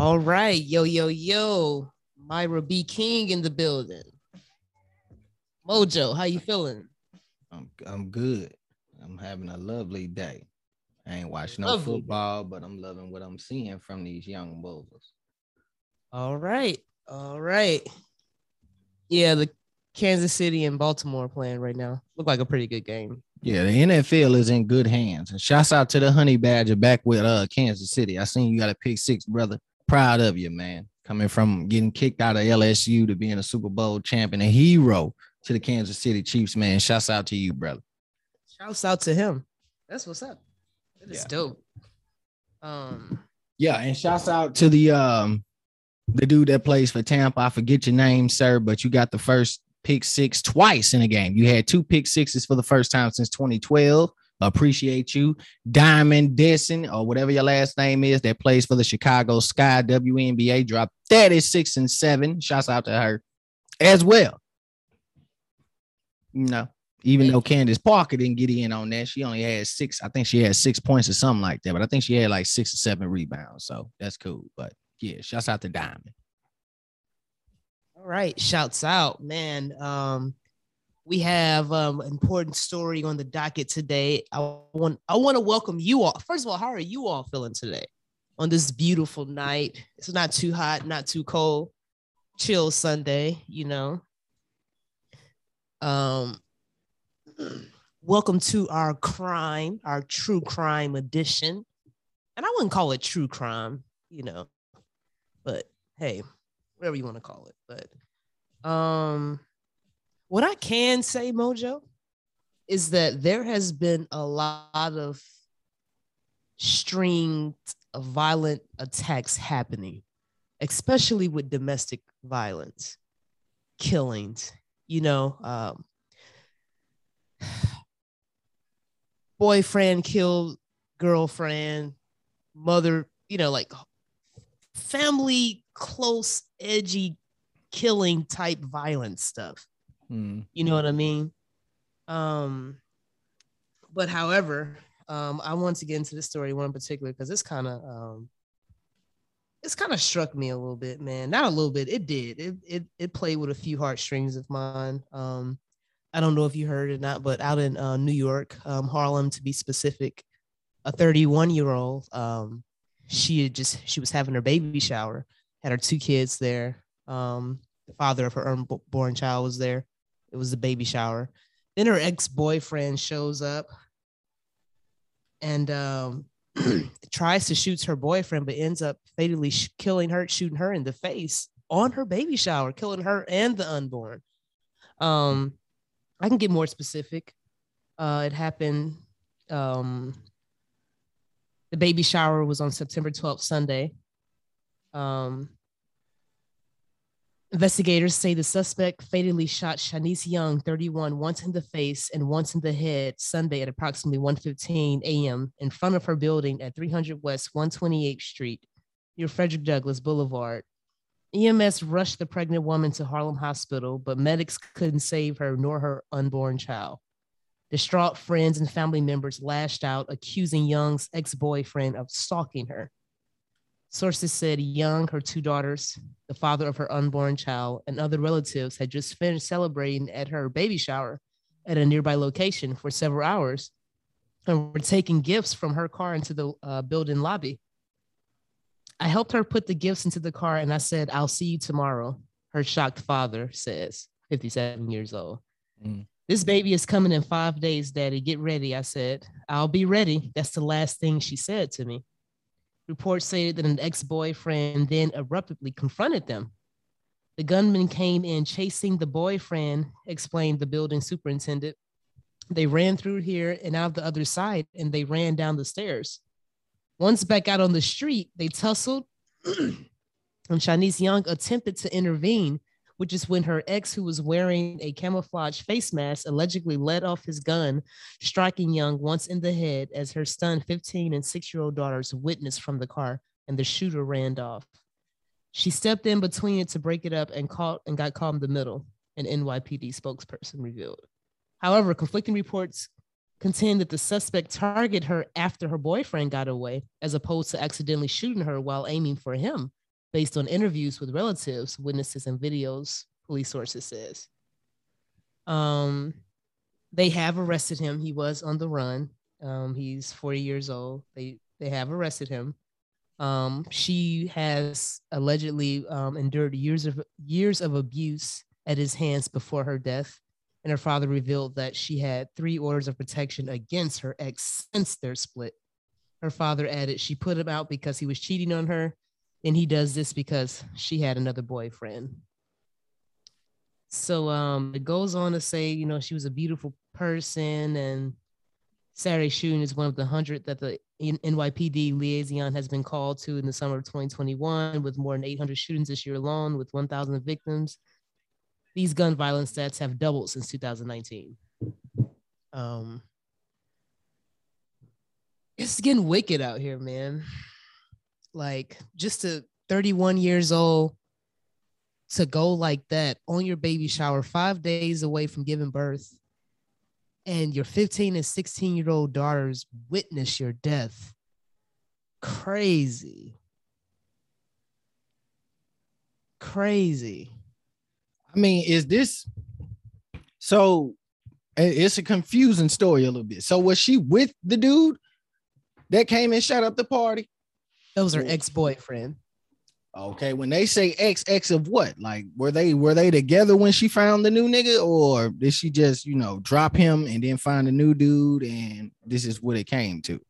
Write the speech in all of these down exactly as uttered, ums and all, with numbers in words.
All right, yo, yo, yo, Myra B. King in the building. Mojo, how you feeling? I'm I'm good. I'm having a lovely day. I ain't watching no football, but I'm loving what I'm seeing from these young bulls. All right, all right. Yeah, the Kansas City and Baltimore playing right now. Look like a pretty good game. Yeah, the N F L is in good hands. And shouts out to the Honey Badger back with uh Kansas City. I seen you got a pick six, brother. Proud of you, man. Coming from getting kicked out of L S U to being a Super Bowl champion, a hero to the Kansas City Chiefs, man. Shouts out to you, brother. Shouts out to him. That's what's up. That is yeah. dope. Um, yeah, and shouts out to the um the dude that plays for Tampa. I forget your name, sir, but you got the first pick six twice in a game. You had two pick sixes for the first time since twenty twelve. Appreciate you. Diamond Desson, or whatever your last name is, that plays for the Chicago Sky W N B A, dropped thirty-six and seven. Shouts out to her as well. No, even though Candace Parker didn't get in on that, she only had six. I think she had six points or something like that, but I think she had like six or seven rebounds. So that's cool. But yeah, shouts out to Diamond. All right, shouts out, man. Um, we have um, an important story on the docket today. I want I want to welcome you all. First of all, how are you all feeling today on this beautiful night? It's not too hot, not too cold. Chill Sunday, you know. Um, welcome to our crime, our true crime edition. And I wouldn't call it true crime, you know, but hey, whatever you want to call it. But um, what I can say, Mojo, is that there has been a lot of stringed violent attacks happening, especially with domestic violence, killings, you know, um, boyfriend killed girlfriend, mother, you know, like family, close, edgy, killing type violent stuff. Mm. You know what I mean? Um, but however, um, I want to get into this story one in particular because it's kind of, um, it's kind of struck me a little bit, man. Not a little bit. It did. It it it played with a few heartstrings of mine. Um, I don't know if you heard or not, but out in uh, New York, um, Harlem to be specific, a thirty-one year old, um, she had just she was having her baby shower. Had her two kids there. Um, the father of her unborn child was there. It was the baby shower. Then her ex-boyfriend shows up and um, tries to shoot her boyfriend, but ends up fatally sh- killing her, shooting her in the face on her baby shower, killing her and the unborn. Um, I can get more specific. Uh, it happened. Um, the baby shower was on September twelfth, Sunday. Um, investigators say the suspect fatally shot Shanice Young, thirty-one, once in the face and once in the head Sunday at approximately one fifteen a.m. in front of her building at three hundred West one twenty-eighth Street near Frederick Douglass Boulevard. E M S rushed the pregnant woman to Harlem Hospital, but medics couldn't save her nor her unborn child. Distraught friends and family members lashed out, accusing Young's ex-boyfriend of stalking her. Sources said Young, her two daughters, the father of her unborn child, and other relatives had just finished celebrating at her baby shower at a nearby location for several hours and were taking gifts from her car into the uh, building lobby. I helped her put the gifts into the car and I said, "I'll see you tomorrow," her shocked father says, fifty-seven years old. Mm. "This baby is coming in five days, Daddy. Get ready," I said. "I'll be ready." That's the last thing she said to me. Reports stated that an ex-boyfriend then abruptly confronted them. The gunman came in chasing the boyfriend, explained the building superintendent. They ran through here and out the other side, and they ran down the stairs. Once back out on the street, they tussled, and Shanice Young attempted to intervene, which is when her ex, who was wearing a camouflage face mask, allegedly let off his gun, striking Young once in the head as her stunned fifteen and six-year-old daughters witnessed from the car, and the shooter ran off. She stepped in between it to break it up and caught and got caught in the middle, an N Y P D spokesperson revealed. However, conflicting reports contend that the suspect targeted her after her boyfriend got away, as opposed to accidentally shooting her while aiming for him, based on interviews with relatives, witnesses, and videos, police sources says. Um, they have arrested him. He was on the run. Um, he's forty years old. They they have arrested him. Um, she has allegedly um, endured years of years of abuse at his hands before her death, and her father revealed that she had three orders of protection against her ex since their split. Her father added she put him out because he was cheating on her, and he does this because she had another boyfriend. So um, it goes on to say, you know, she was a beautiful person, and Saturday's shooting is one of the hundred that the N Y P D liaison has been called to in the summer of twenty twenty-one, with more than eight hundred shootings this year alone, with one thousand victims. These gun violence stats have doubled since two thousand nineteen. Um, it's getting wicked out here, man. Like, just to thirty-one years old, to go like that on your baby shower, five days away from giving birth, and your fifteen and sixteen-year-old daughters witness your death. Crazy. Crazy. I mean, is this... So, it's a confusing story a little bit. So, was she with the dude that came and shot up the party? That was her ex-boyfriend. Okay, when they say ex, ex of what? Like, were they were they together when she found the new nigga, or did she just, you know, drop him and then find a new dude, and this is what it came to?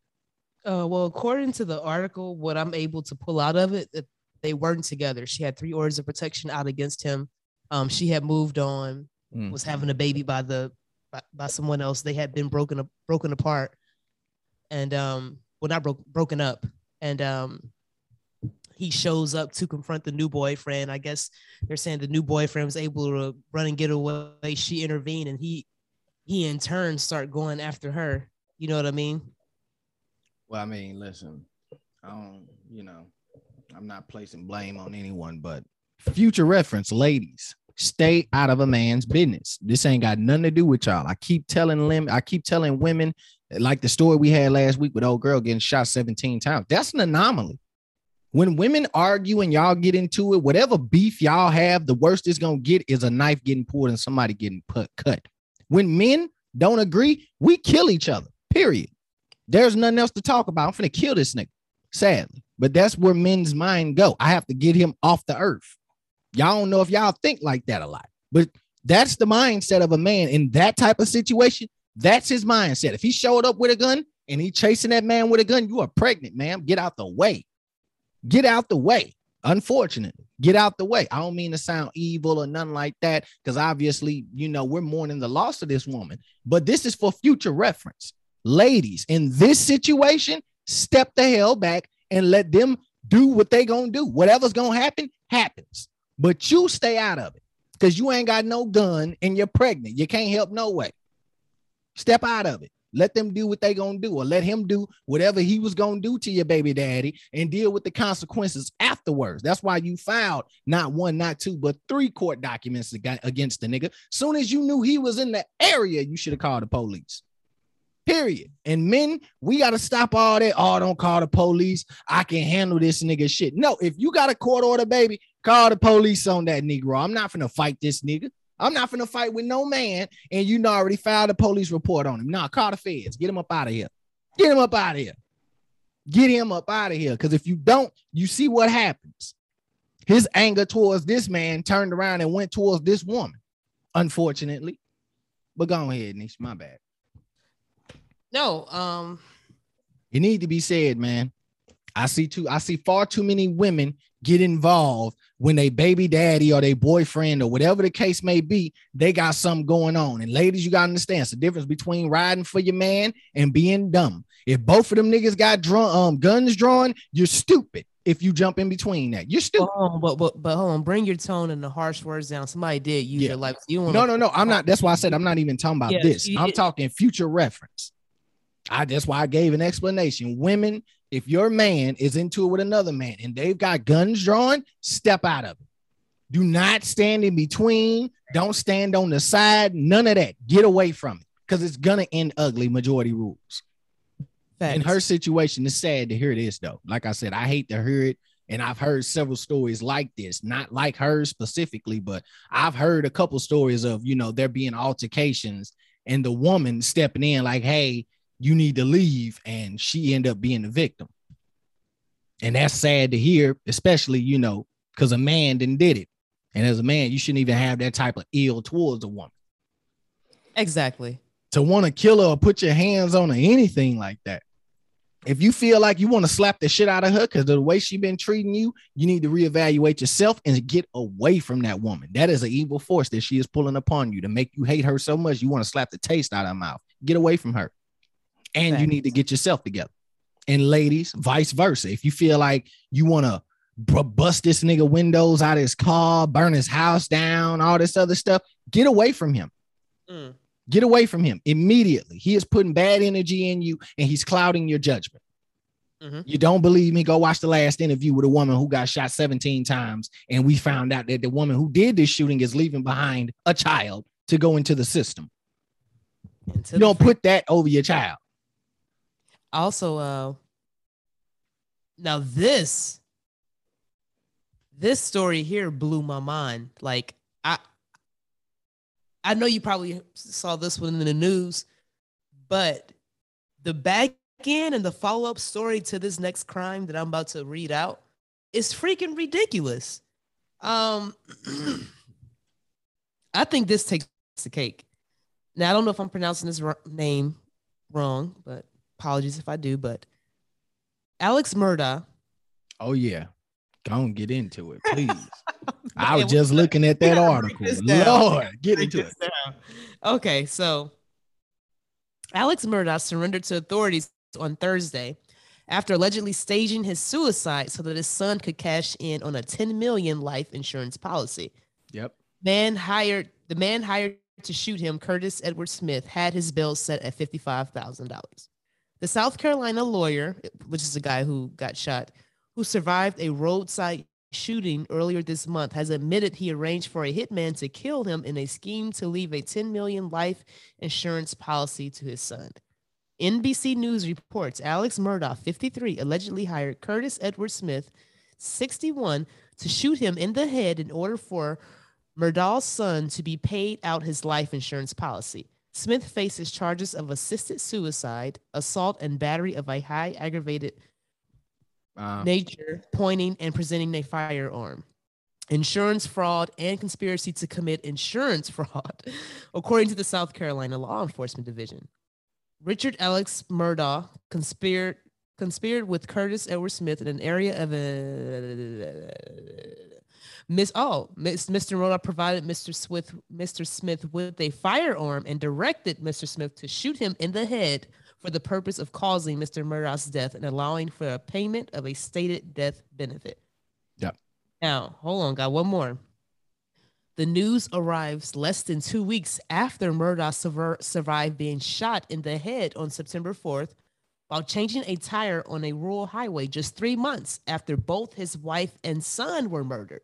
Uh, well, according to the article, what I'm able to pull out of it, that they weren't together. She had three orders of protection out against him. Um, she had moved on, mm. was having a baby by the by, by someone else. They had been broken up, broken apart, and um, well, not broke broken up, and um. He shows up to confront the new boyfriend. I guess they're saying the new boyfriend was able to run and get away. She intervened, and he, he in turn start going after her. You know what I mean? Well, I mean, listen, I don't, you know, I'm not placing blame on anyone, but future reference, ladies, stay out of a man's business. This ain't got nothing to do with y'all. I keep telling them, I keep telling women, like the story we had last week with old girl getting shot seventeen times. That's an anomaly. When women argue and y'all get into it, whatever beef y'all have, the worst it's going to get is a knife getting pulled and somebody getting put, cut. When men don't agree, we kill each other, period. There's nothing else to talk about. I'm finna kill this nigga, sadly. But that's where men's mind go. I have to get him off the earth. Y'all don't know if y'all think like that a lot. But that's the mindset of a man in that type of situation. That's his mindset. If he showed up with a gun and he chasing that man with a gun, you are pregnant, ma'am. Get out the way. Get out the way. Unfortunately, get out the way. I don't mean to sound evil or nothing like that, because obviously, you know, we're mourning the loss of this woman. But this is for future reference. Ladies, in this situation, step the hell back and let them do what they going to do. Whatever's going to happen, happens. But you stay out of it, because you ain't got no gun and you're pregnant. You can't help no way. Step out of it. Let them do what they going to do, or let him do whatever he was going to do to your baby daddy and deal with the consequences afterwards. That's why you filed not one, not two, but three court documents against the nigga. Soon as you knew he was in the area, you should have called the police. Period. And men, we got to stop all that. Oh, don't call the police. I can handle this nigga shit. No, if you got a court order, baby, call the police on that Negro. I'm not finna fight this nigga. I'm not finna fight with no man, and you already filed a police report on him. Nah, call the feds. Get him up out of here. Get him up out of here. Get him up out of here. Because if you don't, you see what happens. His anger towards this man turned around and went towards this woman, unfortunately. But go ahead, Nisha. My bad. No. Um. It need to be said, man. I see too. I see far too many women get involved when they baby daddy or they boyfriend or whatever the case may be, they got something going on. And ladies, you got to understand, it's the difference between riding for your man and being dumb. If both of them niggas got drawn, um, guns drawn, you're stupid. If you jump in between that, you're stupid. Hold on, but, but, but hold on, bring your tone and the harsh words down. Somebody did use yeah. your life. You don't no, no, no, I'm not. That's why I said I'm not even talking about yeah, this. I'm did. talking future reference. I, that's why I gave an explanation. Women, if your man is into it with another man and they've got guns drawn, step out of it. Do not stand in between. Don't stand on the side. None of that. Get away from it, because it's going to end ugly, majority rules. Facts. In her situation, it's sad to hear this, though. Like I said, I hate to hear it. And I've heard several stories like this, not like hers specifically, but I've heard a couple stories of, you know, there being altercations and the woman stepping in like, hey, you need to leave. And she ended up being the victim. And that's sad to hear, especially, you know, because a man didn't did it. And as a man, you shouldn't even have that type of ill towards a woman. Exactly. To want to kill her or put your hands on her, anything like that. If you feel like you want to slap the shit out of her because of the way she's been treating you, you need to reevaluate yourself and get away from that woman. That is an evil force that she is pulling upon you to make you hate her so much you want to slap the taste out of her mouth. Get away from her. And Thanks. You need to get yourself together. And ladies, vice versa. If you feel like you want to bust this nigga windows out of his car, burn his house down, all this other stuff, get away from him. Mm. Get away from him immediately. He is putting bad energy in you and he's clouding your judgment. Mm-hmm. You don't believe me? Go watch the last interview with a woman who got shot seventeen times. And we found out that the woman who did this shooting is leaving behind a child to go into the system. Into you the don't front. Put that over your child. Also, uh, now this, this story here blew my mind. Like I, I know you probably saw this one in the news, but the back end and the follow-up story to this next crime that I'm about to read out is freaking ridiculous. Um, I think this takes the cake. Now, I don't know if I'm pronouncing this r- name wrong, but apologies if I do, but Alex Murdaugh. Oh, yeah. Don't get into it, please. I was just looking at that article. Lord, get into it. Okay, so Alex Murdaugh surrendered to authorities on Thursday after allegedly staging his suicide so that his son could cash in on a ten million dollars life insurance policy. Yep. Man hired the man hired to shoot him, Curtis Edward Smith, had his bill set at fifty-five thousand dollars. The South Carolina lawyer, which is the guy who got shot, who survived a roadside shooting earlier this month, has admitted he arranged for a hitman to kill him in a scheme to leave a ten million dollars life insurance policy to his son. N B C News reports Alex Murdaugh, fifty-three, allegedly hired Curtis Edward Smith, sixty-one, to shoot him in the head in order for Murdaugh's son to be paid out his life insurance policy. Smith faces charges of assisted suicide, assault, and battery of a high aggravated Um, nature, pointing and presenting a firearm, insurance fraud, and conspiracy to commit insurance fraud, according to the South Carolina Law Enforcement Division. Richard Alex Murdaugh conspired conspired with Curtis Edward Smith in an area of a uh, miss. Oh, miss, Mister Murdaugh provided Mister Smith, Mister Smith with a firearm and directed Mister Smith to shoot him in the head, for the purpose of causing Mister Murdaugh's death and allowing for a payment of a stated death benefit. Yeah. Now, hold on, got one more. The news arrives less than two weeks after Murdaugh sur- survived being shot in the head on September fourth while changing a tire on a rural highway, just three months after both his wife and son were murdered.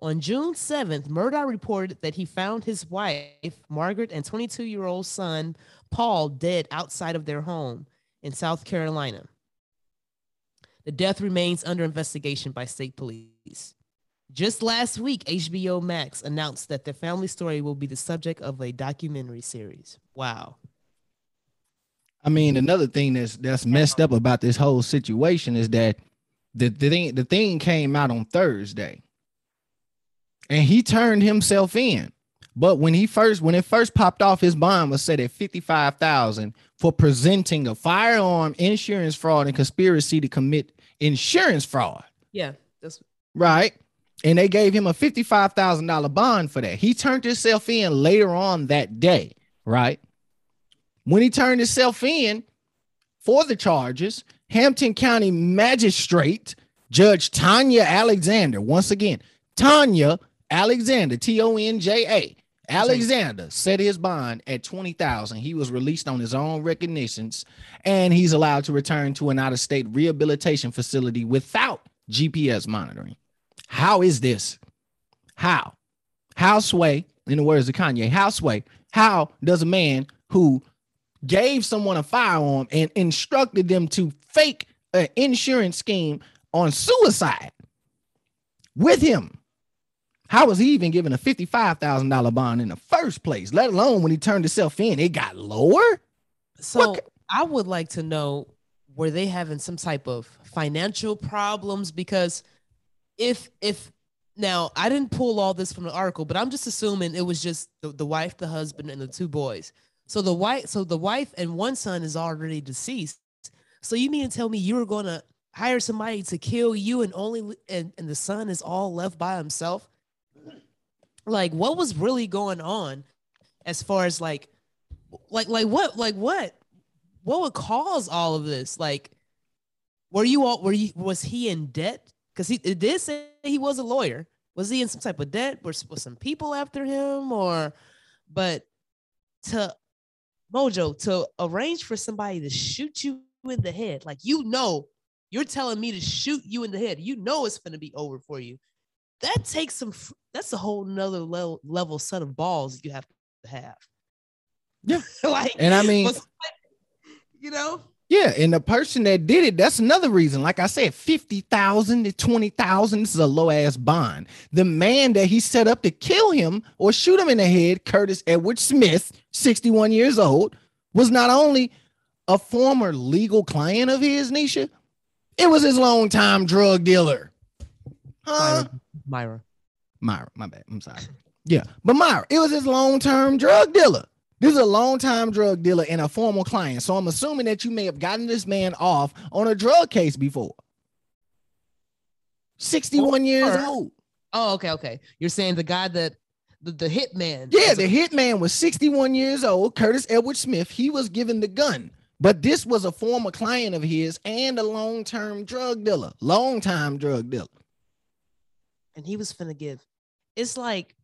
On June seventh, Murdaugh reported that he found his wife, Margaret, and twenty-two-year-old son, Paul, dead outside of their home in South Carolina. The death remains under investigation by state police. Just last week, H B O Max announced that the family story will be the subject of a documentary series. Wow. I mean, another thing that's that's messed up about this whole situation is that the, the thing the thing came out on Thursday. And he turned himself in. But when he first, when it first popped off, his bond was set at fifty-five thousand dollars for presenting a firearm, insurance fraud, and conspiracy to commit insurance fraud. Yeah. That's right. And they gave him a fifty-five thousand dollars bond for that. He turned himself in later on that day, right? When he turned himself in for the charges, Hampton County Magistrate Judge Tonja Alexander, once again, Tonja Alexander, T O N J A, Alexander set his bond at twenty thousand dollars. He was released on his own recognitions, and he's allowed to return to an out-of-state rehabilitation facility without G P S monitoring. How is this? How? How, Sway, in the words of Kanye, how, Sway, how does a man who gave someone a firearm and instructed them to fake an insurance scheme on suicide with him. How was he even given a fifty-five thousand dollars bond in the first place, let alone when he turned himself in? It got lower. So what? I would like to know, were they having some type of financial problems? Because if if now I didn't pull all this from the article, but I'm just assuming it was just the, the wife, the husband, and the two boys. So the wife, so the wife and one son is already deceased. So you mean to tell me you were going to hire somebody to kill you and only and, and the son is all left by himself? Like, what was really going on as far as like, like, like what, like what, what would cause all of this? Like, were you all, were you, was he in debt? Because he it did say he was a lawyer. Was he in some type of debt? Were, were some people after him? Or, but to Mojo, to arrange for somebody to shoot you in the head, like, you know, you're telling me to shoot you in the head. You know, it's going to be over for you. That takes some, that's a whole nother level, level set of balls you have to have. Yeah. Like, and I mean, you know? Yeah. And the person that did it, that's another reason. Like I said, fifty thousand to twenty thousand. This is a low ass bond. The man that he set up to kill him or shoot him in the head, Curtis Edward Smith, sixty-one years old, was not only a former legal client of his, Nisha, it was his longtime drug dealer. Huh? Myra. Myra, my bad. I'm sorry. Yeah. But Myra, it was his long-term drug dealer. This is a long-time drug dealer and a former client. So I'm assuming that you may have gotten this man off on a drug case before. sixty-one or, years old. Oh, okay, okay. You're saying the guy that, the, the hitman. Yeah, the a- hitman was sixty-one years old, Curtis Edward Smith. He was given the gun. But this was a former client of his and a long-term drug dealer. Long-time drug dealer. And he was finna give. It's like,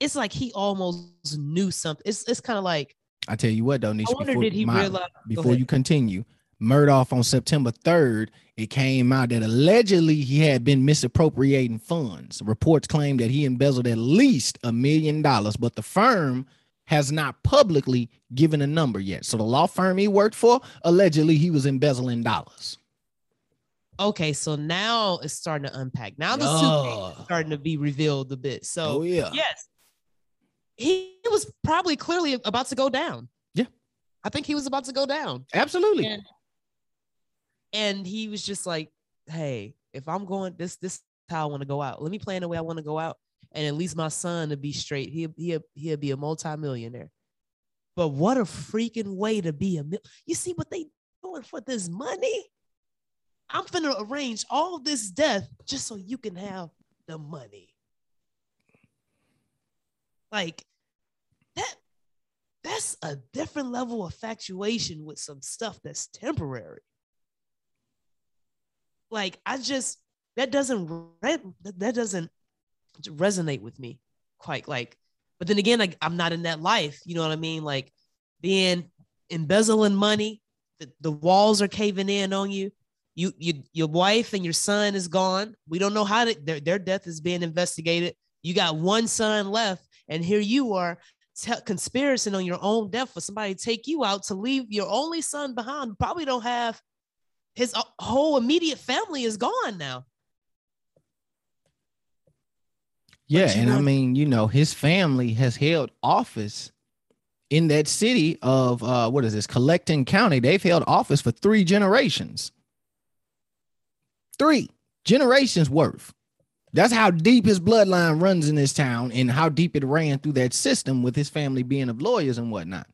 it's like he almost knew something. It's it's kind of like. I tell you what, though, Nisha, I wonder before, did he my, realize, before you continue, Murdaugh on September third, it came out that allegedly he had been misappropriating funds. Reports claim that he embezzled at least a million dollars, but the firm has not publicly given a number yet. So the law firm he worked for, allegedly he was embezzling dollars. Okay, so now it's starting to unpack. Now the oh. suit is starting to be revealed a bit. So, oh, yeah. yes, he was probably clearly about to go down. Yeah. I think he was about to go down. Absolutely. And, and he was just like, hey, if I'm going, this this is how I want to go out. Let me plan the way I want to go out. And at least my son to be straight. He'll, he'll, he'll be a multimillionaire. But what a freaking way to be a mil- You see what they doing for this money? I'm finna arrange all this death just so you can have the money. Like, that that's a different level of infatuation with some stuff that's temporary. Like, I just, that doesn't that doesn't resonate with me quite. Like, but then again, like, I'm not in that life. You know what I mean? Like, being embezzling money, the, the walls are caving in on you. You, you, your wife and your son is gone. We don't know how to, their, their death is being investigated. You got one son left, and here you are t- conspiring on your own death for somebody to take you out, to leave your only son behind. Probably don't have his uh, whole immediate family is gone now. Yeah, and know? I mean, you know, his family has held office in that city of uh, what is this, Colleton County? They've held office for three generations. Three generations worth. That's how deep his bloodline runs in this town and how deep it ran through that system with his family being of lawyers and whatnot.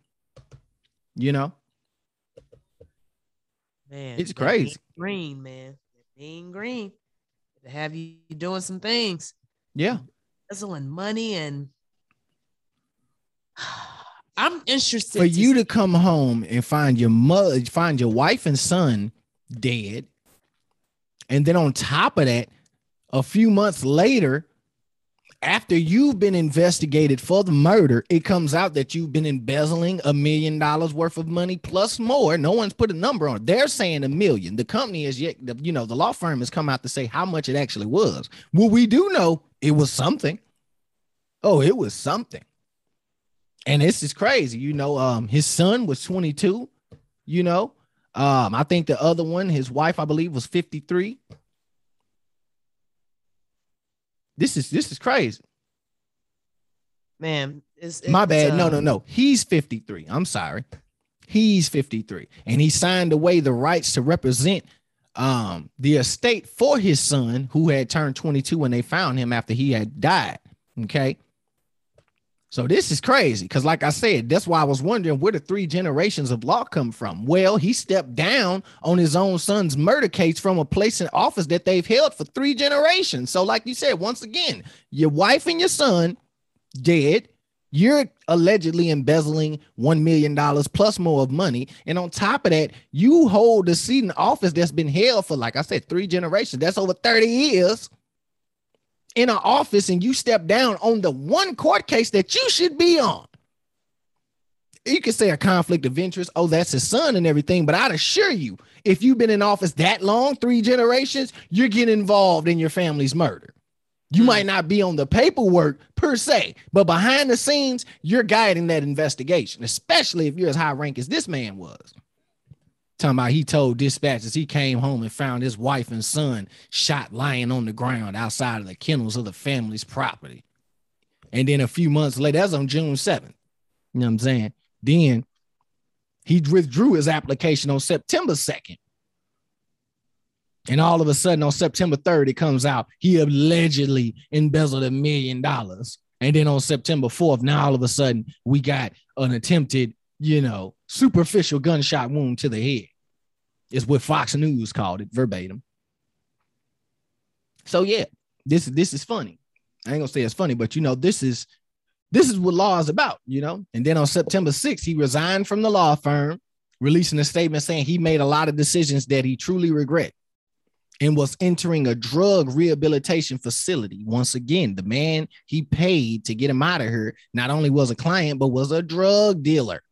You know? Man, it's crazy. Green, man. Being green. To have you doing some things. Yeah. Embezzling money, and I'm interested. For to you see- to come home and find your mother, find your wife and son dead. And then on top of that, a few months later, after you've been investigated for the murder, it comes out that you've been embezzling a million dollars worth of money plus more. No one's put a number on it. They're saying a million. The company is yet, you know, the law firm has come out to say how much it actually was. Well, we do know it was something. Oh, it was something. And this is crazy. You know, um, his son was twenty-two, you know. Um, I think the other one, his wife, I believe, was fifty-three. This is this is crazy. Man, it's, it's, my bad. Uh, no, no, no. He's fifty-three. I'm sorry. He's fifty-three. And he signed away the rights to represent um, the estate for his son, who had turned twenty-two when they found him after he had died. Okay. So this is crazy because, like I said, that's why I was wondering where the three generations of law come from. Well, he stepped down on his own son's murder case from a place in office that they've held for three generations. So like you said, once again, your wife and your son dead. You're allegedly embezzling one million dollars plus more of money. And on top of that, you hold a seat in office that's been held for, like I said, three generations. That's over thirty years. In an office, and you step down on the one court case that you should be on. You could say a conflict of interest. Oh, that's his son and everything. But I'd assure you, if you've been in office that long, three generations, you're getting involved in your family's murder. You mm-hmm. might not be on the paperwork per se, but behind the scenes, you're guiding that investigation, especially if you're as high rank as this man was. Talking about he told dispatchers he came home and found his wife and son shot lying on the ground outside of the kennels of the family's property. And then a few months later, that's on June seventh. You know what I'm saying? Then he withdrew his application on September second. And all of a sudden on September third, it comes out he allegedly embezzled a million dollars. And then on September fourth, now all of a sudden we got an attempted, you know, superficial gunshot wound to the head is what Fox News called it verbatim. So, yeah, this, this is funny. I ain't gonna say it's funny, but, you know, this is this is what law is about, you know. And then on September sixth, he resigned from the law firm, releasing a statement saying he made a lot of decisions that he truly regret and was entering a drug rehabilitation facility. Once again, the man he paid to get him out of here not only was a client, but was a drug dealer.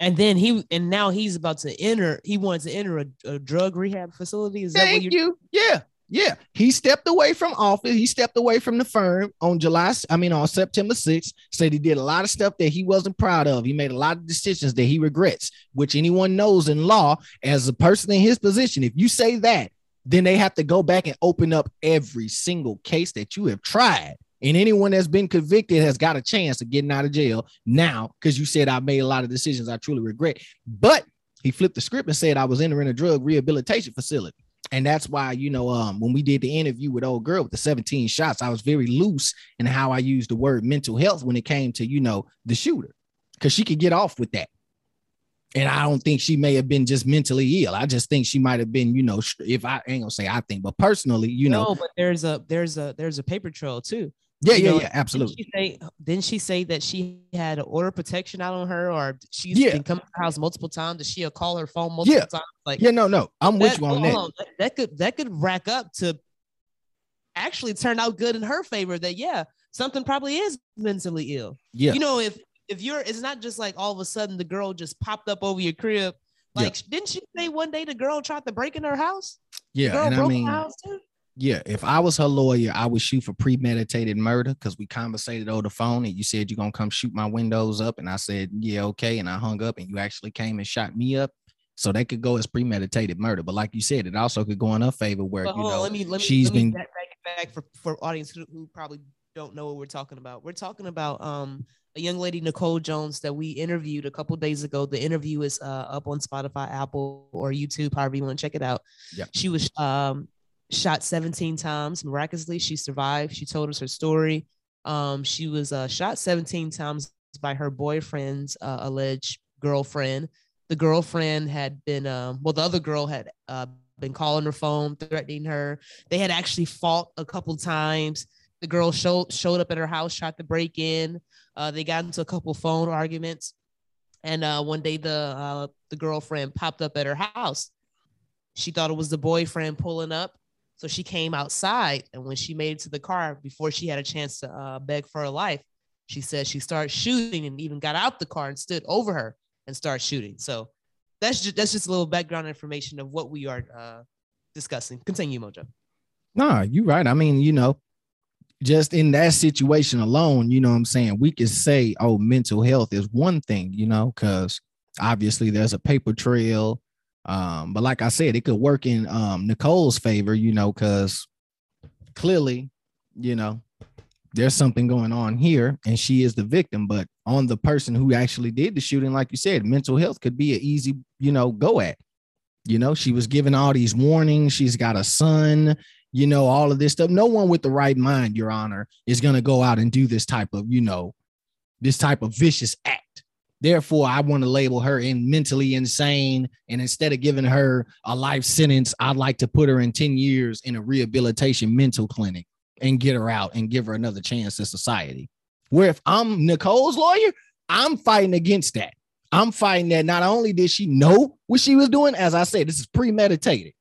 And then he, and now he's about to enter, he wants to enter a, a drug rehab facility. Is that Thank what you? Yeah. Yeah. He stepped away from office. He stepped away from the firm on July, I mean, on September sixth, said he did a lot of stuff that he wasn't proud of. He made a lot of decisions that he regrets, which anyone knows in law as a person in his position. If you say that, then they have to go back and open up every single case that you have tried. And anyone that's been convicted has got a chance of getting out of jail now because you said I made a lot of decisions I truly regret. But he flipped the script and said I was entering a drug rehabilitation facility. And that's why, you know, um, when we did the interview with old girl with the seventeen shots, I was very loose in how I used the word mental health when it came to, you know, the shooter, because she could get off with that. And I don't think she may have been just mentally ill. I just think she might have been, you know, if I ain't gonna say I think, but personally, you no, know, no, but there's a there's a there's a paper trail, too. Yeah, you yeah, know, yeah, absolutely. Didn't she, say, didn't she say that she had an order of protection out on her, or she's yeah. been coming to the house multiple times? Did she call her phone multiple yeah. times? Like, yeah, no, no, I'm that, with you on that. On. that. That could that could rack up to actually turn out good in her favor. That yeah, something probably is mentally ill. Yeah, you know, if if you're, it's not just like all of a sudden the girl just popped up over your crib. Like, yeah. didn't she say one day the girl tried to break in her house? Yeah, the girl and broke I mean, her house too. Yeah, if I was her lawyer, I would shoot for premeditated murder because we conversated over the phone and you said you're going to come shoot my windows up. And I said, yeah, okay. And I hung up and you actually came and shot me up. So that could go as premeditated murder. But like you said, it also could go in her favor where, but you know, on, let me, let me, she's let me been back, back, back for, for audience who, who probably don't know what we're talking about. We're talking about um a young lady, Nicole Jones, that we interviewed a couple days ago. The interview is uh, up on Spotify, Apple, or YouTube, however you want to check it out. Yeah. She was... um. shot seventeen times. Miraculously, she survived. She told us her story. Um, she was uh, shot seventeen times by her boyfriend's uh, alleged girlfriend. The girlfriend had been, uh, well, the other girl had uh, been calling her phone, threatening her. They had actually fought a couple times. The girl showed showed up at her house, tried to break in. Uh, they got into a couple phone arguments. And uh, one day the uh, the girlfriend popped up at her house. She thought it was the boyfriend pulling up. So she came outside, and when she made it to the car, before she had a chance to uh, beg for her life, she said she started shooting and even got out the car and stood over her and started shooting. So that's just, that's just a little background information of what we are uh, discussing. Continue, Mojo. Nah, you're right. I mean, you know, just in that situation alone, you know what I'm saying? We could say, oh, mental health is one thing, you know, because obviously there's a paper trail. Um, but like I said, it could work in um, Nicole's favor, you know, because clearly, you know, there's something going on here and she is the victim. But on the person who actually did the shooting, like you said, mental health could be an easy, you know, go at. You know, she was given all these warnings. She's got a son, you know, all of this stuff. No one with the right mind, Your Honor, is going to go out and do this type of, you know, this type of vicious act. Therefore, I want to label her in mentally insane. And instead of giving her a life sentence, I'd like to put her in ten years in a rehabilitation mental clinic and get her out and give her another chance in society. Where if I'm Nicole's lawyer, I'm fighting against that. I'm fighting that not only did she know what she was doing, as I said, this is premeditated.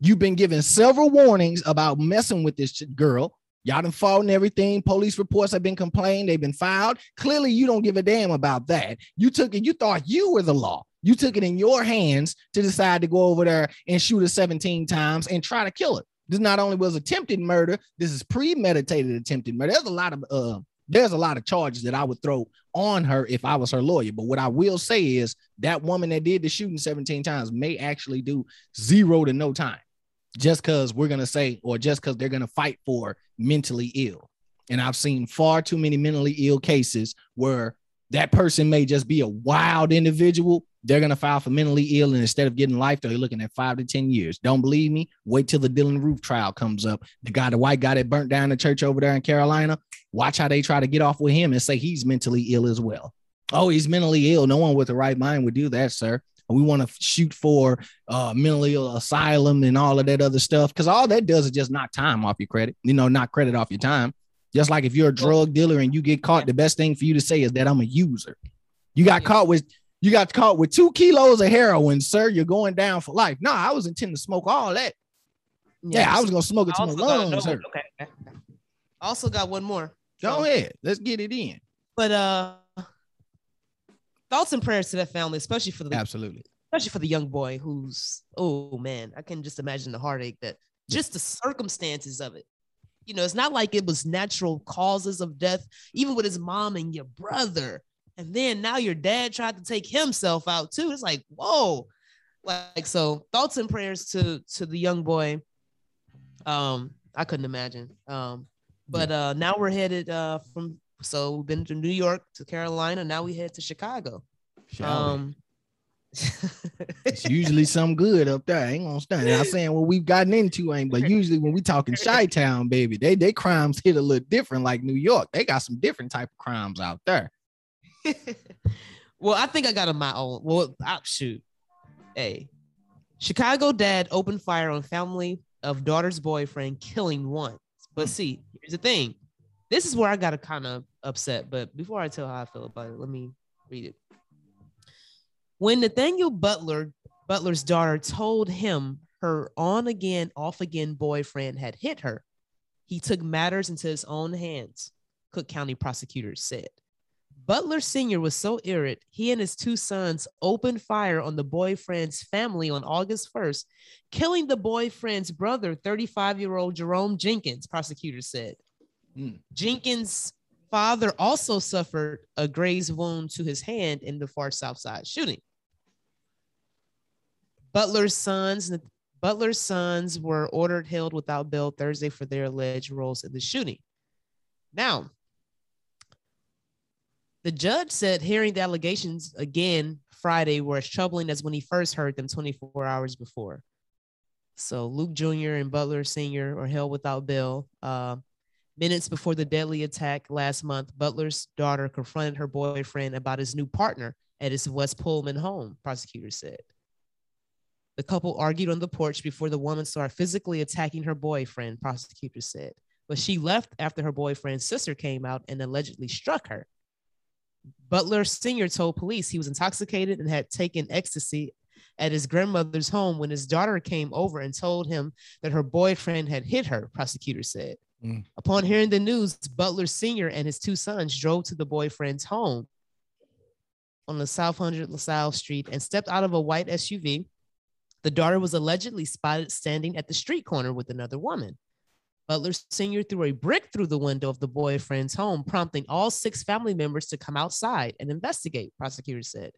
You've been given several warnings about messing with this girl. Y'all done fought and everything. Police reports have been complained. They've been filed. Clearly, you don't give a damn about that. You took it. You thought you were the law. You took it in your hands to decide to go over there and shoot her seventeen times and try to kill her. This not only was attempted murder, this is premeditated attempted murder. There's a lot of uh, there's a lot of charges that I would throw on her if I was her lawyer. But what I will say is that woman that did the shooting seventeen times may actually do zero to no time just because we're going to say or just because they're going to fight for mentally ill. And I've seen far too many mentally ill cases where that person may just be a wild individual. They're going to file for mentally ill, and instead of getting life, they're looking at five to ten years. Don't believe me? Wait till the Dylan Roof trial comes up. The guy, the white guy that burnt down the church over there in Carolina, watch how they try to get off with him and say he's mentally ill as well. Oh, he's mentally ill. No one with the right mind would do that, sir. We want to shoot for uh, mentally ill asylum and all of that other stuff because all that does is just knock time off your credit, you know, knock credit off your time. Just like if you're a drug dealer and you get caught, the best thing for you to say is that I'm a user. You got caught with You got caught with two kilos of heroin, sir. You're going down for life. No, I was intending to smoke all that. Yes. Yeah, I was going to smoke it to my lungs. Got, no, okay. I also got one more. Go so. ahead. Let's get it in. But uh, thoughts and prayers to that family, especially for the absolutely, especially for the young boy who's, oh man, I can just imagine the heartache that just the circumstances of it. You know, it's not like it was natural causes of death, even with his mom and your brother. And then now your dad tried to take himself out too. It's like, whoa. Like, so thoughts and prayers to, to the young boy. Um, I couldn't imagine. Um, but uh, now we're headed uh, from, so we've been to New York to Carolina. Now we head to Chicago. Um, it's usually something good up there. I ain't gonna stand. I'm saying what we've gotten into ain't, but usually when we talking Chi-Town, baby, they, they crimes hit a little different like New York. They got some different type of crimes out there. Well, I think I got on my own. Well, I'll shoot. Hey, Chicago dad opened fire on family of daughter's boyfriend, killing one. But see, here's the thing. This is where I got kind of upset. But before I tell how I feel about it, let me read it. When Nathaniel Butler, Butler's daughter told him her on again, off again boyfriend had hit her, he took matters into his own hands, Cook County prosecutors said. Butler Senior was so irate, he and his two sons opened fire on the boyfriend's family on August first, killing the boyfriend's brother, thirty-five-year-old Jerome Jenkins, prosecutors said. Mm. Jenkins' father also suffered a graze wound to his hand in the far south side shooting. Butler's sons, Butler's sons were ordered held without bail Thursday for their alleged roles in the shooting. Now, the judge said hearing the allegations again Friday were as troubling as when he first heard them twenty-four hours before. So Luke Junior and Butler Senior are held without bail. Uh, minutes before the deadly attack last month, Butler's daughter confronted her boyfriend about his new partner at his West Pullman home, prosecutors said. The couple argued on the porch before the woman started physically attacking her boyfriend, prosecutors said. But she left after her boyfriend's sister came out and allegedly struck her. Butler Senior told police he was intoxicated and had taken ecstasy at his grandmother's home when his daughter came over and told him that her boyfriend had hit her, prosecutors said. Mm. Upon hearing the news, Butler Senior and his two sons drove to the boyfriend's home on the South one hundred LaSalle Street and stepped out of a white S U V. The daughter was allegedly spotted standing at the street corner with another woman. Butler Senior threw a brick through the window of the boyfriend's home, prompting all six family members to come outside and investigate, prosecutors said.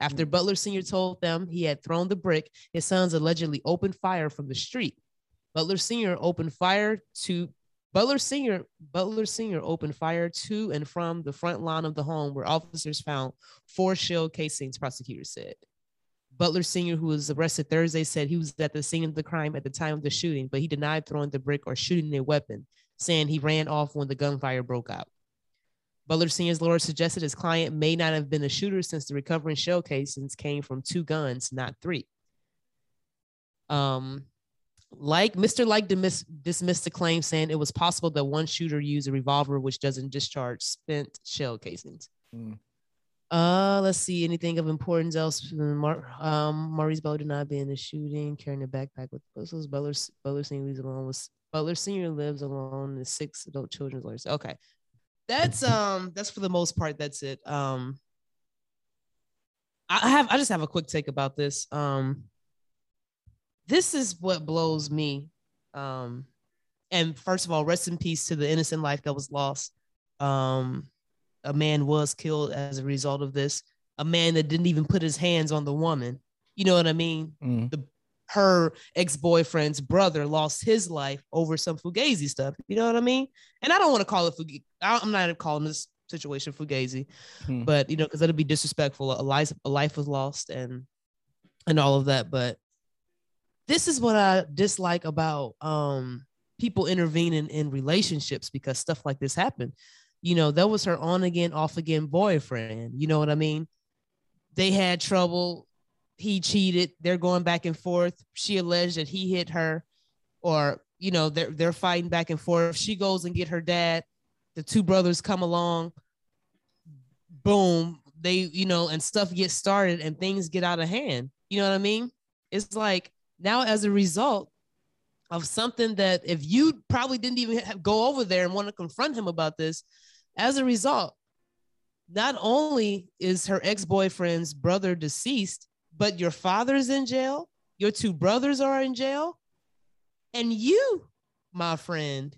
After Butler Senior told them he had thrown the brick, his sons allegedly opened fire from the street. Butler Senior opened fire to Butler Senior Butler Senior opened fire to and from the front lawn of the home where officers found four shell casings, prosecutors said. Butler Senior, who was arrested Thursday, said he was at the scene of the crime at the time of the shooting, but he denied throwing the brick or shooting a weapon, saying he ran off when the gunfire broke out. Butler Senior's lawyer suggested his client may not have been a shooter since the recovering shell casings came from two guns, not three. Um, like Mister Like dismiss, dismissed the claim, saying it was possible that one shooter used a revolver which doesn't discharge spent shell casings. Mm. Uh, let's see, anything of importance else? Mar- um, Maurice Bell did not be in the shooting, carrying a backpack with pistols. Butler, Butler Senior lives alone with Butler Senior lives alone with six adult children's lawyers. Okay. That's um that's for the most part, that's it. Um I have I just have a quick take about this. Um this is what blows me. Um and first of all, rest in peace to the innocent life that was lost. Um a man was killed as a result of this. A man that didn't even put his hands on the woman. You know what I mean? Mm. The her ex-boyfriend's brother lost his life over some fugazi stuff. You know what I mean? And I don't want to call it fugazi. I'm not calling this situation fugazi, hmm. but you know, because that'd be disrespectful. A life, a life was lost, and and all of that. But this is what I dislike about um, people intervening in relationships, because stuff like this happened. You know, that was her on again, off again boyfriend. You know what I mean? They had trouble. He cheated. They're going back and forth. She alleged that he hit her, or, you know, they're, they're fighting back and forth. She goes and get her dad. The two brothers come along. Boom. They, you know, and stuff gets started and things get out of hand. You know what I mean? It's like now as a result of something that if you probably didn't even have, go over there and want to confront him about this, as a result, not only is her ex-boyfriend's brother deceased, but your father's in jail, your two brothers are in jail, and you, my friend,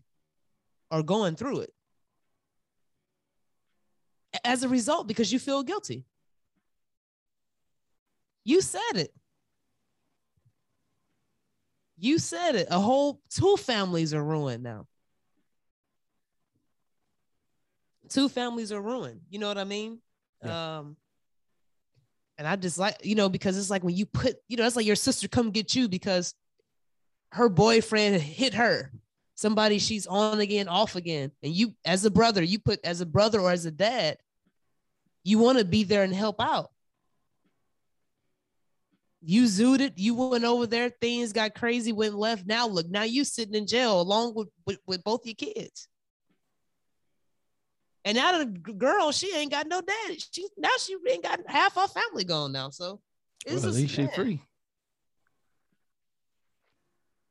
are going through it as a result because you feel guilty. You said it. You said it. A whole two families are ruined now. Two families are ruined. You know what I mean? Yeah. Um, And I just like, you know, because it's like when you put, you know, it's like your sister come get you because her boyfriend hit her. Somebody she's on again, off again. And you, as a brother, you put as a brother or as a dad, you want to be there and help out. You zooted it. You went over there. Things got crazy, went left. Now look, now you sitting in jail along with, with, with both your kids. And now the girl, she ain't got no dad. She now she ain't got half her family gone now. So it's well, at least she free.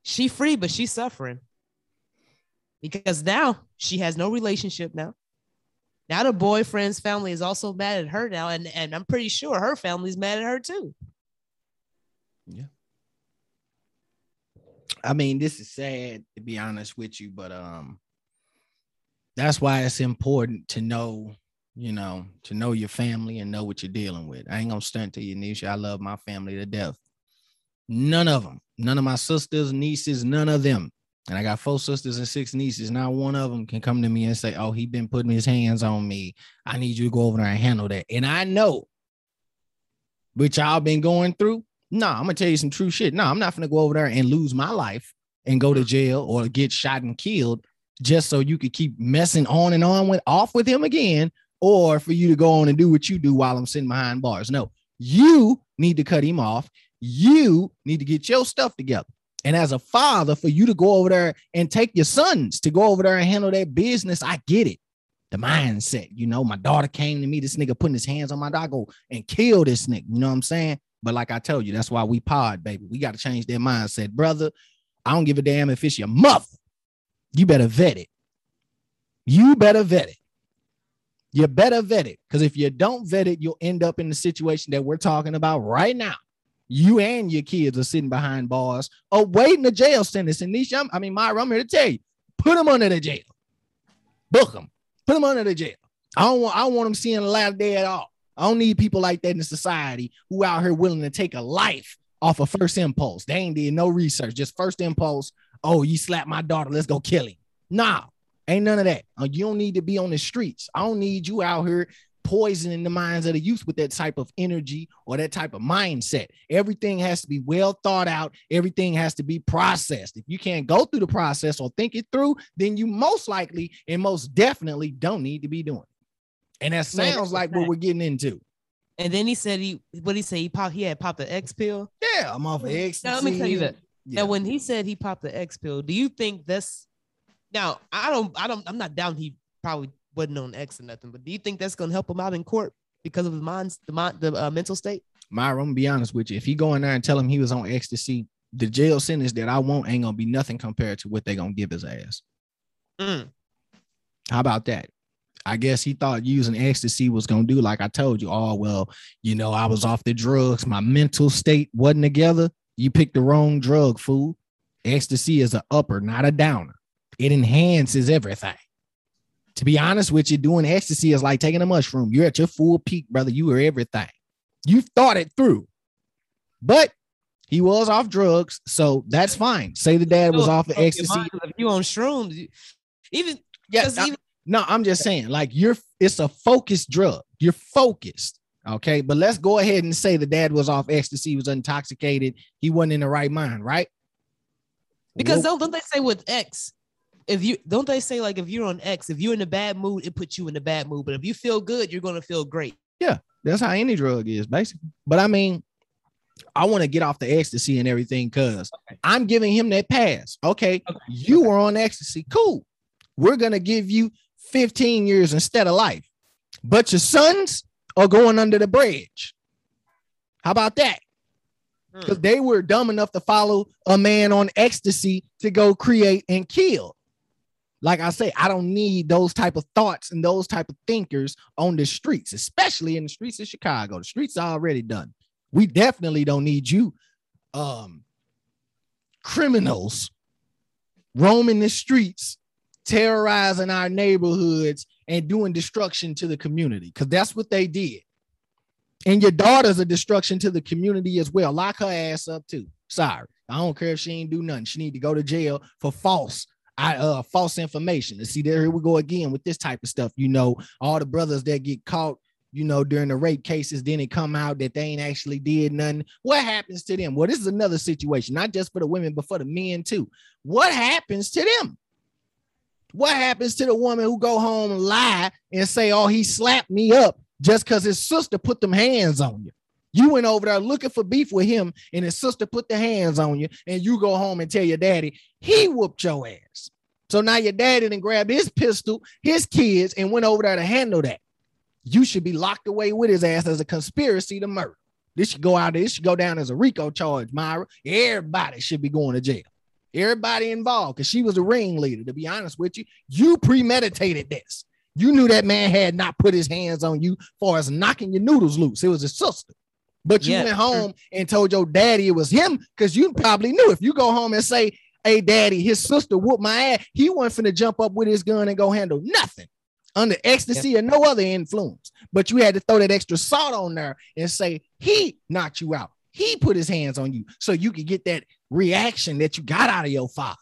She free, but she's suffering because now she has no relationship now. Now the boyfriend's family is also mad at her now, and, and I'm pretty sure her family's mad at her too. Yeah. I mean, this is sad to be honest with you, but um. That's why it's important to know, you know, to know your family and know what you're dealing with. I ain't going to stunt to you, Nisha. I love my family to death. None of them. None of my sisters, nieces, none of them. And I got four sisters and six nieces. Not one of them can come to me and say, oh, he been putting his hands on me. I need you to go over there and handle that. And I know what y'all been going through. Nah, I'm going to tell you some true shit. Nah, I'm not going to go over there and lose my life and go to jail or get shot and killed just so you could keep messing on and on with off with him again, or for you to go on and do what you do while I'm sitting behind bars. No, you need to cut him off. You need to get your stuff together. And as a father, for you to go over there and take your sons to go over there and handle their business, I get it. The mindset, you know, my daughter came to me, this nigga putting his hands on my dog, go and kill this nigga. You know what I'm saying? But like I tell you, that's why we pod, baby. We got to change their mindset. Brother, I don't give a damn if it's your mother. You better vet it. You better vet it. You better vet it. Because if you don't vet it, you'll end up in the situation that we're talking about right now. You and your kids are sitting behind bars awaiting a jail sentence. And Nisha, I'm, I mean, Myra, I'm here to tell you, put them under the jail. Book them. Put them under the jail. I don't want, I don't want them seeing the light of day at all. I don't need people like that in society who out here willing to take a life off of first impulse. They ain't did no research, just first impulse. Oh, you slapped my daughter, let's go kill him. Nah, ain't none of that. You don't need to be on the streets. I don't need you out here poisoning the minds of the youth with that type of energy or that type of mindset. Everything has to be well thought out. Everything has to be processed. If you can't go through the process or think it through, then you most likely and most definitely don't need to be doing it. And that sounds like what we're getting into. And then he said he, what he said, he popped, he had popped the X pill. Yeah, I'm off of X. Now, let me tell you that. Yeah. Now, when he said he popped the X pill, do you think that's, now, I don't, I don't, I'm not down. He probably wasn't on X or nothing, but do you think that's going to help him out in court because of his mind, the mind, the uh, mental state? Myra, I'm gonna be honest with you. If he go in there and tell him he was on ecstasy, the jail sentence that I want ain't gonna be nothing compared to what they gonna give his ass. Mm. How about that? I guess he thought using ecstasy was going to do, like I told you, oh, well, you know, I was off the drugs. My mental state wasn't together. You picked the wrong drug, fool. Ecstasy is an upper, not a downer. It enhances everything. To be honest with you, doing ecstasy is like taking a mushroom. You're at your full peak, brother. You are everything. You thought it through. But he was off drugs, so that's fine. Say the dad was off of ecstasy. If you on shrooms, you, even... Yeah, I, even No, I'm just saying, like, you're, it's a focused drug. You're focused, okay? But let's go ahead and say the dad was off ecstasy, was intoxicated. He wasn't in the right mind, right? Because well, don't, don't they say with X, if you, don't they say, like, if you're on X, if you're in a bad mood, it puts you in a bad mood. But if you feel good, you're going to feel great. Yeah, that's how any drug is, basically. But, I mean, I want to get off the ecstasy and everything because okay. I'm giving him that pass. Okay, okay. you okay. were on ecstasy. Cool. We're going to give you fifteen years instead of life, but your sons are going under the bridge. How about that? Because hmm. they were dumb enough to follow a man on ecstasy to go create and kill. Like I say, I don't need those type of thoughts and those type of thinkers on the streets, especially in the streets of Chicago. The streets are already done. We definitely don't need you um, criminals roaming the streets, terrorizing our neighborhoods and doing destruction to the community, because that's what they did. And your daughter's a destruction to the community as well. Lock her ass up too. Sorry, I don't care if she ain't do nothing. She need to go to jail for false, I uh, false information. And see, there here we go again with this type of stuff. You know, all the brothers that get caught, you know, during the rape cases, then it come out that they ain't actually did nothing. What happens to them? Well, this is another situation, not just for the women, but for the men too. What happens to them? What happens to the woman who go home and lie and say, oh, he slapped me up just because his sister put them hands on you? You went over there looking for beef with him and his sister put the hands on you, and you go home and tell your daddy he whooped your ass. So now your daddy done grabbed his pistol, his kids, and went over there to handle that. You should be locked away with his ass as a conspiracy to murder. This should go out. This should go down as a RICO charge, Myra. Everybody should be going to jail. Everybody involved, because she was a ringleader. To be honest with you, you premeditated this. You knew that man had not put his hands on you far as knocking your noodles loose. It was his sister. But you yeah. went home and told your daddy it was him because you probably knew. If you go home and say, hey, daddy, his sister whooped my ass, he wasn't finna jump up with his gun and go handle nothing under ecstasy yeah. or no other influence. But you had to throw that extra salt on there and say he knocked you out. He put his hands on you so you could get that reaction that you got out of your father,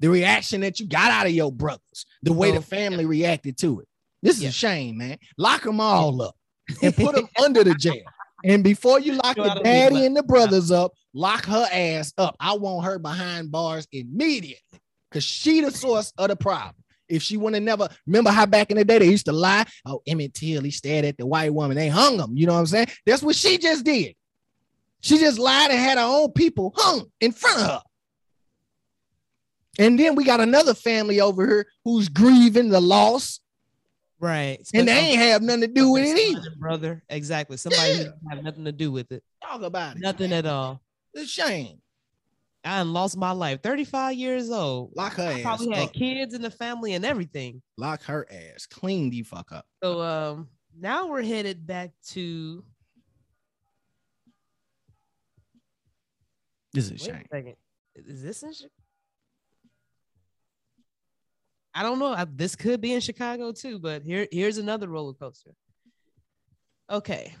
the reaction that you got out of your brothers, the way oh, the family yeah. reacted to it. This is yeah. a shame, man. Lock them all up and put them under the jail. And before you lock you the daddy and the brothers up, lock her ass up. I want her behind bars immediately because she the source of the problem. If she would have never, remember how back in the day they used to lie? Oh, Emmett Till, he stared at the white woman. They hung him. You know what I'm saying? That's what she just did. She just lied and had her own people hung in front of her. And then we got another family over here who's grieving the loss. Right. And so they ain't have nothing to do with it either. Brother. Exactly. Somebody yeah. have nothing to do with it. Talk about it. Nothing man. At all. It's a shame. I lost my life. thirty-five years old. Lock her I ass. Probably had up. Kids in the family and everything. Lock her ass. Clean the fuck up. So um, now we're headed back to... This is a shame. Wait a second. Is this in? Chi- I don't know. I, this could be in Chicago too, but here, here's another roller coaster. Okay.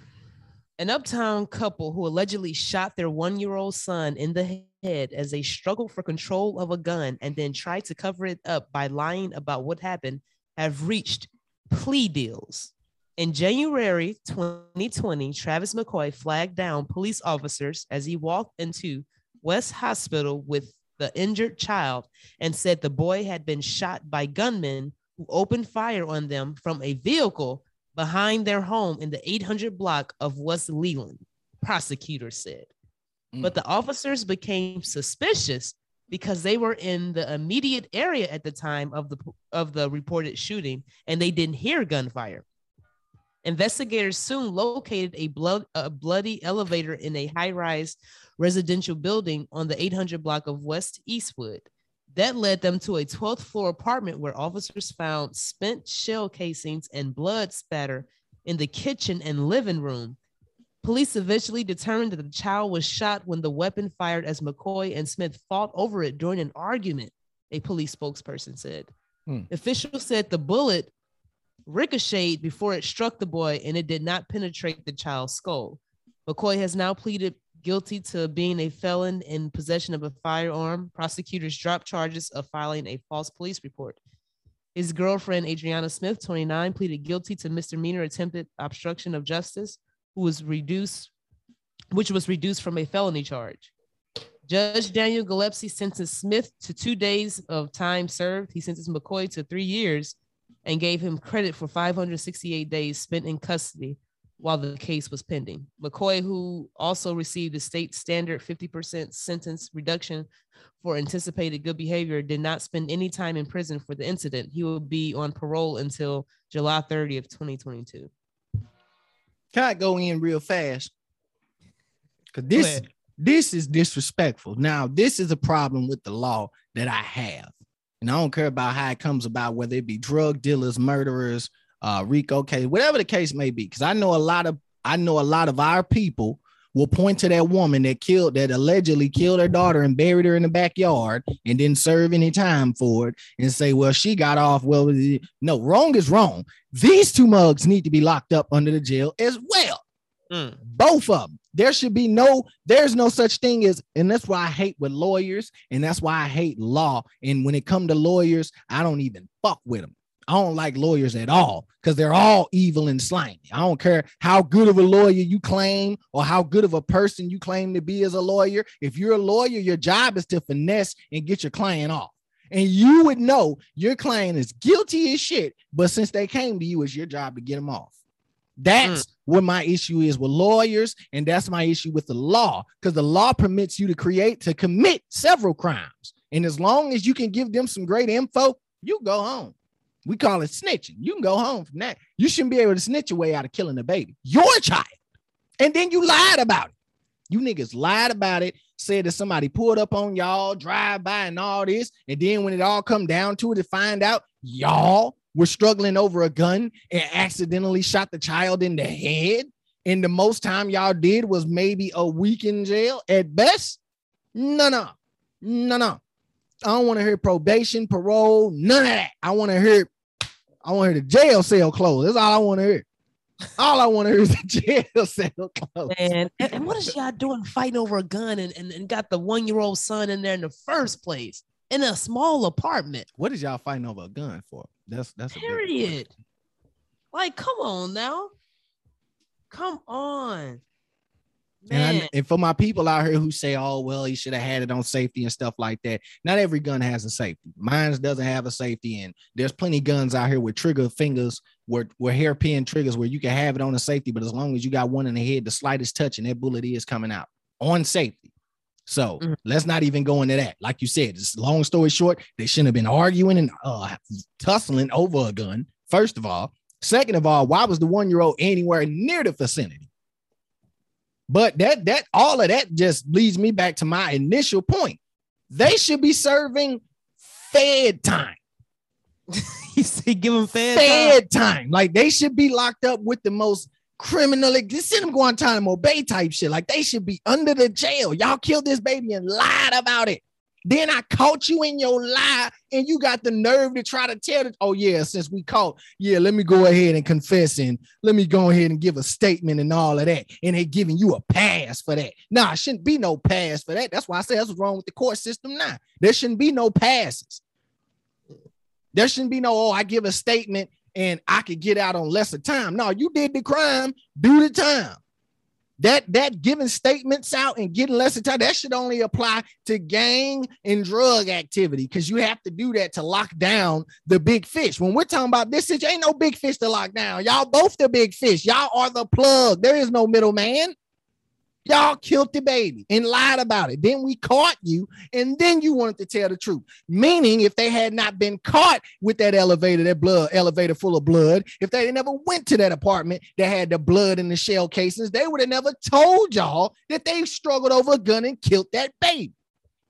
An uptown couple who allegedly shot their one-year-old son in the head as they struggled for control of a gun and then tried to cover it up by lying about what happened have reached plea deals. In January twenty twenty, Travis McCoy flagged down police officers as he walked into West Hospital with the injured child and said the boy had been shot by gunmen who opened fire on them from a vehicle behind their home in the eight hundred block of West Leland, prosecutors said. Mm. But the officers became suspicious because they were in the immediate area at the time of the of the reported shooting, and they didn't hear gunfire. Investigators soon located a, blood, a bloody elevator in a high-rise residential building on the eight hundred block of West Eastwood. That led them to a twelfth floor apartment where officers found spent shell casings and blood spatter in the kitchen and living room. Police eventually determined that the child was shot when the weapon fired as McCoy and Smith fought over it during an argument, a police spokesperson said. Hmm. Officials said the bullet ricocheted before it struck the boy and it did not penetrate the child's skull. McCoy has now pleaded guilty to being a felon in possession of a firearm. Prosecutors dropped charges of filing a false police report. His girlfriend, Adriana Smith, twenty-nine, pleaded guilty to misdemeanor attempted obstruction of justice, who was reduced, which was reduced from a felony charge. Judge Daniel Gillespie sentenced Smith to two days of time served. He sentenced McCoy to three years and gave him credit for five hundred sixty-eight days spent in custody while the case was pending. McCoy, who also received the state standard fifty percent sentence reduction for anticipated good behavior, did not spend any time in prison for the incident. He will be on parole until July thirtieth, twenty twenty-two. Can I go in real fast? Because this, this is disrespectful. Now, this is a problem with the law that I have. And I don't care about how it comes about, whether it be drug dealers, murderers, Uh, RICO case, whatever the case may be, because I know a lot of I know a lot of our people will point to that woman that killed, that allegedly killed her daughter and buried her in the backyard and didn't serve any time for it, and say, well, she got off. Well, no, wrong is wrong. These two mugs need to be locked up under the jail as well. Mm. Both of them. There should be no, there's no such thing as, and that's why I hate with lawyers, and that's why I hate law. And when it comes to lawyers, I don't even fuck with them. I don't like lawyers at all because they're all evil and slimy. I don't care how good of a lawyer you claim or how good of a person you claim to be as a lawyer. If you're a lawyer, your job is to finesse and get your client off. And you would know your client is guilty as shit, but since they came to you, it's your job to get them off. That's mm. what my issue is with lawyers, and that's my issue with the law, because the law permits you to create, to commit several crimes. And as long as you can give them some great info, you go home. We call it snitching. You can go home from that. You shouldn't be able to snitch your way out of killing a baby, your child. And then you lied about it. You niggas lied about it, said that somebody pulled up on y'all, drive by and all this. And then when it all come down to it, to find out y'all were struggling over a gun and accidentally shot the child in the head. And the most time y'all did was maybe a week in jail at best. No, no, no, no. I don't want to hear probation, parole, none of that. I want to hear, I want to hear the jail cell close. That's all I want to hear. All I want to hear is the jail cell close. Man, and what is y'all doing fighting over a gun and, and, and got the one-year-old son in there in the first place in a small apartment? What is y'all fighting over a gun for? That's that's period. A like, come on now. Come on. And, I, and for my people out here who say, oh, well, he should have had it on safety and stuff like that. Not every gun has a safety. Mine doesn't have a safety. And there's plenty of guns out here with trigger fingers, where, where hairpin triggers, where you can have it on a safety. But as long as you got one in the head, the slightest touch and that bullet is coming out on safety. So mm-hmm. let's not even go into that. Like you said, it's long story short, they shouldn't have been arguing and uh, tussling over a gun. First of all. Second of all, why was the one-year-old anywhere near the vicinity? But that that all of that just leads me back to my initial point. They should be serving fed time. You say give them fed, fed time. time. Like they should be locked up with the most criminal. Like, send them Guantanamo Bay type shit. Like they should be under the jail. Y'all killed this baby and lied about it. Then I caught you in your lie, and you got the nerve to try to tell it. Oh, yeah, since we caught, yeah, let me go ahead and confess, and let me go ahead and give a statement and all of that. And they giving you a pass for that. Nah, it shouldn't be no pass for that. That's why I say that's what's wrong with the court system now. There shouldn't be no passes. There shouldn't be no, oh, I give a statement and I could get out on lesser time. No, you did the crime, do the time. That that giving statements out and getting lesser time, that should only apply to gang and drug activity, because you have to do that to lock down the big fish. When we're talking about this situation, ain't no big fish to lock down. Y'all both the big fish. Y'all are the plug. There is no middleman. Y'all killed the baby and lied about it. Then we caught you, and then you wanted to tell the truth. Meaning, if they had not been caught with that elevator, that blood elevator full of blood, if they never went to that apartment that had the blood in the shell casings, they would have never told y'all that they struggled over a gun and killed that baby.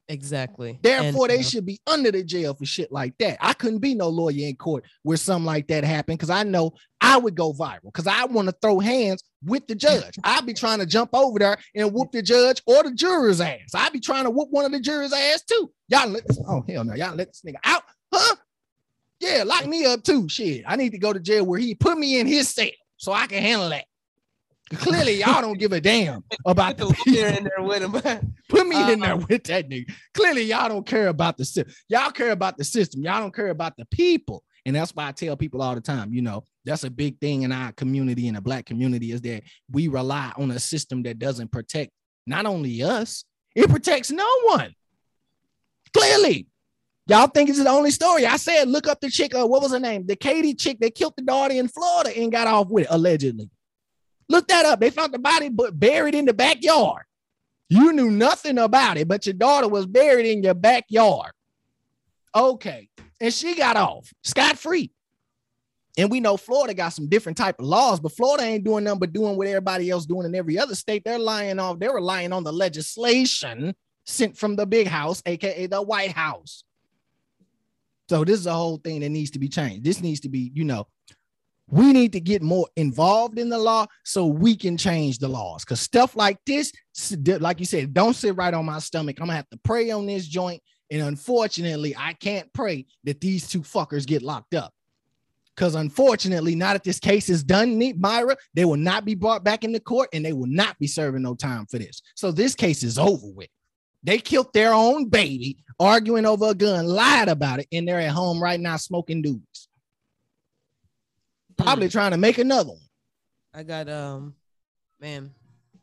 Exactly. Therefore, and, they uh, should be under the jail for shit like that. I couldn't be no lawyer in court where something like that happened, because I know I would go viral, because I want to throw hands with the judge. I'd be trying to jump over there and whoop the judge or the juror's ass. I'd be trying to whoop one of the jurors' ass too. Y'all let this, oh hell no, y'all let this nigga out, huh? Yeah, lock me up too. Shit, I need to go to jail where he put me in his cell so I can handle that. Clearly, y'all don't give a damn about the people in there with him. Put me uh, in there with that nigga. Clearly, y'all don't care about the system. Y'all care about the system. Y'all don't care about the people. And that's why I tell people all the time, you know, that's a big thing in our community, in the Black community, is that we rely on a system that doesn't protect not only us, it protects no one. Clearly. Y'all think it's the only story. I said, look up the chick. Uh, what was her name? The Katie chick that killed the daughter in Florida and got off with it, allegedly. Look that up. They found the body but buried in the backyard. You knew nothing about it, but your daughter was buried in your backyard. Okay. And she got off scot-free. And we know Florida got some different type of laws, but Florida ain't doing nothing but doing what everybody else doing in every other state. They're lying off. They're relying on the legislation sent from the big house, A K A the White House. So this is a whole thing that needs to be changed. This needs to be, you know, we need to get more involved in the law so we can change the laws. Because stuff like this, like you said, don't sit right on my stomach. I'm going to have to pray on this joint. And unfortunately, I can't pray that these two fuckers get locked up. Because unfortunately, now that this case is done, Myra, they will not be brought back into court and they will not be serving no time for this. So this case is over with. They killed their own baby, arguing over a gun, lied about it, and they're at home right now smoking doobies. Probably trying to make another one. I got, um, man.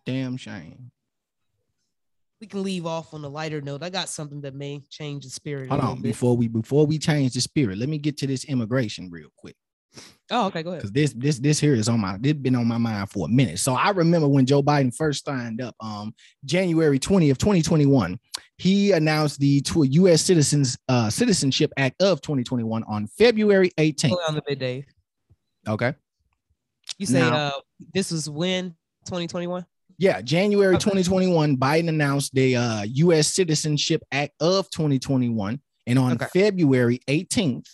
Damn shame. We can leave off on a lighter note. I got something that may change the spirit. Hold on. Before we, before we change the spirit, let me get to this immigration real quick. Oh, okay. Go ahead. Cause this, this, this here is on my, it's been on my mind for a minute. So I remember when Joe Biden first signed up, um, January twentieth, twenty twenty-one, he announced the U S Citizens, uh, Citizenship Act of twenty twenty-one on February eighteenth. Hold on a bit, Dave. Okay. You say now, uh, this was when twenty twenty-one? Yeah, January okay. twenty twenty-one, Biden announced the uh, U S Citizenship Act of twenty twenty-one. And on okay. February eighteenth,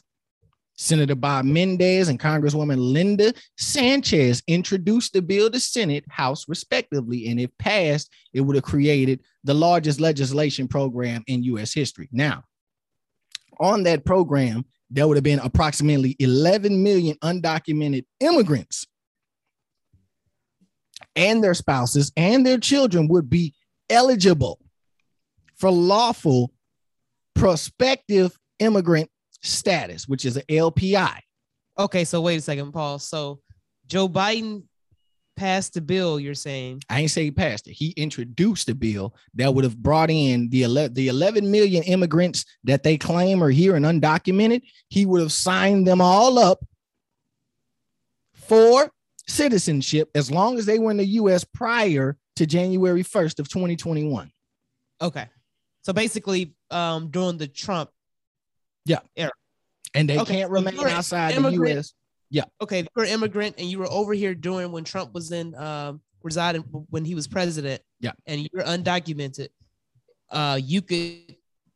Senator Bob Menendez and Congresswoman Linda Sanchez introduced the bill to Senate, House, respectively. And if passed, it would have created the largest legislation program in U S history. Now, on that program, there would have been approximately eleven million undocumented immigrants, and their spouses and their children would be eligible for lawful prospective immigrant status, which is an L P I. Okay, so wait a second, Paul. So Joe Biden passed the bill, you're saying? I ain't say he passed it. He introduced a bill that would have brought in the eleven million immigrants that they claim are here and undocumented. He would have signed them all up for citizenship as long as they were in the U S prior to January first of twenty twenty-one. Okay. So basically um, during the Trump yeah. era. And they okay. can't remain outside the U S. Yeah. Okay. If you're an immigrant and you were over here during when Trump was in, uh, residing when he was president. Yeah. And you're undocumented. Uh, you could,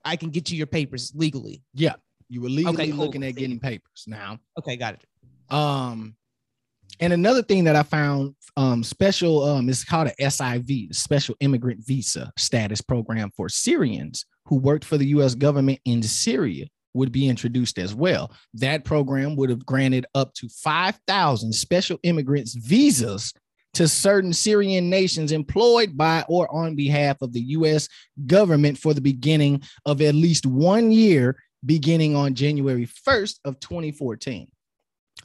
I can get you your papers legally. Yeah. You were legally okay, cool. looking at getting papers now. Okay. Got it. Um, and another thing that I found um, special, um, it's called a S I V, Special Immigrant Visa Status Program for Syrians who worked for the U S government in Syria would be introduced as well. That program would have granted up to five thousand special immigrants visas to certain Syrian nations employed by or on behalf of the U S government for the beginning of at least one year, beginning on January first of twenty fourteen.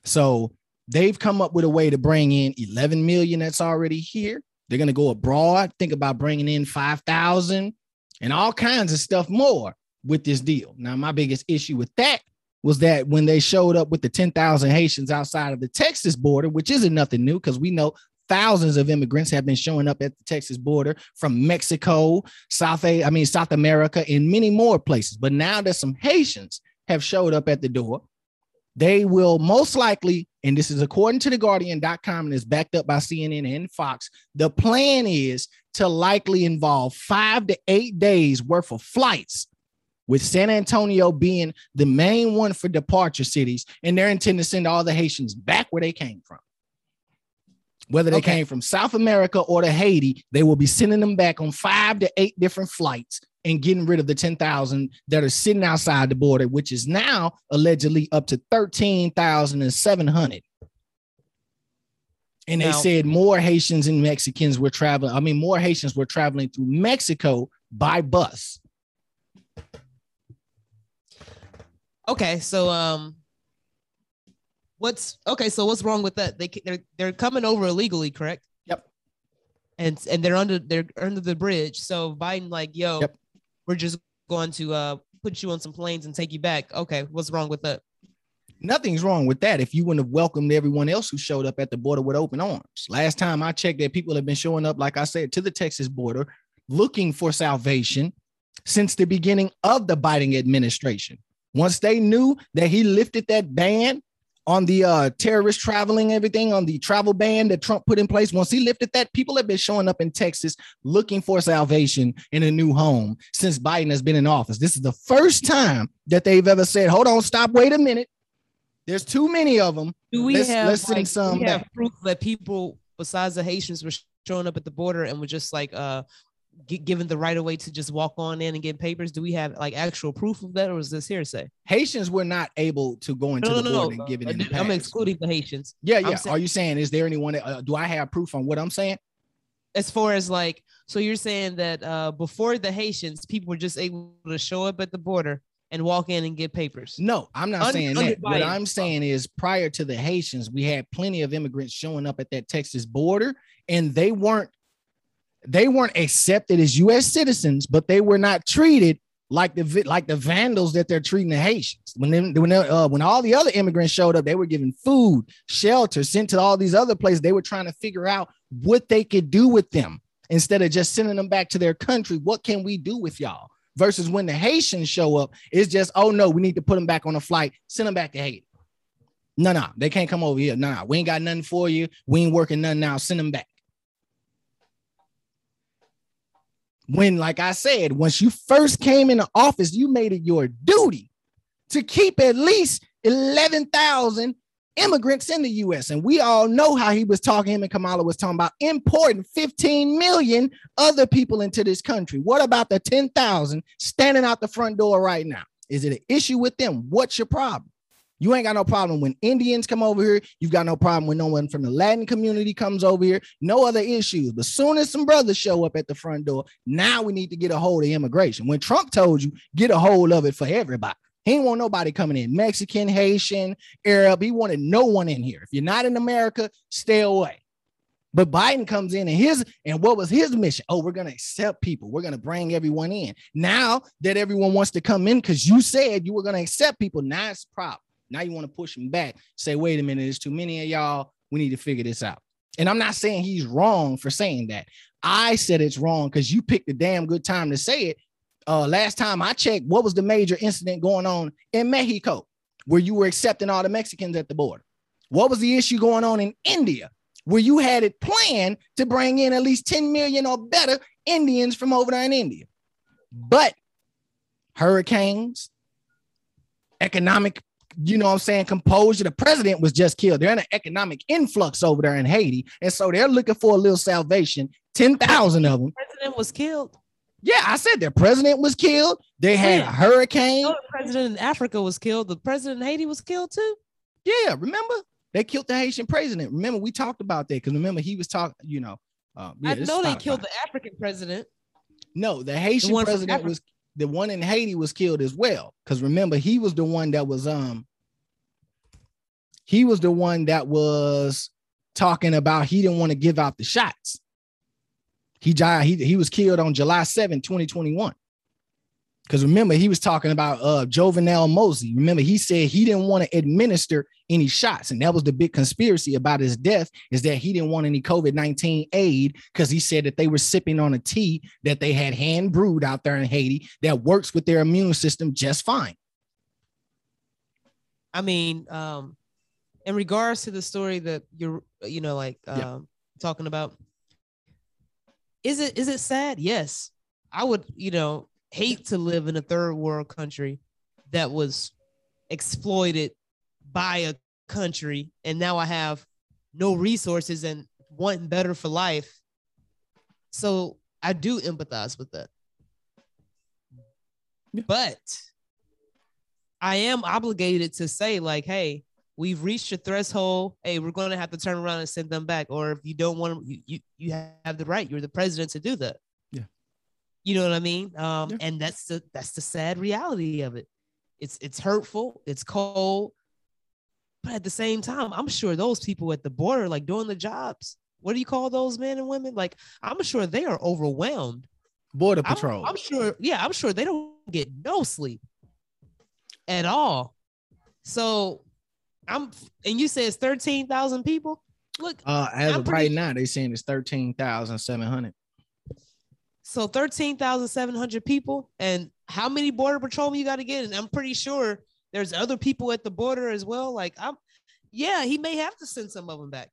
So they've come up with a way to bring in eleven million that's already here. They're going to go abroad, think about bringing in five thousand and all kinds of stuff more with this deal. Now, my biggest issue with that was that when they showed up with the ten thousand Haitians outside of the Texas border, which isn't nothing new because we know thousands of immigrants have been showing up at the Texas border from Mexico, South I mean, South America, and many more places. But now that some Haitians have showed up at the door, they will most likely, and this is according to the guardian dot com and is backed up by C N N and Fox, the plan is to likely involve five to eight days worth of flights, with San Antonio being the main one for departure cities, and they're intending to send all the Haitians back where they came from. Whether they okay. came from South America or to Haiti, they will be sending them back on five to eight different flights and getting rid of the ten thousand that are sitting outside the border, which is now allegedly up to thirteen thousand seven hundred. And they now, said more Haitians and Mexicans were traveling. I mean, more Haitians were traveling through Mexico by bus. Okay, so um, what's okay? So what's wrong with that? They they're they're coming over illegally, correct? Yep. And and they're under they're under the bridge. So Biden, like, yo, yep. we're just going to uh put you on some planes and take you back. Okay, what's wrong with that? Nothing's wrong with that. If you wouldn't have welcomed everyone else who showed up at the border with open arms. Last time I checked, that people have been showing up, like I said, to the Texas border looking for salvation since the beginning of the Biden administration. Once they knew that he lifted that ban on the uh, terrorist traveling, everything on the travel ban that Trump put in place, once he lifted that, people have been showing up in Texas looking for salvation in a new home since Biden has been in office. This is the first time that they've ever said, hold on, stop, wait a minute. There's too many of them. Do we let's, have, let's like, some we have proof that people besides the Haitians were showing up at the border and were just like, uh, given the right of way to just walk on in and get papers? Do we have like actual proof of that, or is this hearsay? Haitians were not able to go into no, the no, border no. and give it. In I'm excluding the Haitians. Yeah, yeah. Saying, are you saying is there anyone? Uh, do I have proof on what I'm saying? As far as like, so you're saying that uh, before the Haitians, people were just able to show up at the border and walk in and get papers? No, I'm not Un- saying that. What I'm saying is prior to the Haitians, we had plenty of immigrants showing up at that Texas border, and they weren't. They weren't accepted as U S citizens, but they were not treated like the like the vandals that they're treating the Haitians. When they, when they, uh, when all the other immigrants showed up, they were given food, shelter, sent to all these other places. They were trying to figure out what they could do with them instead of just sending them back to their country. What can we do with y'all? Versus when the Haitians show up, it's just, oh, no, we need to put them back on a flight, send them back to Haiti. No, no, they can't come over here. No, no, we ain't got nothing for you. We ain't working nothing now. Send them back. When, like I said, once you first came into office, you made it your duty to keep at least eleven thousand immigrants in the U S. And we all know how he was talking, him and Kamala was talking about importing fifteen million other people into this country. What about the ten thousand standing out the front door right now? Is it an issue with them? What's your problem? You ain't got no problem when Indians come over here. You've got no problem when no one from the Latin community comes over here. No other issues. But soon as some brothers show up at the front door, now we need to get a hold of immigration. When Trump told you, get a hold of it for everybody. He didn't want nobody coming in. Mexican, Haitian, Arab. He wanted no one in here. If you're not in America, stay away. But Biden comes in and his and what was his mission? Oh, we're going to accept people. We're going to bring everyone in. Now that everyone wants to come in because you said you were going to accept people. Now it's a problem. Now you want to push him back, say, wait a minute, there's too many of y'all. We need to figure this out. And I'm not saying he's wrong for saying that. I said it's wrong because you picked a damn good time to say it. Uh, last time I checked, what was the major incident going on in Mexico where you were accepting all the Mexicans at the border? What was the issue going on in India where you had it planned to bring in at least ten million or better Indians from over there in India? But hurricanes, economic You know what I'm saying? Composure. The president was just killed. They're in an economic influx over there in Haiti. And so they're looking for a little salvation. ten thousand of them. The president was killed. Yeah, I said their president was killed. They had yeah. a hurricane. Oh, the president in Africa was killed. The president in Haiti was killed too. Yeah, remember? They killed the Haitian president. Remember, we talked about that because remember he was talking, you know. Uh, yeah, I know they killed the African president. No, the Haitian the president was, the one in Haiti was killed as well. Because remember, he was the one that was, um, he was the one that was talking about he didn't want to give out the shots. He died. He, he was killed on July seventh, twenty twenty-one. Because remember, he was talking about uh, Jovenel Mosey. Remember, he said he didn't want to administer any shots. And that was the big conspiracy about his death, is that he didn't want any COVID nineteen aid because he said that they were sipping on a tea that they had hand brewed out there in Haiti that works with their immune system just fine. I mean, um, in regards to the story that you're, you know, like um, yeah. talking about, is it is it sad? Yes. I would, you know, hate to live in a third world country that was exploited by a country, and now I have no resources and wanting better for life. So I do empathize with that. But I am obligated to say, like, hey, we've reached a threshold. Hey, we're going to have to turn around and send them back. Or if you don't want to, you, you, you have the right. You're the president to do that. You know what I mean? Um, yeah. And that's the that's the sad reality of it. It's it's hurtful. It's cold. But at the same time, I'm sure those people at the border, like doing the jobs, what do you call those men and women? Like, I'm sure they are overwhelmed. Border Patrol. I'm, I'm sure. Yeah, I'm sure they don't get no sleep at all. So I'm and you say it's thirteen thousand people. Look, uh, as of right now, they're saying it's thirteen thousand seven hundred. So thirteen thousand seven hundred people, and how many border patrolmen you got to get? And I'm pretty sure there's other people at the border as well. Like, I'm, yeah, he may have to send some of them back.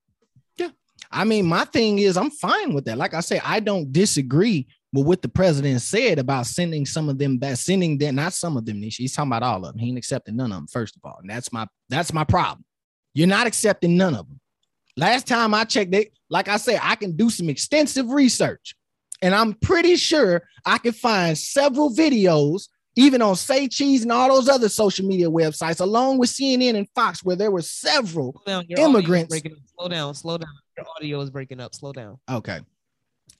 Yeah. I mean, my thing is I'm fine with that. Like I say, I don't disagree with what the president said about sending some of them back, sending them, not some of them. He's talking about all of them. He ain't accepting none of them, first of all. And that's my, that's my problem. You're not accepting none of them. Last time I checked, they, like I say, I can do some extensive research. And I'm pretty sure I can find several videos, even on Say Cheese and all those other social media websites, along with C N N and Fox, where there were several slow down, immigrants. Slow down, slow down. Your audio is breaking up. Slow down. Okay.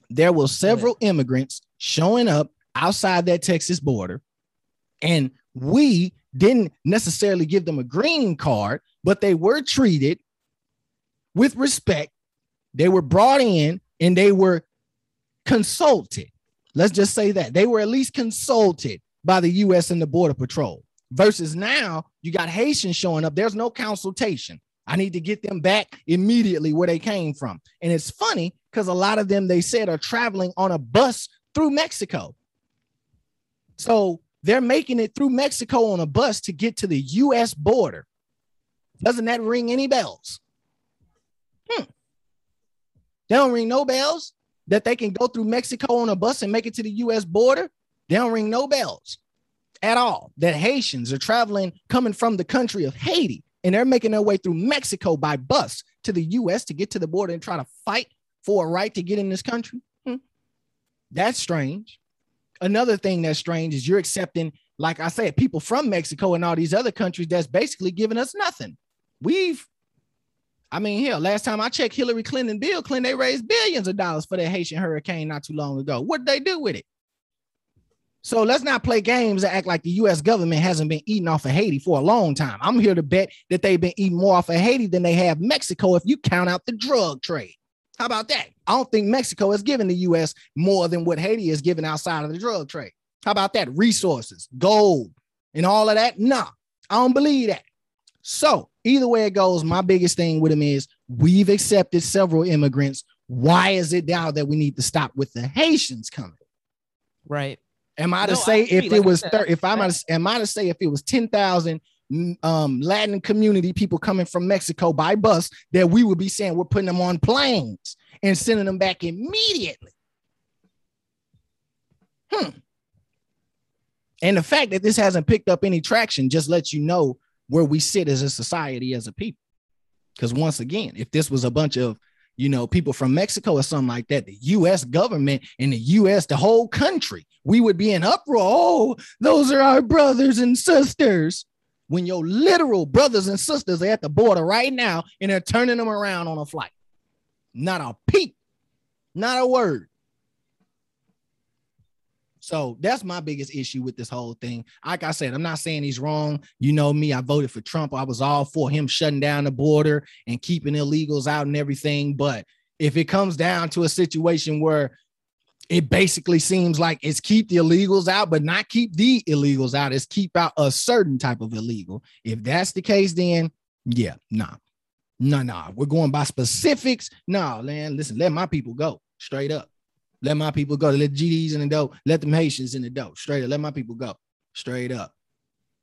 There were several immigrants showing up outside that Texas border, and we didn't necessarily give them a green card, but they were treated with respect. They were brought in, and they were consulted. Let's just say that they were at least consulted by the U S and the Border Patrol, versus now you got Haitians showing up. There's no consultation. I need to get them back immediately where they came from. And it's funny because a lot of them, they said, are traveling on a bus through Mexico. So they're making it through Mexico on a bus to get to the U S border. Doesn't that ring any bells? Hmm. They don't ring no bells. That they can go through Mexico on a bus and make it to the U S border, they don't ring no bells at all. That Haitians are traveling, coming from the country of Haiti, and they're making their way through Mexico by bus to the U S to get to the border and try to fight for a right to get in this country. Hmm. That's strange. Another thing that's strange is you're accepting, like I said, people from Mexico and all these other countries that's basically giving us nothing. We've I mean, hell, last time I checked, Hillary Clinton and Bill Clinton, they raised billions of dollars for that Haitian hurricane not too long ago. What did they do with it? So let's not play games and act like the U S government hasn't been eating off of Haiti for a long time. I'm here to bet that they've been eating more off of Haiti than they have Mexico if you count out the drug trade. How about that? I don't think Mexico has given the U S more than what Haiti has given outside of the drug trade. How about that? Resources, gold, and all of that? Nah, I don't believe that. So either way it goes, my biggest thing with them is we've accepted several immigrants. Why is it now that we need to stop with the Haitians coming? Right. Am I no, to say I agree, if like it was thir- if I'm right. am I to say if it was ten thousand um, Latin community people coming from Mexico by bus that we would be saying we're putting them on planes and sending them back immediately? Hmm. And the fact that this hasn't picked up any traction just lets you know where we sit as a society, as a people. Because once again, if this was a bunch of you know, people from Mexico or something like that, the U S government and the U S, the whole country, we would be in uproar. Oh, those are our brothers and sisters. When your literal brothers and sisters are at the border right now and they're turning them around on a flight. Not a peep, not a word. So that's my biggest issue with this whole thing. Like I said, I'm not saying he's wrong. You know me, I voted for Trump. I was all for him shutting down the border and keeping illegals out and everything. But if it comes down to a situation where it basically seems like it's keep the illegals out, but not keep the illegals out, it's keep out a certain type of illegal. If that's the case, then yeah, nah, nah, nah. We're going by specifics. Nah, man, listen, let my people go straight up. Let my people go. Let the G Ds in the door. Let them Haitians in the door. Straight up. Let my people go. Straight up.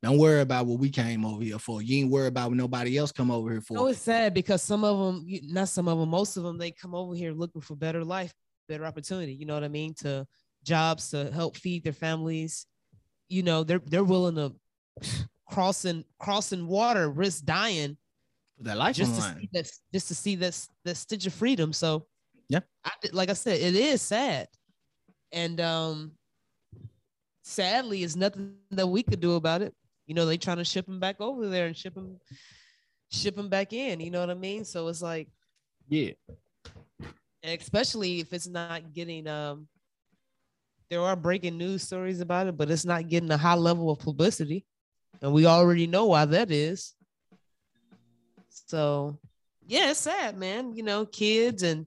Don't worry about what we came over here for. You ain't worry about what nobody else come over here for. No, it's sad because some of them, not some of them, most of them, they come over here looking for better life, better opportunity. You know what I mean? To jobs, to help feed their families. You know, they're they're willing to cross in, cross in water, risk dying. That life just to see that, just to see that, that stitch of freedom. So. Yeah, I, like I said, it is sad. And um, sadly, it's nothing that we could do about it. You know, they trying to ship them back over there and ship them, ship them back in. You know what I mean? So it's like, yeah, especially if it's not getting, um, there are breaking news stories about it, but it's not getting a high level of publicity. And we already know why that is. So, yeah, it's sad, man. You know, kids and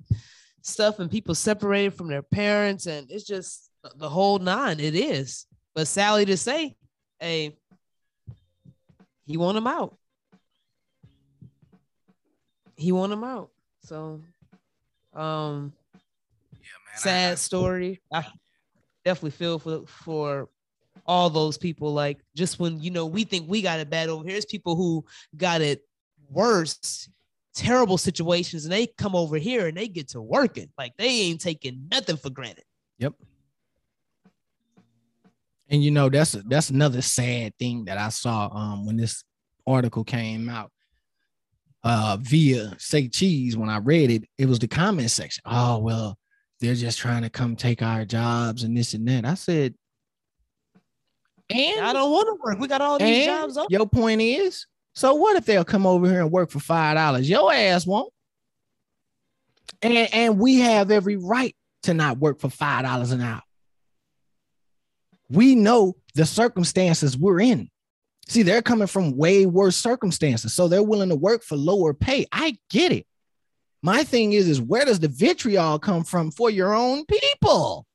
stuff and people separated from their parents, and it's just the whole nine. It is. But Sally to say, hey, he want him out. He want him out. So um yeah, man, sad I, I, story. I definitely feel for for all those people. Like, just when, you know, we think we got it bad over here, it's people who got it worse. Terrible situations, and they come over here and they get to working. Like, they ain't taking nothing for granted. Yep. And you know, that's a, that's another sad thing that I saw um when this article came out uh via Say Cheese. When I read it, it was the comment section. Oh, well, they're just trying to come take our jobs and this and that. I said, and I don't want to work. We got all these jobs open. Your point is, so what if they'll come over here and work for five dollars? Your ass won't. And, and we have every right to not work for five dollars an hour. We know the circumstances we're in. See, they're coming from way worse circumstances, so they're willing to work for lower pay. I get it. My thing is, is where does the vitriol come from for your own people?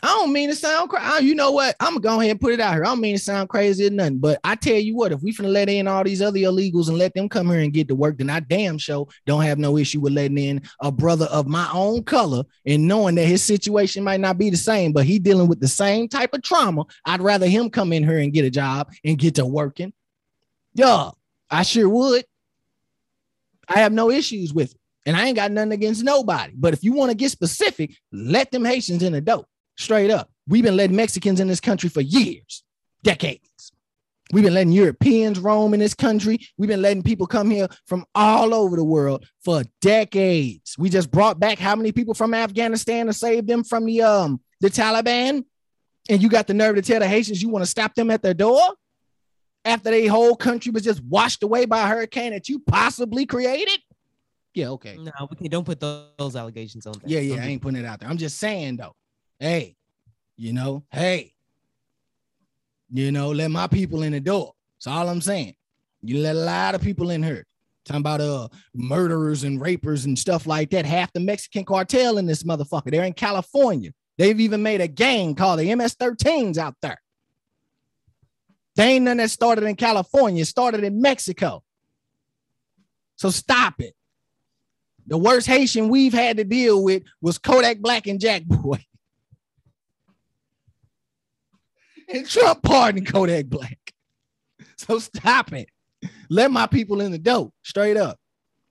I don't mean to sound crazy. You know what? I'm going to go ahead and put it out here. I don't mean to sound crazy or nothing, but I tell you what, if we finna let in all these other illegals and let them come here and get to work, then I damn sure don't have no issue with letting in a brother of my own color and knowing that his situation might not be the same, but he dealing with the same type of trauma. I'd rather him come in here and get a job and get to working. Yeah, I sure would. I have no issues with it, and I ain't got nothing against nobody. But if you want to get specific, let them Haitians in the dope. Straight up. We've been letting Mexicans in this country for years, decades. We've been letting Europeans roam in this country. We've been letting people come here from all over the world for decades. We just brought back how many people from Afghanistan to save them from the um the Taliban? And you got the nerve to tell the Haitians you want to stop them at their door after their whole country was just washed away by a hurricane that you possibly created? Yeah, okay. No, we don't put those allegations on that. Yeah, yeah, I ain't putting it out there. I'm just saying, though. Hey, you know, hey, you know, let my people in the door. That's all I'm saying. You let a lot of people in here. Talking about uh murderers and rapers and stuff like that. Half the Mexican cartel in this motherfucker. They're in California. They've even made a gang called the M S thirteens out there. They ain't none that started in California. It started in Mexico. So stop it. The worst Haitian we've had to deal with was Kodak Black and Jack Boy. And Trump pardoned Kodak Black. So stop it. Let my people in the door. Straight up.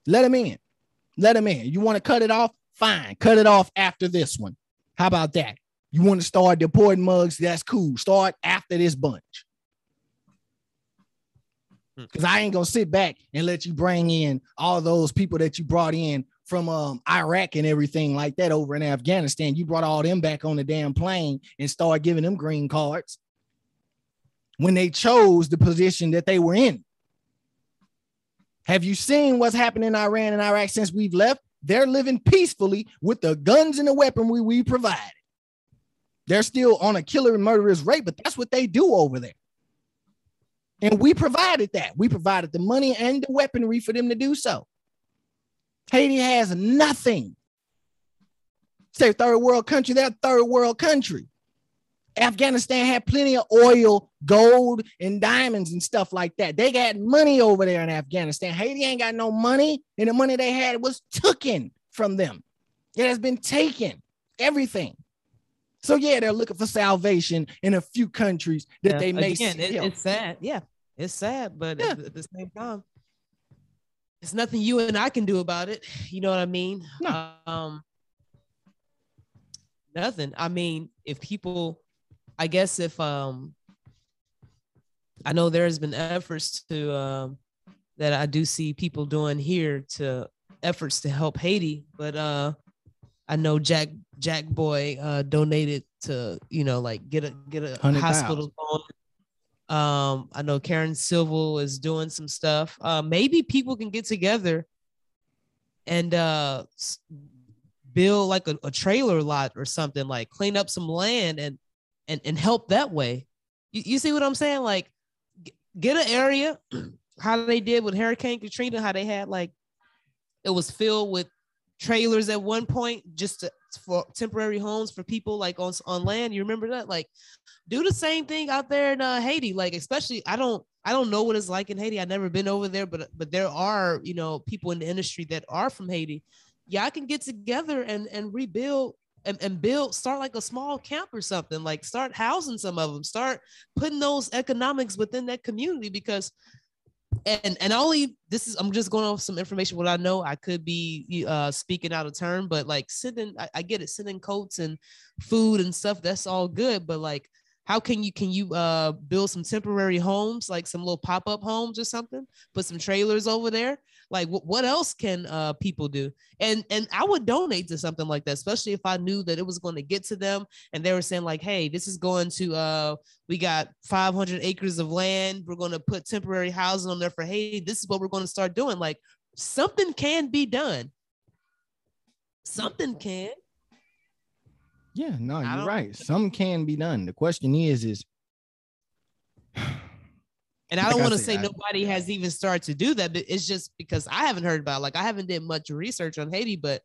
Let them in. Let them in. You want to cut it off? Fine. Cut it off after this one. How about that? You want to start deporting mugs? That's cool. Start after this bunch. Because I ain't going to sit back and let you bring in all those people that you brought in from um, Iraq and everything like that over in Afghanistan. You brought all them back on the damn plane and started giving them green cards when they chose the position that they were in. Have you seen what's happened in Iran and Iraq since we've left? They're living peacefully with the guns and the weaponry we provided. They're still on a killer and murderous rate, but that's what they do over there. And we provided that. We provided the money and the weaponry for them to do so. Haiti has nothing. Say third world country, they're a third world country. Afghanistan had plenty of oil, gold, and diamonds and stuff like that. They got money over there in Afghanistan. Haiti ain't got no money, and the money they had was taken from them. It has been taken, everything. So, yeah, they're looking for salvation in a few countries that yeah. they may Again, see. It, it's sad. Yeah, it's sad. But yeah. at, at the same time, there's nothing you and I can do about it. You know what I mean? No. Um, nothing. I mean, if people, I guess if um, I know there has been efforts to um, that I do see people doing here to efforts to help Haiti. But uh, I know Jack Jack Boy uh, donated to, you know, like get a get a hospital going. Um, I know Karen Silva is doing some stuff. Uh, maybe people can get together and uh, build like a, a trailer lot or something, like clean up some land and and, and help that way. You, you see what I'm saying? Like g- get an area, how they did with Hurricane Katrina, how they had like, it was filled with trailers at one point just to, for temporary homes for people like on, on land. You remember that? Like do the same thing out there in uh, Haiti. Like, especially, I don't, I don't know what it's like in Haiti. I've never been over there, but, but there are, you know, people in the industry that are from Haiti. Y'all can get together and, and rebuild and, and build, start like a small camp or something, like start housing some of them, start putting those economics within that community because And and only this is I'm just going off some information. What I know, I could be uh, speaking out of turn, but like sending, I, I get it, sending coats and food and stuff. That's all good, but like, how can you can you uh, build some temporary homes, like some little pop up homes or something? Put some trailers over there. Like, wh- what else can uh, people do? And and I would donate to something like that, especially if I knew that it was going to get to them. And they were saying like, hey, this is going to, uh, we got five hundred acres of land. We're going to put temporary housing on there for Haiti. This is what we're going to start doing. Like something can be done. Something can. Yeah, no, you're right. Some can be done. The question is, is. And I don't want to say nobody has even started to do that, but it's just because I haven't heard about it. Like I haven't did much research on Haiti, but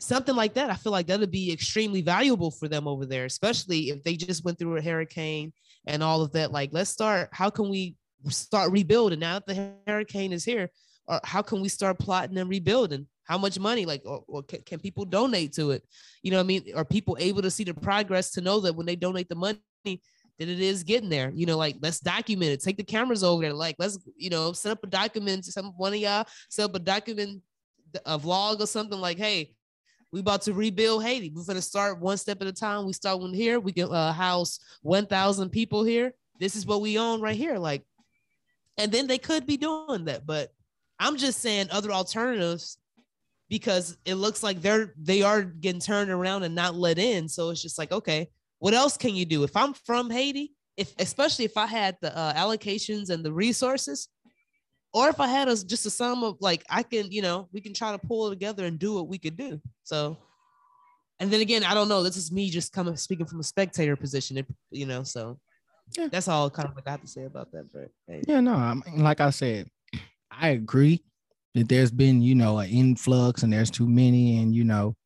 something like that, I feel like that would be extremely valuable for them over there, especially if they just went through a hurricane and all of that. Like, let's start. How can we start rebuilding now that the hurricane is here? Or how can we start plotting and rebuilding? How much money? Like, or, or can, can people donate to it? You know what I mean? Are people able to see the progress to know that when they donate the money, that it is getting there, you know, like let's document it, take the cameras over there. Like let's, you know, set up a document, some one of y'all set up a document, a vlog or something like, hey, we about to rebuild Haiti. We're going to start one step at a time. We start one here. We can uh, house one thousand people here. This is what we own right here. Like, and then they could be doing that, but I'm just saying other alternatives because it looks like they're, they are getting turned around and not let in. So it's just like, okay, what else can you do? If I'm from Haiti, if especially if I had the uh, allocations and the resources, or if I had a, just a sum of like, I can, you know, we can try to pull together and do what we could do. So, and then again, I don't know. This is me just coming speaking from a spectator position, you know. So, yeah. That's all kind of what I have to say about that. But hey. Yeah, no, I mean, like I said, I agree that there's been, you know, an influx and there's too many, and you know.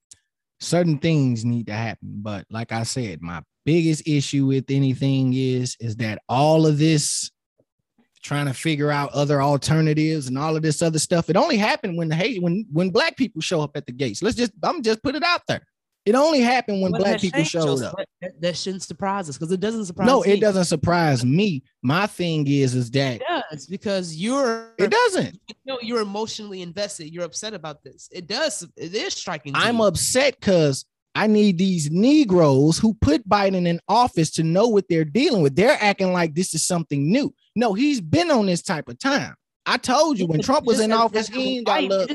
Certain things need to happen, but like I said, my biggest issue with anything is, is that all of this trying to figure out other alternatives and all of this other stuff, it only happened when the hate, when, when black people show up at the gates. Let's just, I'm just put it out there. It only happened when well, black people showed up. That, that shouldn't surprise us because it doesn't surprise No, me. It doesn't surprise me. My thing is, is that it does because you're it doesn't. You know, you're emotionally invested. You're upset about this. It does. It is striking. I'm you. upset because I need these Negroes who put Biden in office to know what they're dealing with. They're acting like this is something new. No, he's been on this type of time. I told you when Trump was in office, he ain't got love.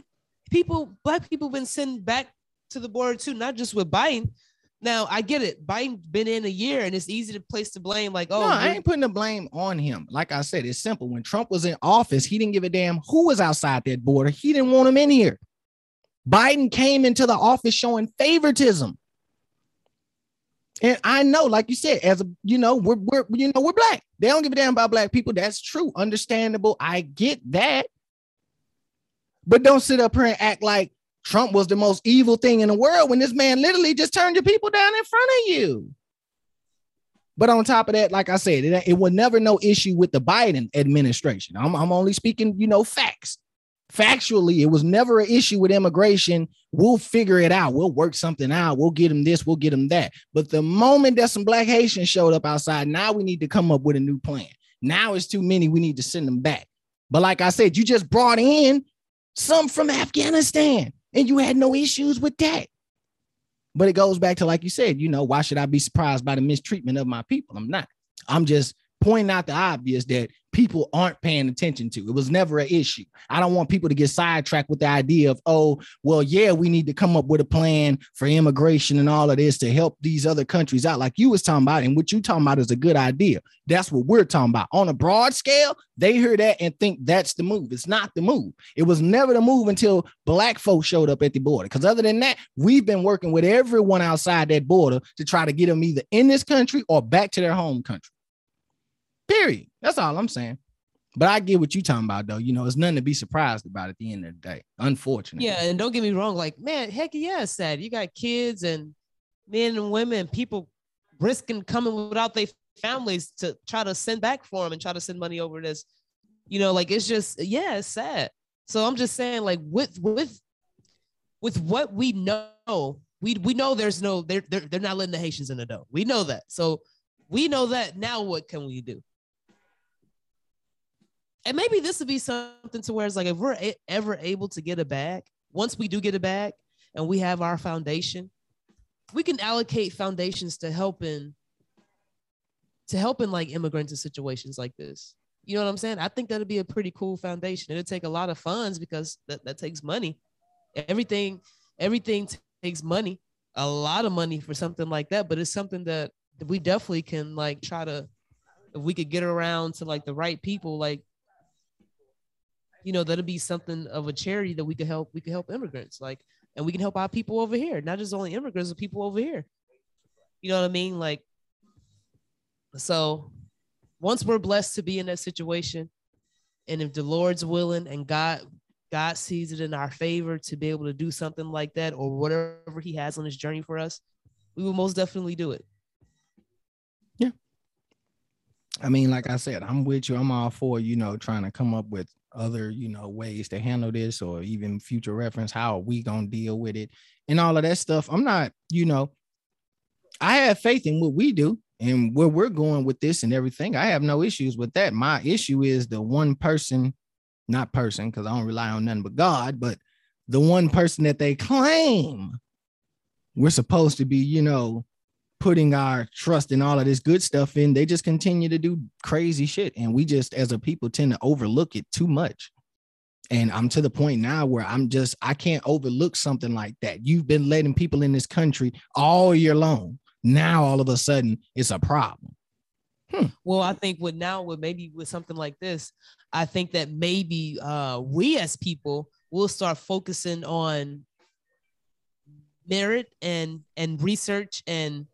People, black people been sent back to the border too, not just with Biden. Now, I get it. Biden's been in a year and it's easy to place the blame. Like, oh, no, I ain't putting the blame on him. Like I said, it's simple. When Trump was in office, he didn't give a damn who was outside that border. He didn't want him in here. Biden came into the office showing favoritism. And I know, like you said, as a, you know, we're, we're, you know, we're black. They don't give a damn about black people. That's true. Understandable. I get that. But don't sit up here and act like Trump was the most evil thing in the world when this man literally just turned your people down in front of you. But on top of that, like I said, it, it was never no issue with the Biden administration. I'm, I'm only speaking, you know, facts. Factually, it was never an issue with immigration. We'll figure it out. We'll work something out. We'll get them this. We'll get them that. But the moment that some black Haitians showed up outside, now we need to come up with a new plan. Now it's too many. We need to send them back. But like I said, you just brought in some from Afghanistan and you had no issues with that. But it goes back to, like you said, you know, why should I be surprised by the mistreatment of my people? I'm not. I'm just pointing out the obvious that people aren't paying attention to. It was never an issue. I don't want people to get sidetracked with the idea of, oh, well, yeah, we need to come up with a plan for immigration and all of this to help these other countries out, like you was talking about. And what you talking about is a good idea. That's what we're talking about. On a broad scale, they hear that and think that's the move. It's not the move. It was never the move until black folks showed up at the border. Because other than that, we've been working with everyone outside that border to try to get them either in this country or back to their home country. Period. That's all I'm saying. But I get what you're talking about, though. You know, it's nothing to be surprised about at the end of the day, unfortunately. Yeah, and don't get me wrong. Like, man, heck yeah, it's sad. You got kids and men and women, people risking coming without their families to try to send back for them and try to send money over this. You know, like, it's just, yeah, it's sad. So I'm just saying, like, with with with what we know, we we know there's no, they're, they're, they're not letting the Haitians in the dough. We know that. So we know that. Now what can we do? And maybe this would be something to where it's like, if we're a- ever able to get a bag, once we do get a bag and we have our foundation, we can allocate foundations to helping, to helping like immigrants in situations like this. You know what I'm saying? I think that'd be a pretty cool foundation. It'll take a lot of funds because that, that takes money. Everything, everything takes money, a lot of money for something like that. But it's something that we definitely can like try to, if we could get around to like the right people, like, you know, that'll be something of a charity that we could help. We could help immigrants, like, and we can help our people over here. Not just only immigrants, but people over here. You know what I mean? Like, so once we're blessed to be in that situation, and if the Lord's willing and God, God sees it in our favor to be able to do something like that or whatever he has on his journey for us, we will most definitely do it. Yeah. I mean, like I said, I'm with you. I'm all for, you know, trying to come up with other, you know, ways to handle this or even future reference. How are we going to deal with it and all of that stuff? I'm not, you know, I have faith in what we do and where we're going with this and everything. I have no issues with that. My issue is the one person, not person, because I don't rely on nothing but God, but the one person that they claim we're supposed to be, you know, putting our trust in all of this good stuff in, they just continue to do crazy shit. And we just, as a people, tend to overlook it too much. And I'm to the point now where I'm just, I can't overlook something like that. You've been letting people in this country all year long. Now, all of a sudden, it's a problem. Hmm. Well, I think with now, with maybe with something like this, I think that maybe uh, we as people will start focusing on merit and, and research and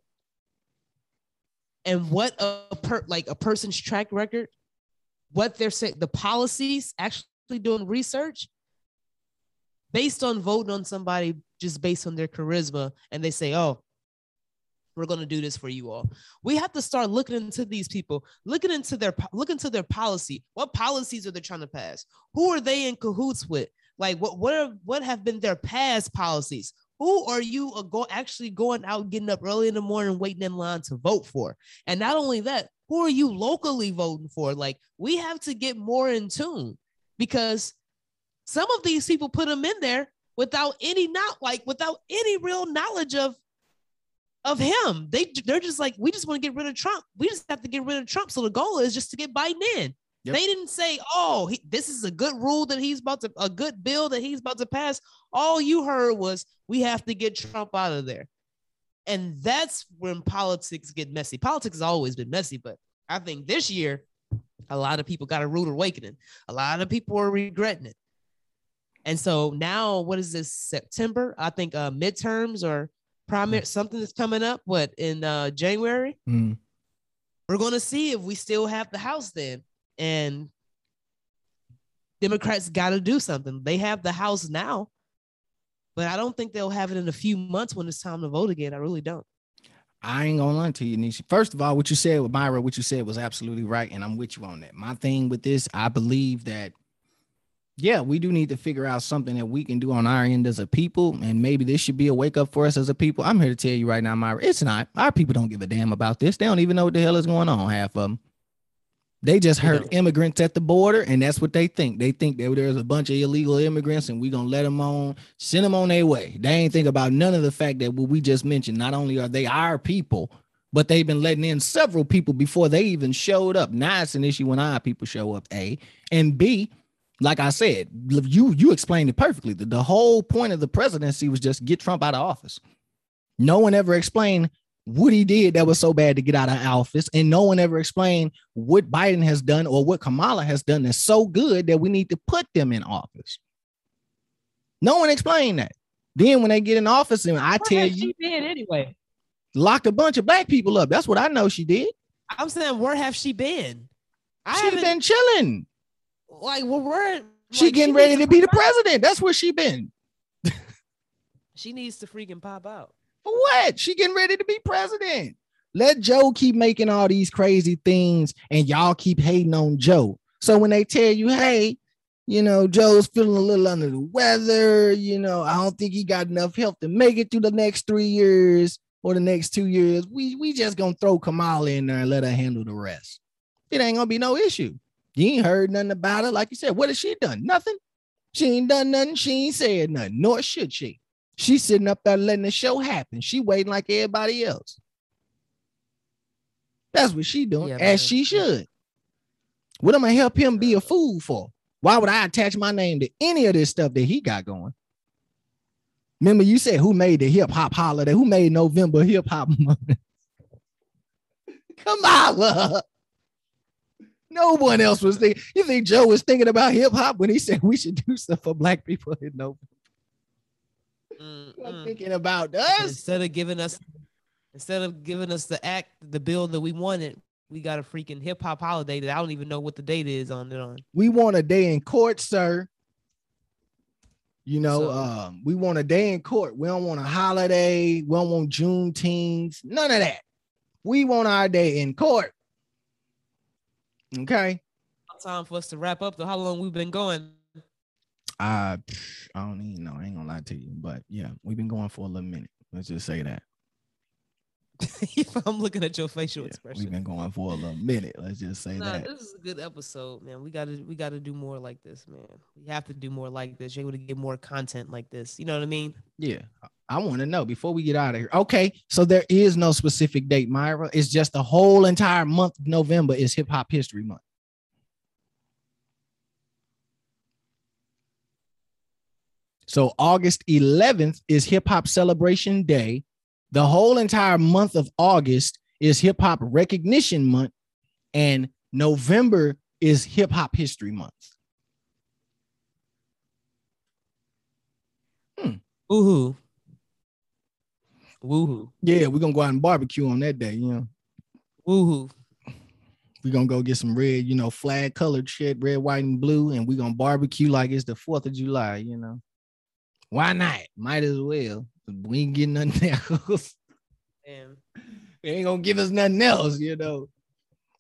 And what a per, like a person's track record, what they're saying, the policies, actually doing research based on voting on somebody just based on their charisma. And they say, oh, we're going to do this for you all. We have to start looking into these people, looking into their, looking into their policy. What policies are they trying to pass? Who are they in cahoots with? Like what, what, are, what have been their past policies? Who are you go- actually going out, getting up early in the morning, waiting in line to vote for? And not only that, who are you locally voting for? Like, we have to get more in tune because some of these people put them in there without any, not like without any real knowledge of of him. They, they're just like, we just want to get rid of Trump. We just have to get rid of Trump. So the goal is just to get Biden in. Yep. They didn't say, oh, he, this is a good rule that he's about to, a good bill that he's about to pass. All you heard was, we have to get Trump out of there. And that's when politics get messy. Politics has always been messy, but I think this year, a lot of people got a rude awakening. A lot of people are regretting it. And so now, what is this, September? I think uh, midterms or primary, something that's coming up, what, in uh, January? Mm. We're going to see if we still have the House then. And Democrats got to do something. They have the House now, but I don't think they'll have it in a few months when it's time to vote again. I really don't. I ain't gonna lie to you, Nisha. First of all, what you said with Myra, what you said was absolutely right, and I'm with you on that. My thing with this, I believe that, yeah, we do need to figure out something that we can do on our end as a people, and maybe this should be a wake up for us as a people. I'm here to tell you right now, Myra, it's not. Our people don't give a damn about this. They don't even know what the hell is going on, half of them. They just heard immigrants at the border, and that's what they think. They think that there's a bunch of illegal immigrants, and we're going to let them on, send them on their way. They ain't think about none of the fact that what we just mentioned, not only are they our people, but they've been letting in several people before they even showed up. Now it's an issue when our people show up, A. And B, like I said, you, you explained it perfectly. The, the whole point of the presidency was just get Trump out of office. No one ever explained what he did that was so bad to get out of office, and no one ever explained what Biden has done or what Kamala has done that's so good that we need to put them in office. No one explained that. Then when they get in office, and I what tell you, she did anyway, locked a bunch of black people up. That's what I know she did. I'm saying, where have she been? She's been chilling. Like, well, where like, she getting she ready to be the president? Out. That's where she been. She needs to freaking pop out. For what? She getting ready to be president. Let Joe keep making all these crazy things, and y'all keep hating on Joe. So when they tell you, hey, you know, Joe's feeling a little under the weather, you know, I don't think he got enough help to make it through the next three years or the next two years. We we just gonna throw Kamala in there and let her handle the rest. It ain't gonna be no issue. You ain't heard nothing about her. Like you said, what has she done? Nothing. She ain't done nothing. She ain't said nothing, nor should she. She's sitting up there letting the show happen. She waiting like everybody else. That's what she doing, yeah, as she should. What am I help him be a fool for? Why would I attach my name to any of this stuff that he got going? Remember, you said who made the hip hop holiday? Who made November hip hop month? Come on, love. No one else was thinking. You think Joe was thinking about hip hop when he said we should do stuff for black people in November? I'm thinking about us. Instead of giving us, instead of giving us the act, the bill that we wanted, we got a freaking hip hop holiday that I don't even know what the date is on it. On we want a day in court, sir. You know, so, um, we want a day in court. We don't want a holiday. We don't want Juneteenth. None of that. We want our day in court. Okay. Time for us to wrap up. So how long we've been going? I, I don't even know. I ain't gonna lie to you, but yeah, we've been going for a little minute. Let's just say that. I'm looking at your facial yeah, expression. We've been going for a little minute. Let's just say nah, that. This is a good episode, man. We gotta, we gotta do more like this, man. We have to do more like this. You're able to get more content like this. You know what I mean? Yeah. I want to know before we get out of here. Okay, so there is no specific date, Myra. It's just the whole entire month of November is Hip Hop History Month. So August eleventh is Hip Hop Celebration Day. The whole entire month of August is Hip Hop Recognition Month. And November is Hip Hop History Month. Hmm. Woohoo. Woohoo. Yeah, we're going to go out and barbecue on that day, you know. Woohoo. We're going to go get some red, you know, flag colored shit, red, white, and blue. And we're going to barbecue like it's the fourth of July, you know. Why not? Might as well. We ain't getting nothing else. Damn. They ain't gonna give us nothing else, you know.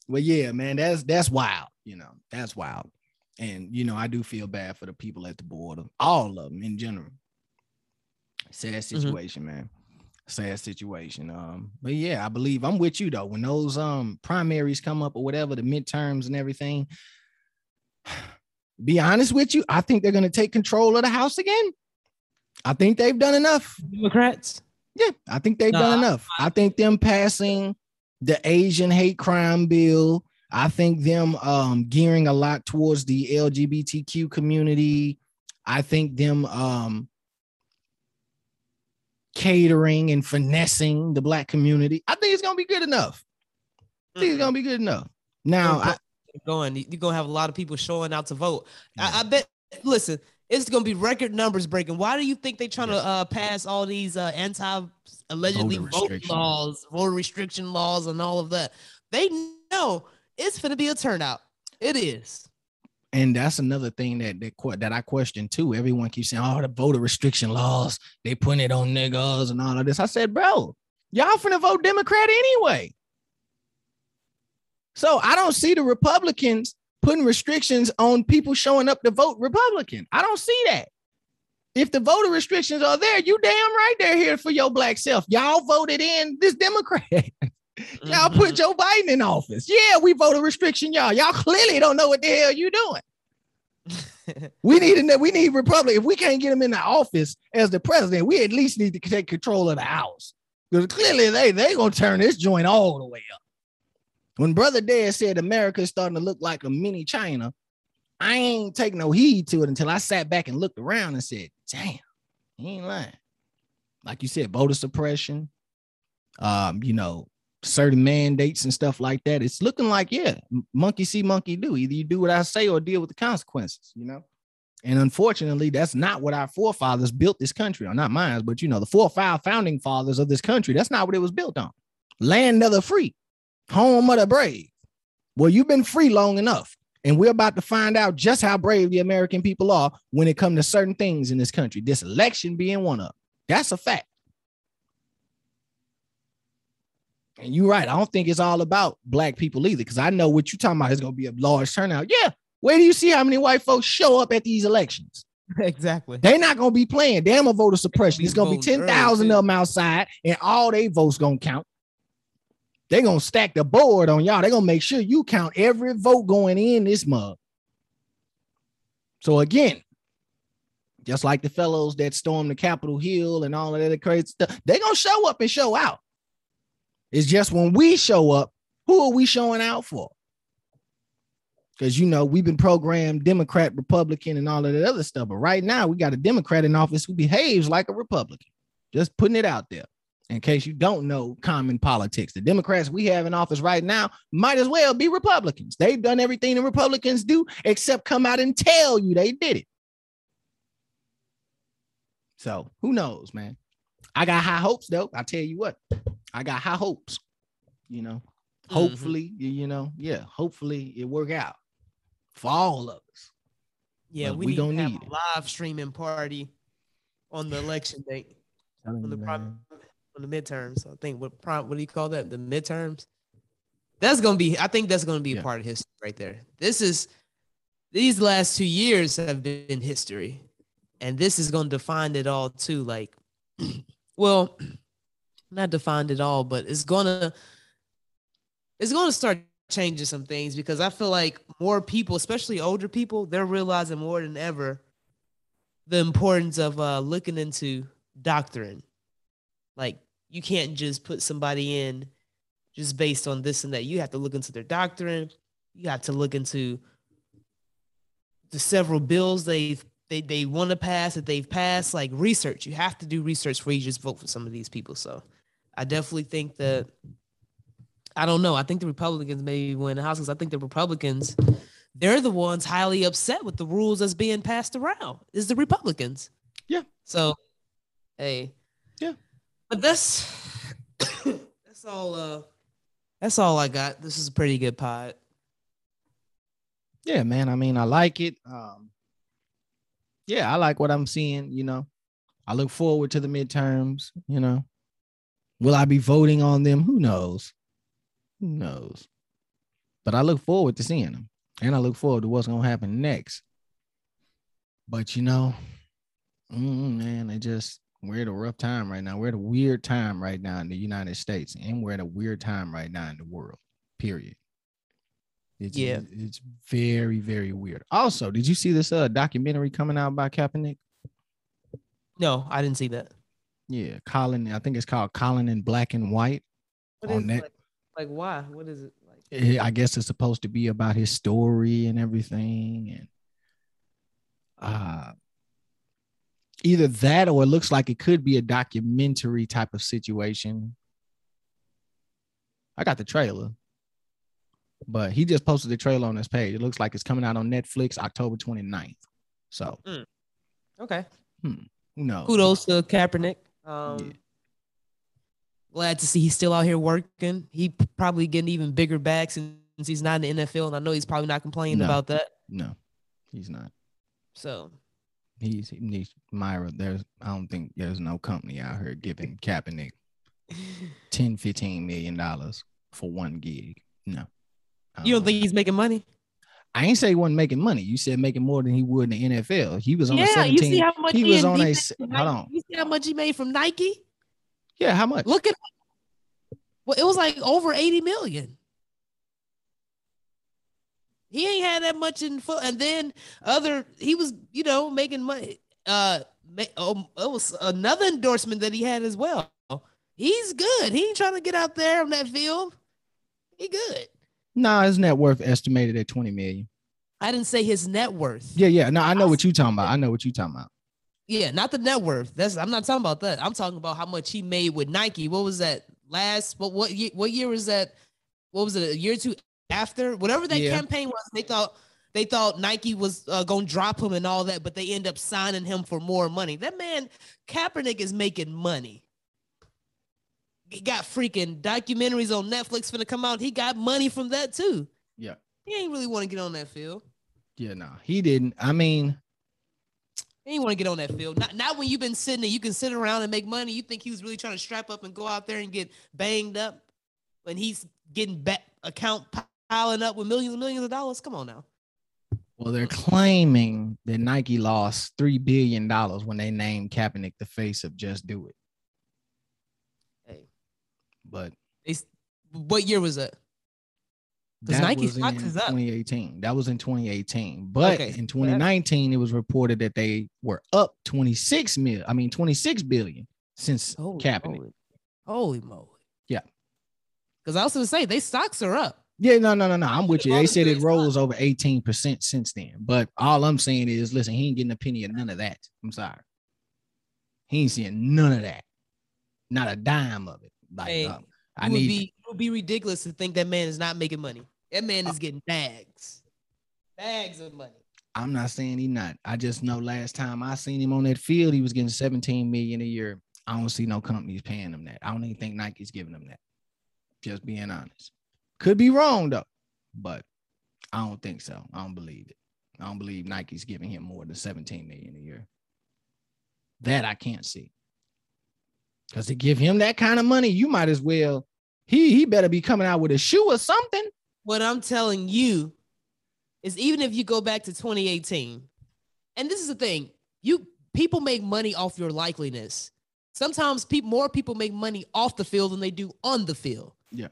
But yeah, man, that's that's wild. You know, that's wild. And you know, I do feel bad for the people at the border, all of them in general. Sad situation, mm-hmm. man. Sad situation. Um, but yeah, I believe I'm with you though. When those um primaries come up or whatever, the midterms and everything. Be honest with you, I think they're gonna take control of the House again. I think they've done enough. Democrats. Yeah, I think they've no, done enough. I, I think them passing the Asian hate crime bill, I think them um, gearing a lot towards the L G B T Q community, I think them um, catering and finessing the black community, I think it's going to be good enough. I think mm-hmm. it's going to be good enough. Now, I, going, you're going to have a lot of people showing out to vote. Yeah. I, I bet, listen, it's going to be record numbers breaking. Why do you think they're trying yeah. to uh, pass all these uh, anti allegedly vote laws, voter restriction laws, and all of that? They know it's going to be a turnout. It is. And that's another thing that, that that I question too. Everyone keeps saying, oh, the voter restriction laws, they putting it on niggas and all of this. I said, bro, y'all finna vote Democrat anyway. So I don't see the Republicans putting restrictions on people showing up to vote Republican. I don't see that. If the voter restrictions are there, you damn right they're here for your black self. Y'all voted in this Democrat. Y'all put Joe Biden in office. Yeah, we voted restriction, y'all. Y'all clearly don't know what the hell you doing. we need we need Republic. If we can't get him in the office as the president, we at least need to take control of the House. Because clearly they they gonna turn this joint all the way up. When Brother Dad said America is starting to look like a mini China, I ain't take no heed to it until I sat back and looked around and said, damn, he ain't lying. Like you said, voter suppression, um, you know, certain mandates and stuff like that. It's looking like, yeah, monkey see, monkey do. Either you do what I say or deal with the consequences, you know? And unfortunately, that's not what our forefathers built this country on. Not mine, but, you know, the four or five founding fathers of this country, that's not what it was built on. Land of the free, home of the brave. Well, you've been free long enough, and we're about to find out just how brave the American people are when it comes to certain things in this country, this election being one of them. That's a fact. And you're right. I don't think it's all about black people either, because I know what you're talking about is going to be a large turnout. Yeah. Where do you see how many white folks show up at these elections? Exactly. They're not going to be playing. Damn a voter suppression. It's going to be ten thousand of them outside, and all their votes going to count. They're going to stack the board on y'all. They're going to make sure you count every vote going in this mug. So, again, just like the fellows that stormed the Capitol Hill and all of that crazy stuff, they're going to show up and show out. It's just when we show up, who are we showing out for? Because, you know, we've been programmed Democrat, Republican, and all of that other stuff. But right now, we got a Democrat in office who behaves like a Republican. Just putting it out there. In case you don't know common politics, the Democrats we have in office right now might as well be Republicans. They've done everything the Republicans do except come out and tell you they did it. So who knows, man? I got high hopes, though. I tell you what. I got high hopes, you know, hopefully, mm-hmm. you know, yeah, hopefully it work out for all of us. Yeah, but we, we don't need, need a live streaming party on the election day, on the, prim- on the midterms. I think what prom- what do you call that? The midterms. That's going to be, I think that's going to be yeah. a part of history right there. This is, these last two years have been history, and this is going to define it all too. Like, well, not defined at all, but it's gonna it's gonna start changing some things, because I feel like more people, especially older people, they're realizing more than ever the importance of uh, looking into doctrine. Like, you can't just put somebody in just based on this and that. You have to look into their doctrine. You have to look into the several bills they've they they want to pass that they've passed. Like, research. You have to do research before you just vote for some of these people. So. I definitely think that, I don't know, I think the Republicans maybe win the House, because I think the Republicans, they're the ones highly upset with the rules that's being passed around. It's the Republicans. Yeah. So, hey. Yeah. But that's, that's all, uh, that's all I got. This is a pretty good pod. Yeah, man. I mean, I like it. Um, yeah, I like what I'm seeing, you know. I look forward to the midterms, you know. Will I be voting on them? Who knows? Who knows? But I look forward to seeing them. And I look forward to what's going to happen next. But, you know, man, it just, we're at a rough time right now. We're at a weird time right now in the United States. And we're at a weird time right now in the world, period. It's, yeah. It's very, very weird. Also, did you see this uh, documentary coming out by Kaepernick? No, I didn't see that. Yeah, Colin. I think it's called Colin in Black and White. What on is that? Like, like why? What is it like? It, I guess it's supposed to be about his story and everything, and uh, either that or it looks like it could be a documentary type of situation. I got the trailer, but he just posted the trailer on his page. It looks like it's coming out on Netflix October twenty-ninth. So, mm. okay. Hmm. No. Kudos to Kaepernick. Um, yeah. Glad to see he's still out here working. He probably getting even bigger bags since he's not in the N F L, and I know he's probably not complaining no. about that. No, he's not. So he's he needs Myra. There's I don't think there's no company out here giving Kaepernick ten, fifteen million dollars for one gig. No. Um, you don't think he's making money? I ain't say he wasn't making money. You said making more than he would in the N F L. He was on yeah, a seventeen. You see how much he was on a, hold on. You see how much he made from Nike? Yeah, how much? Look at well, it was like over eighty million. He ain't had that much in foot. And then other, he was, you know, making money. Uh, oh, it was another endorsement that he had as well. He's good. He ain't trying to get out there on that field. He good. No, nah, his net worth estimated at twenty million. I didn't say his net worth. Yeah, yeah. No, I know I what you're talking about. I know what you're talking about. Yeah, not the net worth. That's I'm not talking about that. I'm talking about how much he made with Nike. What was that last? What what year, what year was that? What was it? A year or two after? Whatever that yeah. campaign was, they thought they thought Nike was uh, going to drop him and all that, but they end up signing him for more money. That man, Kaepernick, is making money. He got freaking documentaries on Netflix finna come out. He got money from that too. Yeah. He ain't really want to get on that field. Yeah, no, nah, he didn't. I mean, he ain't want to get on that field. Not, not when you've been sitting there. You can sit around and make money. You think he was really trying to strap up and go out there and get banged up when he's getting back account piling up with millions and millions of dollars? Come on now. Well, they're claiming that Nike lost three billion dollars when they named Kaepernick the face of Just Do It. But it's, what year was that? Because Nike stocks is up. twenty eighteen. That was in twenty eighteen. But okay. in twenty nineteen, it was reported that they were up twenty-six mil. I mean, twenty-six billion since holy, Kaepernick. Holy, holy moly! Yeah. Because I was going to say they stocks are up. Yeah, no, no, no, no. I'm with you. They said it rose over eighteen percent since then. But all I'm saying is, listen, he ain't getting a penny of none of that. I'm sorry. He ain't seeing none of that. Not a dime of it. Like, hey, um, I it would need, be it would be ridiculous to think that man is not making money. That man is getting bags, bags of money. I'm not saying he's not. I just know last time I seen him on that field, he was getting seventeen million a year. I don't see no companies paying him that. I don't even think Nike's giving him that. Just being honest, could be wrong though, but I don't think so. I don't believe it. I don't believe Nike's giving him more than seventeen million a year. That I can't see. Because to give him that kind of money, you might as well, he he better be coming out with a shoe or something. What I'm telling you is even if you go back to twenty eighteen, and this is the thing, you people make money off your likeliness. Sometimes people, more people make money off the field than they do on the field. Yeah.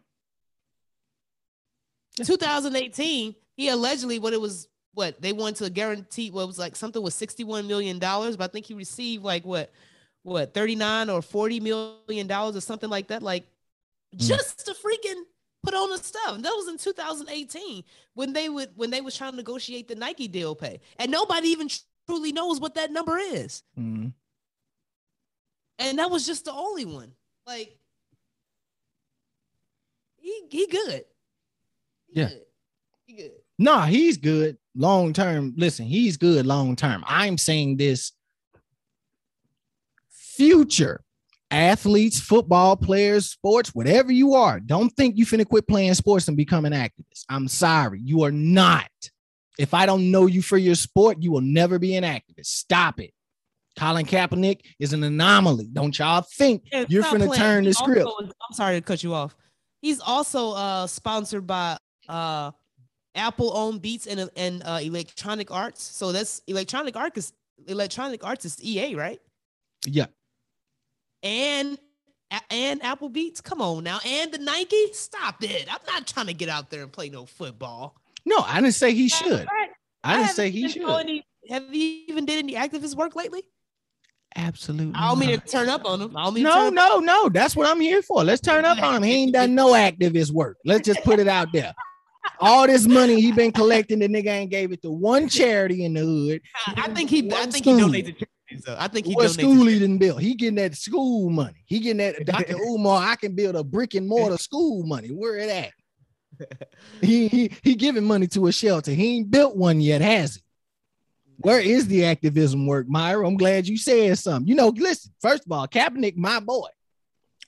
twenty eighteen, he allegedly, what it was, what, they wanted to guarantee, what it was like something was sixty-one million dollars, but I think he received like what? What thirty-nine or forty million dollars or something like that, like mm. just to freaking put on the stuff. And that was in two thousand eighteen when they would when they was trying to negotiate the Nike deal pay, and nobody even truly knows what that number is. Mm. And that was just the only one. Like he he good. He yeah, good. He good. Nah, he's good long term. Listen, he's good long term. I'm saying this. Future athletes, football players, sports, whatever you are, don't think you finna quit playing sports and become an activist. I'm sorry. You are not. If I don't know you for your sport, you will never be an activist. Stop it. Colin Kaepernick is an anomaly. Don't y'all think yeah, you're finna playing. turn the script. I'm sorry to cut you off. He's also uh, sponsored by uh, Apple owned Beats and, and uh, Electronic Arts. So that's Electronic Arts. Electronic Arts is E A, right? Yeah. And and Apple Beats, come on now. And the Nike, stop it. I'm not trying to get out there and play no football. No, I didn't say he should. I didn't I say he should. Any, have you even did any activist work lately? Absolutely. I don't mean not. to turn up on him. I don't mean no, to no, up. no. That's what I'm here for. Let's turn up on him. He ain't done no activist work. Let's just put it out there. All this money he been collecting, the nigga ain't gave it to one charity in the hood. I think he. I think he donated to charities. Though. I think he. What school he didn't build? He getting that school money. He getting that Doctor Umar. I can build a brick and mortar school money. Where it at? He he he giving money to a shelter. He ain't built one yet, has he? Where is the activism work, Myra? I'm glad you said something. You know, listen. First of all, Kaepernick, my boy.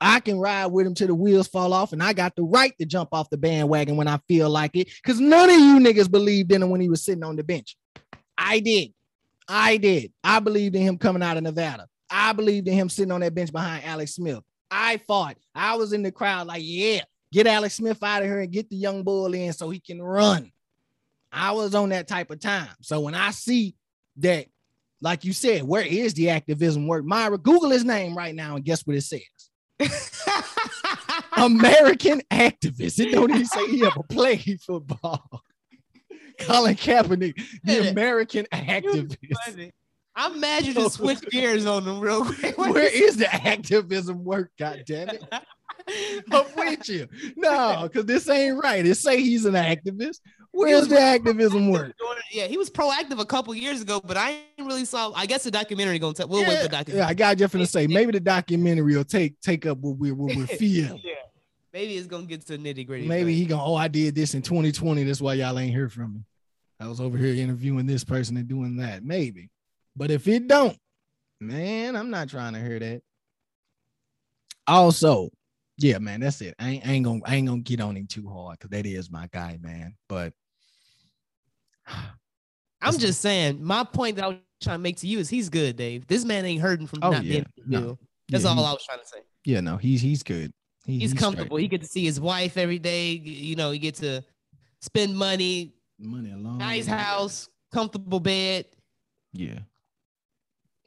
I can ride with him till the wheels fall off, and I got the right to jump off the bandwagon when I feel like it, because none of you niggas believed in him when he was sitting on the bench. I did. I did. I believed in him coming out of Nevada. I believed in him sitting on that bench behind Alex Smith. I fought. I was in the crowd like, yeah, get Alex Smith out of here and get the young bull in so he can run. I was on that type of time. So when I see that, like you said, where is the activism work? Myra, Google his name right now and guess what it says. American activist. It don't even say he ever played football. Colin Kaepernick, the American activist. I'm mad you just switch gears on them real quick. Where is the activism work? God damn it. I'm with you. No, because this ain't right. It say he's an activist. Where's the activism work? Yeah, he was proactive a couple years ago, but I ain't really saw. I guess the documentary gonna take. We'll yeah. wait for the documentary. Yeah, I got just gonna say maybe the documentary will take take up what we're what we're feeling. Yeah, maybe it's gonna get to nitty gritty. Maybe he gonna. Oh, I did this in twenty twenty. That's why y'all ain't hear from me. I was over here interviewing this person and doing that. Maybe, but if it don't, man, I'm not trying to hear that. Also. Yeah, man, that's it. I ain't, I ain't gonna I ain't gonna get on him too hard because that is my guy, man. But I'm just saying, my point that I was trying to make to you is he's good, Dave. This man ain't hurting from oh, not yeah. being no. That's yeah, all he, I was trying to say. Yeah, no, he's he's good. He, he's, he's comfortable. Straight. He gets to see his wife every day. You know, he gets to spend money, money alone, nice house, comfortable bed. Yeah,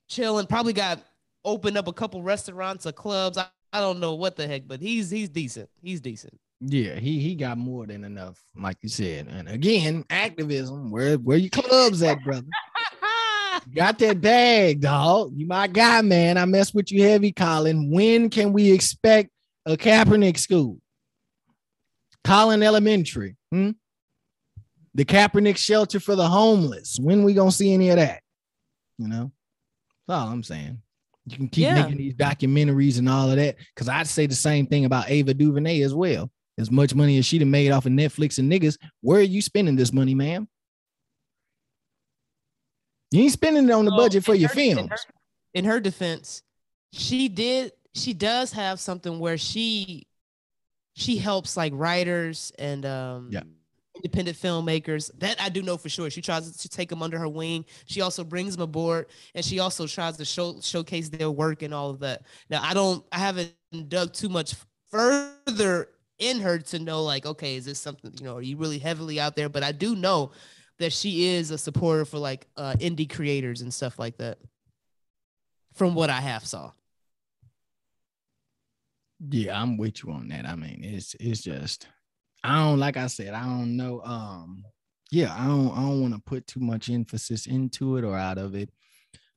chilling. Probably got opened up a couple restaurants or clubs. I, I don't know what the heck, but he's he's decent. He's decent. Yeah, he he got more than enough, like you said. And again, activism. Where where your clubs at, brother? Got that bag, dog. You my guy, man. I mess with you heavy, Colin. When can we expect a Kaepernick school? Colin Elementary. Hmm? The Kaepernick shelter for the homeless. When we gonna see any of that? You know, that's all I'm saying. You can keep yeah. making these documentaries and all of that. Because I'd say the same thing about Ava DuVernay as well. As much money as she'd have made off of Netflix and niggas, where are you spending this money, ma'am? You ain't spending it on the so budget for your her, films. In her, in her defense, she did. She does have something where she she helps like writers and um, yeah. independent filmmakers. That I do know for sure. She tries to take them under her wing. She also brings them aboard, and she also tries to show showcase their work and all of that. Now, I don't, I haven't dug too much further in her to know, like, okay, is this something, you know, are you really heavily out there? But I do know that she is a supporter for like uh, indie creators and stuff like that. From what I have saw. Yeah, I'm with you on that. I mean, it's it's just. I don't, like I said, I don't know. Um, yeah, I don't I don't want to put too much emphasis into it or out of it.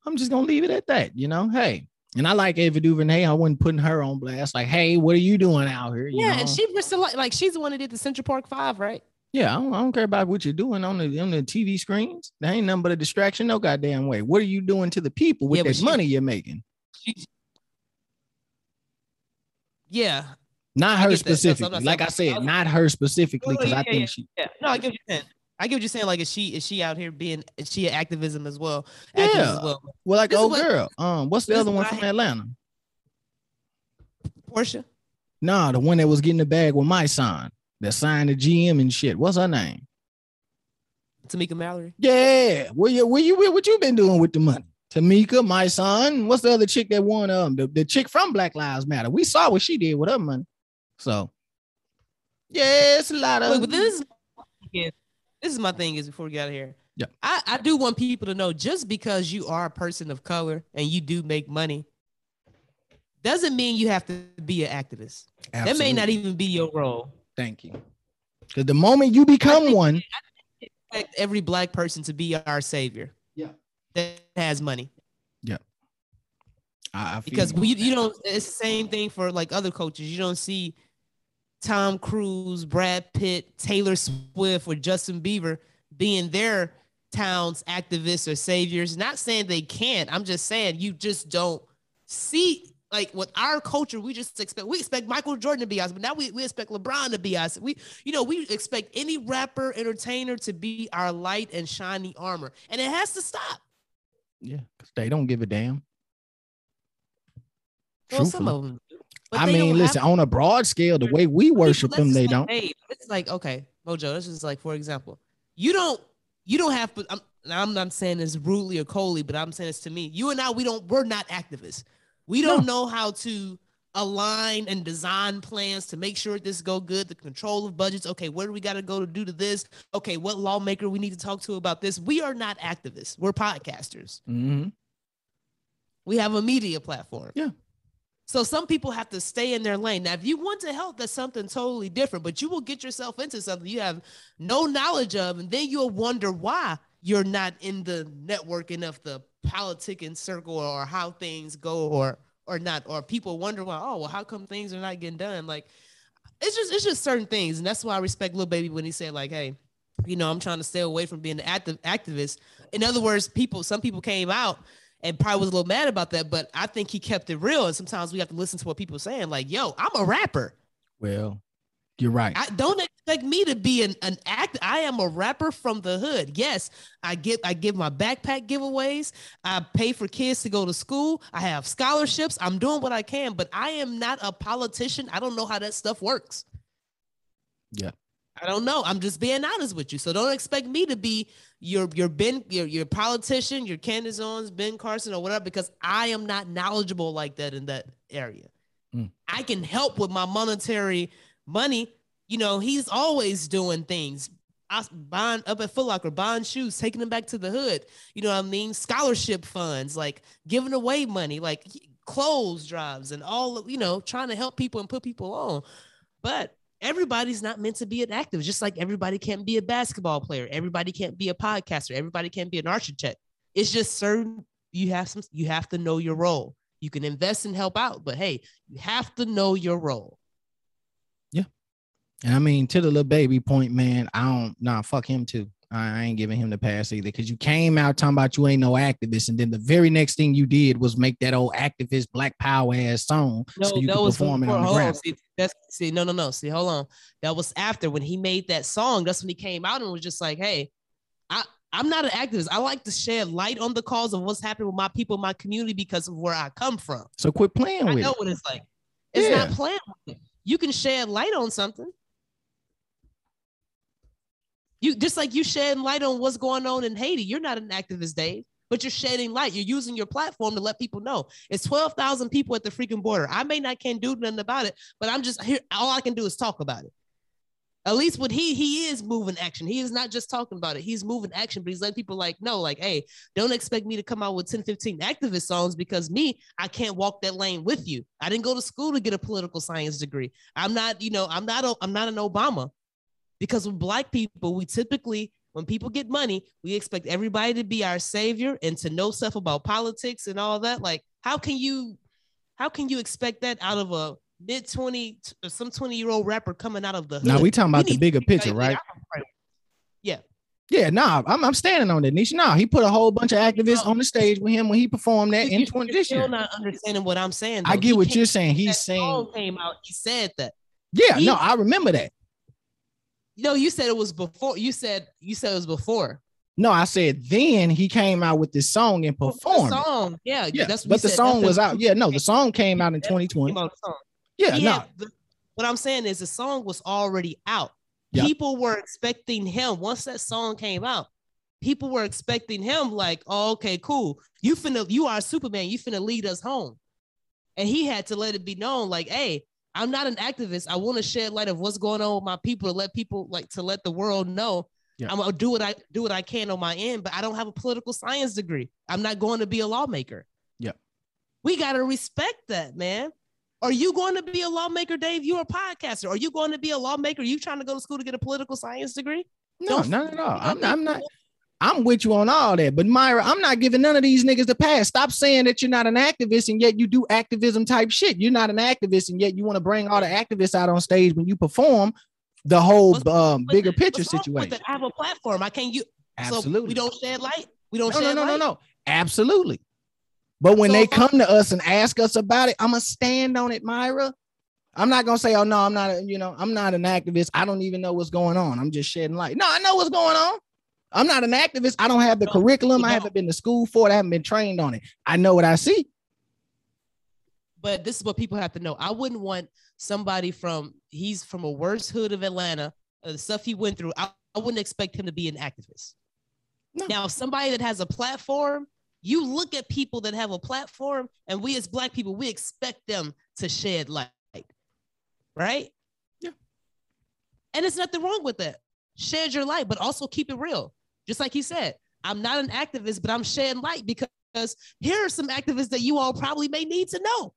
I'm just going to leave it at that, you know? Hey, and I like Ava DuVernay. I wasn't putting her on blast. Like, hey, what are you doing out here? You yeah, know? And she was like, like, she's the one that did the Central Park Five, right? Yeah, I don't, I don't care about what you're doing on the on the T V screens. That ain't nothing but a distraction. No goddamn way. What are you doing to the people with yeah, that she, money you're making? She, yeah. Not her specifically. Like I said, not her specifically, because I think she. No, I get you saying. I get you saying. Like, is she is she out here being? Is she activism as well? Yeah. Well, like old girl. Um, what's the other one from Atlanta? Portia. Nah, the one that was getting the bag with my son. That signed the G M and shit. What's her name? Tamika Mallory. Yeah. Where you? Where you? What you been doing with the money? Tamika, my son. What's the other chick that won? Um, the the chick from Black Lives Matter. We saw what she did with her money. So, yeah, it's a lot of. Look, but this, is, this is my thing is before we get out of here. Yeah, I, I do want people to know, just because you are a person of color and you do make money doesn't mean you have to be an activist. Absolutely. That may not even be your role. Thank you. Because the moment you become I think, one. I think I expect every black person to be our savior. Yeah. That has money. Yeah. I, I because we, you know, it's the same thing for like other coaches. You don't see Tom Cruise, Brad Pitt, Taylor Swift, or Justin Bieber being their town's activists or saviors. Not saying they can't. I'm just saying you just don't see, like, with our culture, we just expect, we expect Michael Jordan to be us, but now we, we expect LeBron to be us. We, you know, we expect any rapper, entertainer to be our light and shiny armor. And it has to stop. Yeah, because they don't give a damn. Well, some of them do. I mean, listen, on a broad scale, the way we worship them, they don't. It's like, okay, Mojo, this is like, for example, you don't, you don't have to, I'm, I'm not saying this rudely or coldly, but I'm saying this to me. You and I, we don't, we're not activists. We don't no. know how to align and design plans to make sure this go good, the control of budgets. Okay, where do we got to go to do to this? Okay, what lawmaker we need to talk to about this? We are not activists. We're podcasters. Mm-hmm. We have a media platform. Yeah. So some people have to stay in their lane. Now, if you want to help, that's something totally different, but you will get yourself into something you have no knowledge of, and then you'll wonder why you're not in the networking of the politicking circle or how things go or or not, or people wonder why, oh, well, how come things are not getting done? Like, it's just it's just certain things, and that's why I respect Lil Baby when he said, like, hey, you know, I'm trying to stay away from being an active activist. In other words, people, some people came out and probably was a little mad about that, but I think he kept it real, and sometimes we have to listen to what people are saying, like, yo, I'm a rapper. Well, you're right. I don't expect me to be an, an act. I am a rapper from the hood. Yes, I give I give my backpack giveaways. I pay for kids to go to school. I have scholarships. I'm doing what I can, but I am not a politician. I don't know how that stuff works. Yeah. I don't know. I'm just being honest with you. So don't expect me to be your your Ben, your your politician, your Candace Owens, Ben Carson, or whatever, because I am not knowledgeable like that in that area. Mm. I can help with my monetary money, you know, he's always doing things. I bond up at Foot Locker, bond shoes, taking them back to the hood. You know what I mean? Scholarship funds, like giving away money, like clothes drives and all, you know, trying to help people and put people on. But everybody's not meant to be an activist, just like everybody can't be a basketball player. Everybody can't be a podcaster. Everybody can't be an architect. It's just certain, you have some, you have to know your role. You can invest and help out, but hey, you have to know your role. And I mean, to the Lil Baby point, man, I don't, nah, fuck him too. I ain't giving him the pass either, because you came out talking about you ain't no activist, and then the very next thing you did was make that old activist Black Power ass song. No, so you that was performing on the ground. See, that's, see, no, no, no. See, hold on. That was after when he made that song. That's when he came out and was just like, hey, I, I'm not an activist. I like to shed light on the cause of what's happening with my people, my community, because of where I come from. So quit playing with it. I know what it's like. It's yeah. not playing with it. You can shed light on something. You just like you shedding light on what's going on in Haiti. You're not an activist, Dave, but you're shedding light. You're using your platform to let people know. It's twelve thousand people at the freaking border. I may not can do nothing about it, but I'm just here. All I can do is talk about it. At least what he he is moving action. He is not just talking about it. He's moving action, but he's letting people like know, like, hey, don't expect me to come out with ten, fifteen activist songs, because me, I can't walk that lane with you. I didn't go to school to get a political science degree. I'm not, you know, I'm not, a, I'm not an Obama. Because with Black people, we typically, when people get money, we expect everybody to be our savior and to know stuff about politics and all that. Like, how can you, how can you expect that out of a mid twenty, or some twenty-year-old rapper coming out of the hood? Now, we talking about we the bigger picture, right? right? Yeah. Yeah, nah, I'm, I'm standing on that, Nisha. Nah, he put a whole bunch of activists on the stage with him when he performed that you, in twenty this year. You're not understanding what I'm saying, though. I get he what you're saying. He's saying. Came out, he said that. Yeah, he, no, I remember that. No, you said it was before. You said you said it was before. No, I said then he came out with this song and performed. The song, yeah, yeah. That's what but the said. song that's was out. Yeah, no, the song came out in twenty twenty. Out yeah, he no. Had, the, what I'm saying is the song was already out. Yep. People were expecting him once that song came out. People were expecting him like, oh, okay, cool. You finna, you are Superman. You finna lead us home. And he had to let it be known, like, hey, I'm not an activist. I want to shed light of what's going on with my people, to let people like to let the world know. Yeah. I'm gonna do what I do what I can on my end, but I don't have a political science degree. I'm not going to be a lawmaker. Yeah, we gotta respect that, man. Are you going to be a lawmaker, Dave? You're a podcaster. Are you going to be a lawmaker? Are you trying to go to school to get a political science degree? No, no, no, no. I'm not. I'm not. I'm with you on all that. But Myra, I'm not giving none of these niggas the pass. Stop saying that you're not an activist and yet you do activism type shit. You're not an activist and yet you want to bring all the activists out on stage when you perform the whole um, bigger the, picture situation. With the, I have a platform. I can't. You absolutely. So we don't shed light. We don't. No, shed no, no, light. no, no. Absolutely. But when so, they come to us and ask us about it, I'm gonna stand on it, Myra. I'm not gonna say, oh no, I'm not. A, you know, I'm not an activist. I don't even know what's going on. I'm just shedding light. No, I know what's going on. I'm not an activist. I don't have the no, curriculum. I haven't been to school for it. I haven't been trained on it. I know what I see. But this is what people have to know. I wouldn't want somebody from, he's from a worse hood of Atlanta, uh, the stuff he went through. I, I wouldn't expect him to be an activist. No. Now, if somebody that has a platform, you look at people that have a platform, and we as Black people, we expect them to shed light, right? Yeah. And there's nothing wrong with that. Shed your light, but also keep it real. Just like he said, I'm not an activist, but I'm shedding light because here are some activists that you all probably may need to know.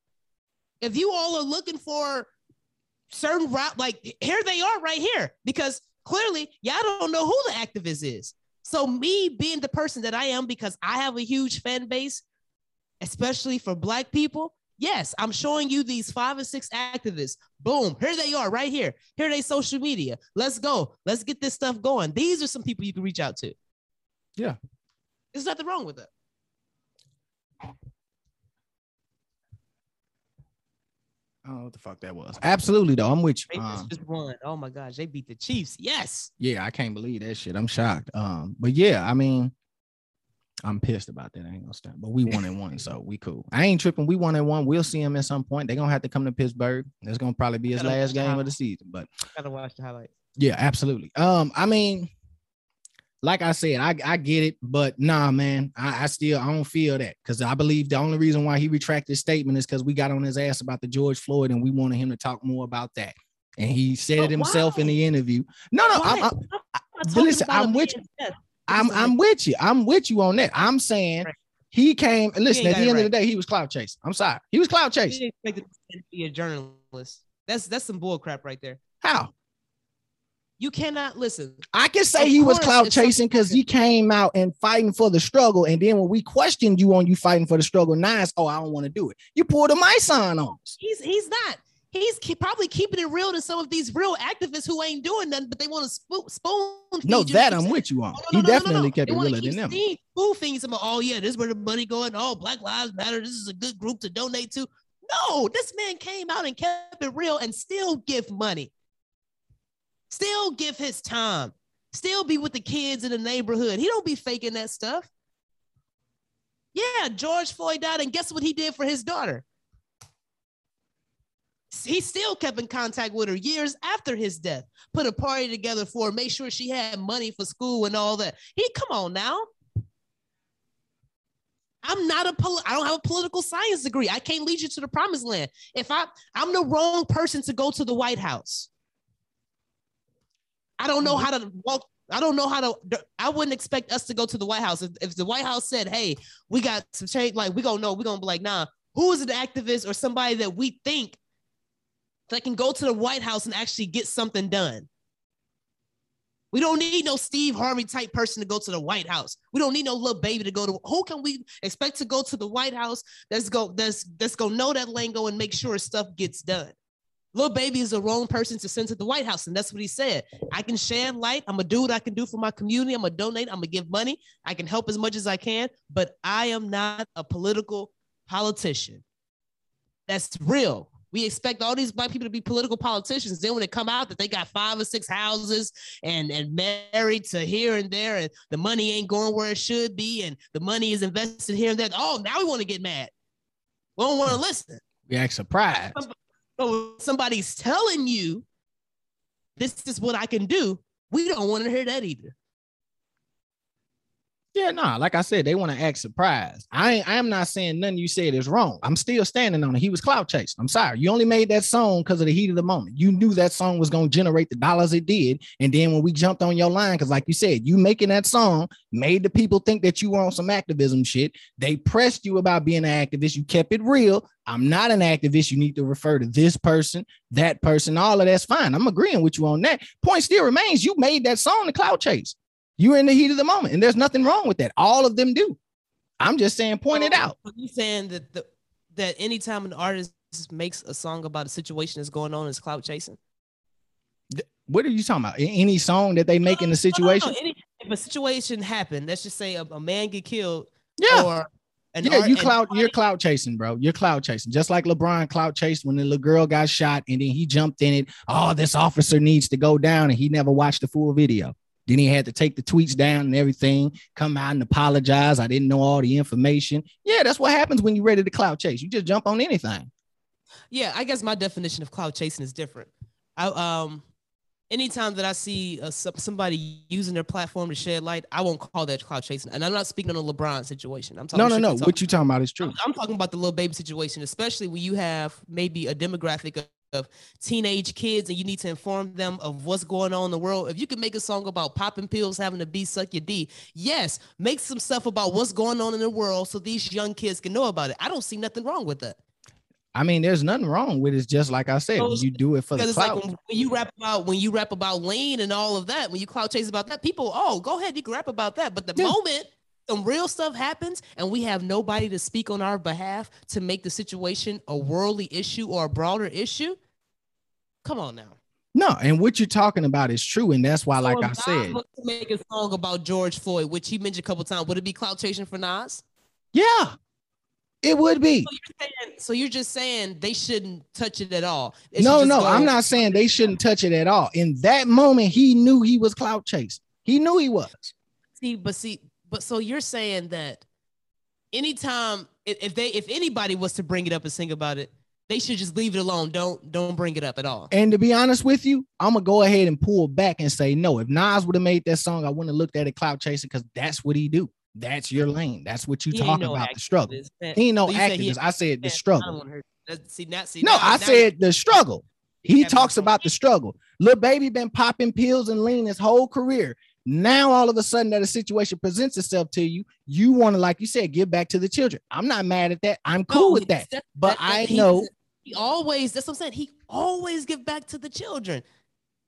If you all are looking for certain route, like here they are right here, because clearly y'all don't know who the activist is. So me being the person that I am, because I have a huge fan base, especially for Black people, yes, I'm showing you these five or six activists. Boom, here they are right here. Here they social media. Let's go. Let's get this stuff going. These are some people you can reach out to. Yeah. There's nothing wrong with that. I don't know what the fuck that was. Absolutely, though. I'm with you. Um, just won. Oh, my gosh. They beat the Chiefs. Yes. Yeah, I can't believe that shit. I'm shocked. Um, But, yeah, I mean, I'm pissed about that. I ain't gonna stop. But we one and one, so we cool. I ain't tripping. We one and one. We'll see him at some point. They're gonna have to come to Pittsburgh. That's gonna probably be his last game of the season. But gotta watch the highlights. Yeah, absolutely. Um, I mean, like I said, I, I get it, but nah, man, I, I still I don't feel that, because I believe the only reason why he retracted his statement is because we got on his ass about the George Floyd and we wanted him to talk more about that. And he said but it himself why? in the interview. No, no, why? I'm, I'm, I'm listen, I'm with you. Death. I'm I'm with you. I'm with you on that. I'm saying he came. Listen, at the end right. of the day, he was clout chasing. I'm sorry, he was clout chasing. He didn't expect to be a journalist. That's that's some bull crap right there. How? You cannot listen. I can say of he was clout chasing because he came out and fighting for the struggle, and then when we questioned you on you fighting for the struggle, now it's, oh, I don't want to do it. You pulled a my sign on us. He's he's not. He's keep, probably keeping it real to some of these real activists who ain't doing nothing, but they want to spoon. spoon no, that I'm with you on. No, no, he no, definitely no, no, no. kept they it realer than them. Spoon things about, oh yeah, this is where the money going. Oh, Black Lives Matter. This is a good group to donate to. No, this man came out and kept it real and still give money. Still give his time. Still be with the kids in the neighborhood. He don't be faking that stuff. Yeah, George Floyd died, and guess what he did for his daughter? He still kept in contact with her years after his death, put a party together for her, make sure she had money for school and all that. He, come on now. I'm not a, poli- I don't have a political science degree. I can't lead you to the promised land. If I, I'm the wrong person to go to the White House. I don't know how to walk. I don't know how to, I wouldn't expect us to go to the White House. If, if the White House said, hey, we got some change, like we gonna know, we're gonna be like, nah, who is an activist or somebody that we think that can go to the White House and actually get something done. We don't need no Steve Harvey type person to go to the White House. We don't need no Lil Baby to go to. Who can we expect to go to the White House? Let's go. Let's let's go know that lingo and make sure stuff gets done. Lil Baby is the wrong person to send to the White House, and that's what he said. I can shed light. I'm gonna do what I can do for my community. I'm gonna donate. I'm gonna give money. I can help as much as I can, but I am not a political politician. That's real. We expect all these Black people to be political politicians. Then when it come out that they got five or six houses and, and married to here and there, and the money ain't going where it should be, and the money is invested here and there. Oh, now we want to get mad. We don't want to listen. We act surprised. So somebody's telling you this is what I can do. We don't want to hear that either. Yeah, nah, like I said, they want to act surprised. I I am not saying nothing you said is wrong. I'm still standing on it. He was clout chasing. I'm sorry. You only made that song because of the heat of the moment. You knew that song was going to generate the dollars it did. And then when we jumped on your line, because like you said, you making that song made the people think that you were on some activism shit. They pressed you about being an activist. You kept it real. I'm not an activist. You need to refer to this person, that person. All of that's fine. I'm agreeing with you on that. Point still remains. You made that song to clout chase. You're in the heat of the moment, and there's nothing wrong with that. All of them do. I'm just saying, point it out. Are you saying that the, that anytime an artist makes a song about a situation that's going on, is clout chasing? What are you talking about? Any song that they make no, in the situation? No, no, no. Any, if a situation happened, let's just say a, a man get killed. Yeah. Or an yeah, art, you clout, you're clout chasing, bro. You're clout chasing. Just like LeBron clout chased when the little girl got shot and then he jumped in it. Oh, this officer needs to go down, and he never watched the full video. Then he had to take the tweets down and everything, come out and apologize. I didn't know all the information. Yeah, that's what happens when you're ready to clout chase. You just jump on anything. Yeah, I guess my definition of clout chasing is different. I, um, anytime that I see uh, somebody using their platform to shed light, I won't call that clout chasing. And I'm not speaking on a LeBron situation. I'm talking. No, no, no. Talking what you talking about is true. I'm, I'm talking about the Lil Baby situation, especially when you have maybe a demographic of, of teenage kids and you need to inform them of what's going on in the world. If you can make a song about popping pills, having a bee suck your D, yes, make some stuff about what's going on in the world so these young kids can know about it. I don't see nothing wrong with that. I mean, there's nothing wrong with it. It's just like I said, you do it for the clout. Like when, when you rap about when you rap about lean and all of that, when you clout chase about that, people, oh, go ahead, you can rap about that. But the yeah. moment some real stuff happens and we have nobody to speak on our behalf to make the situation a worldly issue or a broader issue, come on now. No, and what you're talking about is true, and that's why, so like I said, to make a song about George Floyd, which he mentioned a couple times, would it be clout chasing for Nas? Yeah. It would be. So you're, saying, so you're just saying they shouldn't touch it at all. It no, no, I'm not saying they shouldn't touch it at all. In that moment, he knew he was clout chasing. He knew he was. See, but see, but so you're saying that anytime if they if anybody was to bring it up and sing about it, they should just leave it alone. Don't don't bring it up at all. And to be honest with you, I'm going to go ahead and pull back and say, no, if Nas would have made that song, I wouldn't have looked at it clout chasing, because that's what he do. That's your lane. That's what you talk no about. Activist. The struggle. He ain't no so activist. He, I said the struggle. I see, not, see, no, now, I now said he, the struggle. He talks about the struggle. Lil Baby been popping pills and lean his whole career. Now all of a sudden that a situation presents itself to you, you want to, like you said, give back to the children. I'm not mad at that. I'm cool no, with that. that but that, I he, know he always. That's what I'm saying. He always give back to the children.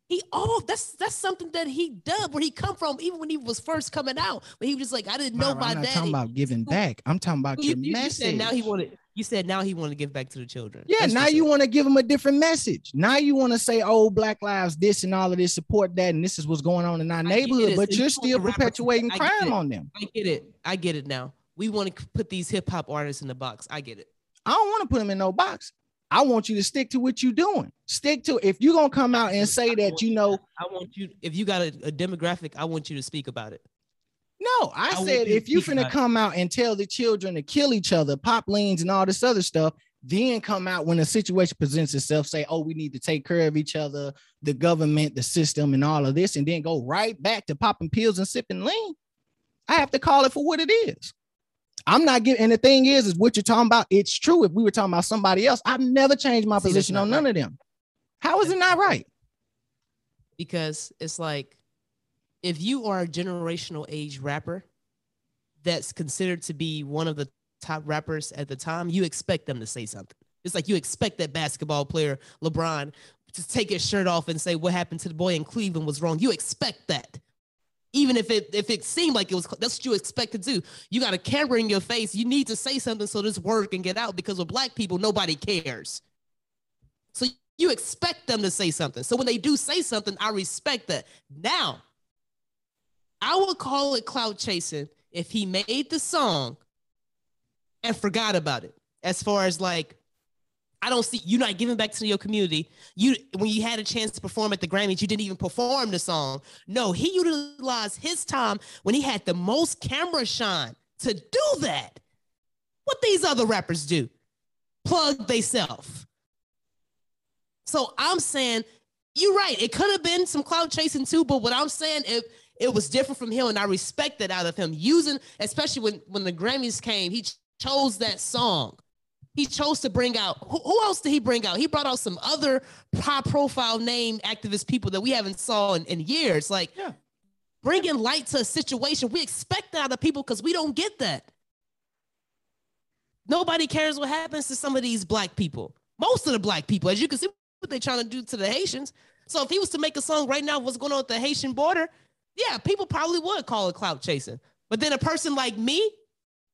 He all that's that's something that he did where he come from, even when he was first coming out, when he was just like, I didn't Myra, know my I'm not daddy. Talking about giving back. I'm talking about you, your you, message. You said now he wanted you said now he wanted to give back to the children. Yeah, that's now you want to give him a different message. Now you want to say, oh, Black Lives this and all of this, support that, and this is what's going on in our I neighborhood, but so you're still perpetuating crime on them. I get it. I get it now. We want to put these hip hop artists in the box. I get it. I don't want to put them in no box. I want you to stick to what you're doing. Stick to, if you're going to come out and say that, you know. I want you, if you got a, a demographic, I want you to speak about it. No, I, I said, if you're going to come out and tell the children to kill each other, pop leans and all this other stuff, then come out when a situation presents itself, say, oh, we need to take care of each other, the government, the system, and all of this, and then go right back to popping pills and sipping lean. I have to call it for what it is. I'm not getting, and the thing is, is what you're talking about, it's true. If we were talking about somebody else, I've never changed my See, position on right. none of them. How is it not right? Because it's like, if you are a generational age rapper that's considered to be one of the top rappers at the time, you expect them to say something. It's like you expect that basketball player, LeBron, to take his shirt off and say what happened to the boy in Cleveland was wrong. You expect that. Even if it if it seemed like it was, that's what you expect to do. You got a camera in your face. You need to say something so this word can get out, because with Black people, nobody cares. So you expect them to say something. So when they do say something, I respect that. Now, I would call it clout chasing if he made the song and forgot about it. As far as like, I don't see, you're not giving back to your community. You, when you had a chance to perform at the Grammys, you didn't even perform the song. No, he utilized his time when he had the most camera shine to do that. What these other rappers do, plug theyself. So I'm saying, you're right. It could have been some clout chasing too, but what I'm saying, it, it was different from him, and I respect that out of him. Using, especially when, when the Grammys came, he ch- chose that song. He chose to bring out, who, who else did he bring out? He brought out some other high-profile name activist people that we haven't saw in, in years. Like, yeah. Bringing light to a situation, we expect that out of people because we don't get that. Nobody cares what happens to some of these Black people. Most of the Black people, as you can see what they're trying to do to the Haitians. So if he was to make a song right now, what's going on at the Haitian border, yeah, people probably would call it clout chasing. But then a person like me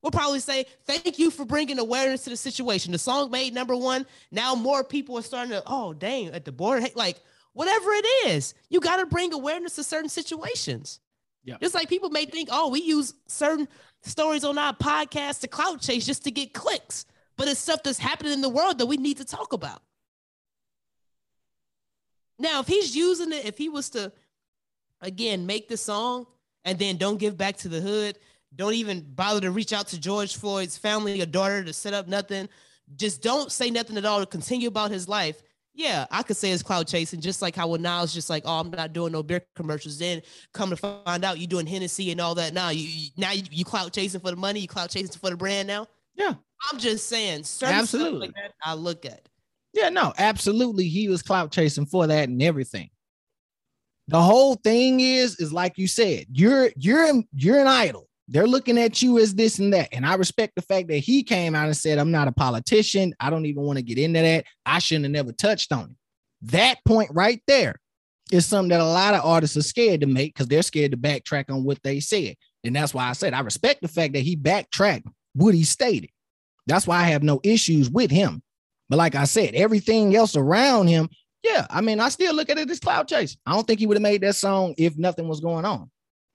will probably say, thank you for bringing awareness to the situation. The song made number one. Now more people are starting to, oh, dang, at the border. Like, whatever it is, you got to bring awareness to certain situations. Yeah. Just like people may think, oh, we use certain stories on our podcast to clout chase just to get clicks. But it's stuff that's happening in the world that we need to talk about. Now, if he's using it, if he was to, again, make the song and then don't give back to the hood, don't even bother to reach out to George Floyd's family or daughter to set up nothing, just don't say nothing at all to continue about his life, yeah, I could say it's clout chasing, just like how when Niles just like, oh, I'm not doing no beer commercials, then come to find out you're doing Hennessy and all that now. You, you Now you, you clout chasing for the money, you clout chasing for the brand now? Yeah. I'm just saying, certain absolutely. Stuff like that I look at. Yeah, no, absolutely. He was clout chasing for that and everything. The whole thing is, is like you said, you're you're you're an idol. They're looking at you as this and that. And I respect the fact that he came out and said, I'm not a politician. I don't even want to get into that. I shouldn't have never touched on it. That point right there is something that a lot of artists are scared to make because they're scared to backtrack on what they said. And that's why I said I respect the fact that he backtracked what he stated. That's why I have no issues with him. But like I said, everything else around him, yeah, I mean, I still look at it as clout chase. I don't think he would have made that song if nothing was going on.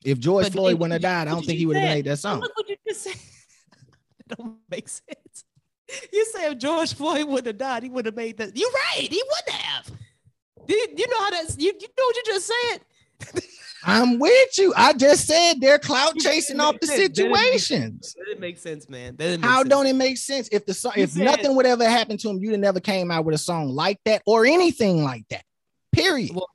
If George but Floyd wouldn't have died, I don't think he would have made that song. Look what you just said. That don't make sense. You say if George Floyd wouldn't have died, he would have made that. You're right. He wouldn't have. You, you know how that's, you, you know what you just said? I'm with you. I just said they're clout chasing off the sense. situations. That didn't make sense, man. That didn't make How sense. Don't it make sense? If the song, if said, nothing would ever happen to him, you'd have never came out with a song like that or anything like that. Period. Well,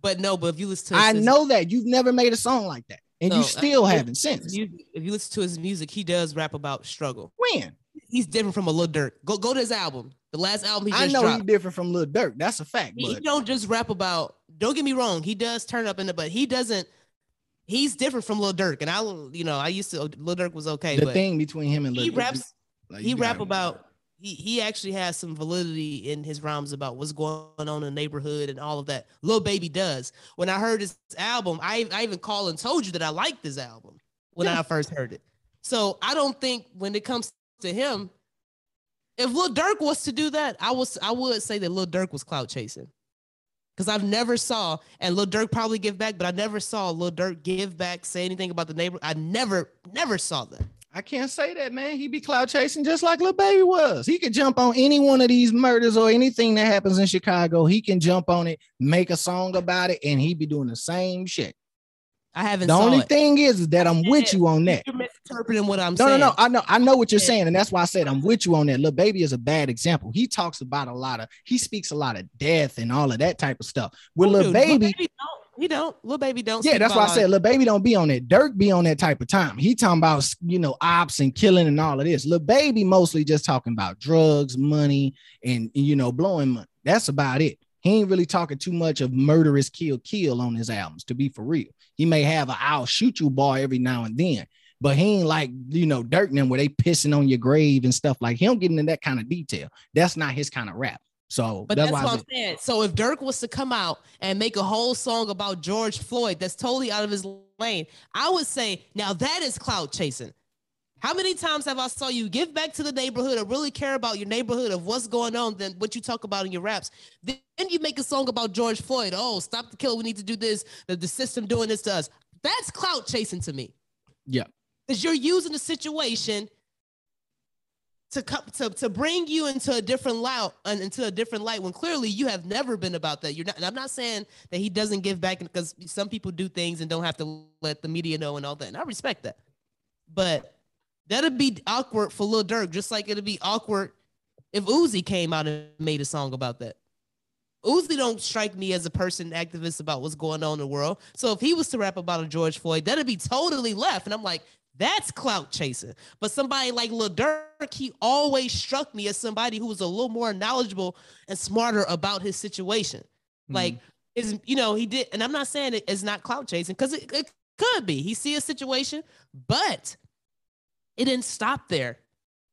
but no, but if you listen to his I his, know that you've never made a song like that. And no, you still I, haven't since. If you listen to his music, he does rap about struggle. When? He's different from a Lil Durk. Go go to his album. The last album he just I know dropped. He's different from Lil Durk. That's a fact. He, he don't just rap about, don't get me wrong, he does turn up in the, but he doesn't, he's different from Lil Durk. And I, you know, I used to, Lil Durk was okay. The but thing between him and Lil Durk. He raps, like, he rap about, he, he actually has some validity in his rhymes about what's going on in the neighborhood and all of that. Lil Baby does. When I heard his album, I, I even called and told you that I liked this album when yeah. I first heard it. So I don't think when it comes to him, if Lil Durk was to do that, I was I would say that Lil Durk was clout chasing. Because I've never saw, and Lil Durk probably give back, but I never saw Lil Durk give back, say anything about the neighbor. I never, never saw that. I can't say that, man. He be clout chasing just like Lil Baby was. He could jump on any one of these murders or anything that happens in Chicago. He can jump on it, make a song about it, and he be doing the same shit. I haven't. The only it. thing is that I'm yeah, with you on that. You're misinterpreting what I'm no, saying. No, no, I know, I know what you're saying, and that's why I said I'm with you on that. Lil Baby is a bad example. He talks about a lot of, he speaks a lot of death and all of that type of stuff. With Lil Dude, Baby, Lil Baby don't, he don't. Lil Baby don't. Yeah, that's why I said Lil Baby don't be on that. Durk be on that type of time. He talking about, you know, ops and killing and all of this. Lil Baby mostly just talking about drugs, money, and, you know, blowing money. That's about it. He ain't really talking too much of murderous kill kill on his albums, to be for real. He may have a I'll shoot you bar every now and then, but he ain't like, you know, Durk and them where they pissing on your grave and stuff like he don't get into that kind of detail. That's not his kind of rap. So but that's, that's what I'm saying. So if Durk was to come out and make a whole song about George Floyd that's totally out of his lane, I would say now that is clout chasing. How many times have I saw you give back to the neighborhood or really care about your neighborhood of what's going on than what you talk about in your raps? Then you make a song about George Floyd. Oh, stop the kill. We need to do this. The, the system doing this to us. That's clout chasing to me. Yeah. Because you're using the situation to, come, to, to bring you into a different light, into a different light when clearly you have never been about that. You're not. And I'm not saying that he doesn't give back because some people do things and don't have to let the media know and all that. And I respect that. But that'd be awkward for Lil Durk, just like it'd be awkward if Uzi came out and made a song about that. Uzi don't strike me as a person, activist about what's going on in the world. So if he was to rap about a George Floyd, that'd be totally left. And I'm like, that's clout chasing. But somebody like Lil Durk, he always struck me as somebody who was a little more knowledgeable and smarter about his situation. Mm-hmm. Like, is you know, he did, and I'm not saying it, it's not clout chasing, because it, it could be. He see a situation, but it didn't stop there.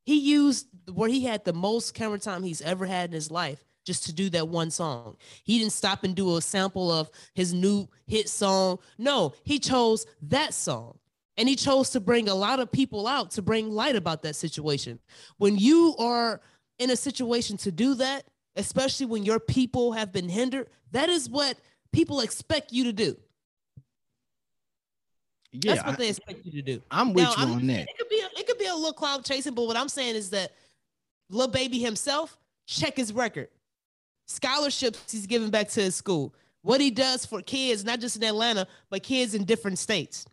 He used where he had the most camera time he's ever had in his life just to do that one song. He didn't stop and do a sample of his new hit song. No, he chose that song. And he chose to bring a lot of people out to bring light about that situation. When you are in a situation to do that, especially when your people have been hindered, that is what people expect you to do. Yeah, that's what I, they expect you to do. I'm with now, you I'm, on that. It could be a, it could be a little cloud chasing, but what I'm saying is that Lil Baby himself, check his record. Scholarships he's giving back to his school. What he does for kids, not just in Atlanta, but kids in different states.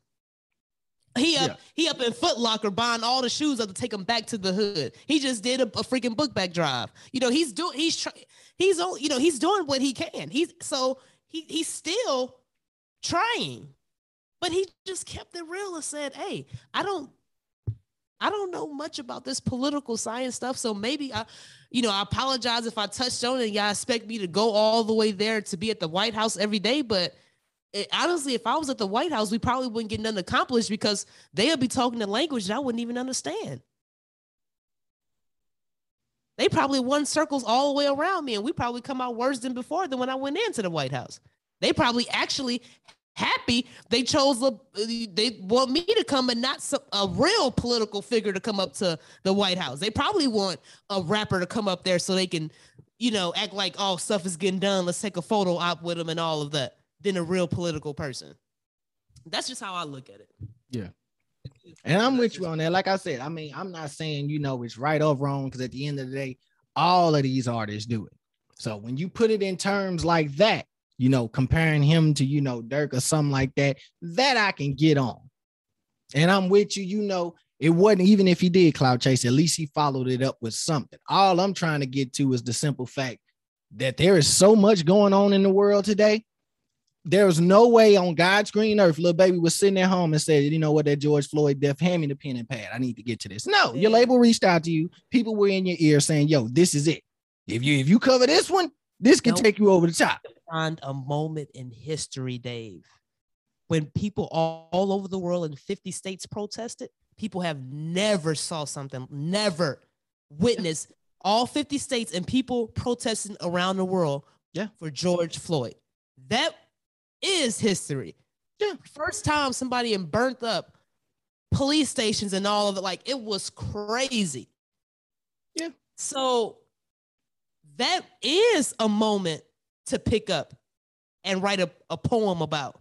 He up, yeah. he up in Foot Locker buying all the shoes up to take them back to the hood. He just did a, a freaking book bag drive. You know, he's doing, he's trying, he's on, you know, he's doing what he can. He's so he he's still trying, but he just kept it real and said, "Hey, I don't, I don't know much about this political science stuff. So maybe I, you know, I apologize if I touched on it. Y'all expect me to go all the way there to be at the White House every day, but." It, honestly, if I was at the White House, we probably wouldn't get nothing accomplished because they would be talking a language that I wouldn't even understand. They probably won circles all the way around me, and we probably come out worse than before than when I went into the White House. They probably actually happy they chose, they want me to come and not some, a real political figure to come up to the White House. They probably want a rapper to come up there so they can, you know, act like, oh, stuff is getting done. Let's take a photo op with them and all of that. Than a real political person. That's just how I look at it. Yeah. And I'm with you on that. Like I said, I mean, I'm not saying, you know, it's right or wrong, because at the end of the day, all of these artists do it. So when you put it in terms like that, you know, comparing him to, you know, Dirk or something like that, that I can get on. And I'm with you, you know, it wasn't, even if he did cloud chase, at least he followed it up with something. All I'm trying to get to is the simple fact that there is so much going on in the world today. There's no way on God's green earth Lil Baby was sitting at home and said, you know what, that George Floyd death, hand me the pen and pad. I need to get to this. No, yeah. Your label reached out to you. People were in your ear saying, yo, this is it. If you if you cover this one, this can nope. take you over the top. Find a moment in history, Dave, when people all, all over the world in fifty states protested. People have never saw something, never witnessed yeah. all fifty states and people protesting around the world yeah. for George Floyd. That is history. Yeah. First time somebody had burnt up police stations and all of it. Like, it was crazy. Yeah. So that is a moment to pick up and write a, a poem about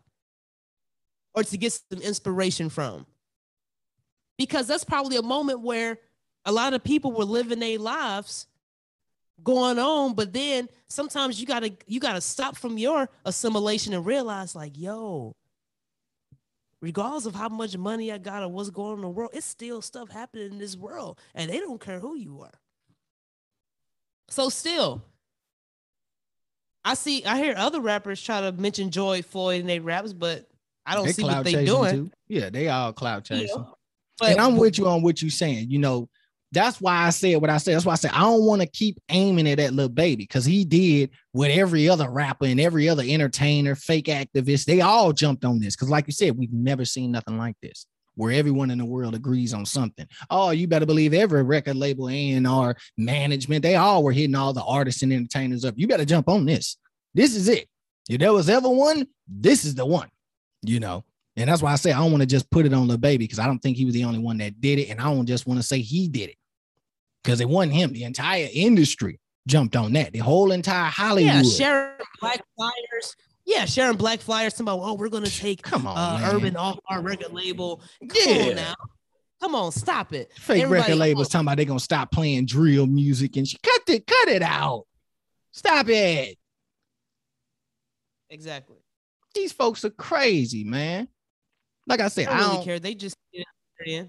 or to get some inspiration from. Because that's probably a moment where a lot of people were living their lives going on, but then sometimes you gotta you gotta stop from your assimilation and realize, like, yo, regardless of how much money I got or what's going on in the world, it's still stuff happening in this world, and they don't care who you are. So still, I see, I hear other rappers try to mention George Floyd in their raps, but I don't they see what they're doing. Too. Yeah, they all cloud chasing. You know? But, and I'm with you on what you're saying. You know. That's why I said what I said. That's why I said I don't want to keep aiming at that Lil Baby, because he did what every other rapper and every other entertainer, fake activist, they all jumped on this. Because like you said, we've never seen nothing like this where everyone in the world agrees on something. Oh, you better believe every record label and our management, they all were hitting all the artists and entertainers up. You better jump on this. This is it. If there was ever one, this is the one, you know. And that's why I say I don't want to just put it on Lil Baby, because I don't think he was the only one that did it. And I don't just want to say he did it, because it wasn't him. The entire industry jumped on that. The whole entire Hollywood. Yeah, sharing black flyers. Yeah, sharing black flyers. Somebody, oh, we're going to take Come on, uh, Urban off our record label. Come yeah. on now. Come on, stop it. Fake Everybody, record labels talking about they're going to stop playing drill music. And she cut it, cut it out. Stop it. Exactly. These folks are crazy, man. Like I said, I don't, I don't really care. They just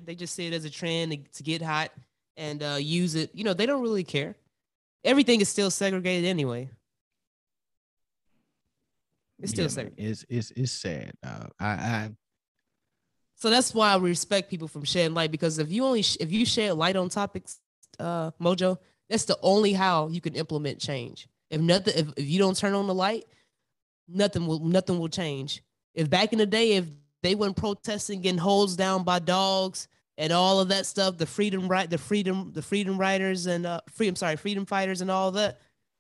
they just see it as a trend to, to get hot and uh, use it. You know, they don't really care. Everything is still segregated anyway. It's still yeah, segregated. It's it's it's sad. Uh, I, I. So that's why I respect people from shedding light, because if you only sh- if you shed light on topics, uh, Mojo, that's the only how you can implement change. If nothing, if, if you don't turn on the light, nothing will nothing will change. If back in the day, if they weren't protesting, getting holds down by dogs and all of that stuff. The freedom right, the freedom, the freedom riders and uh, freedom, sorry, freedom fighters and all that.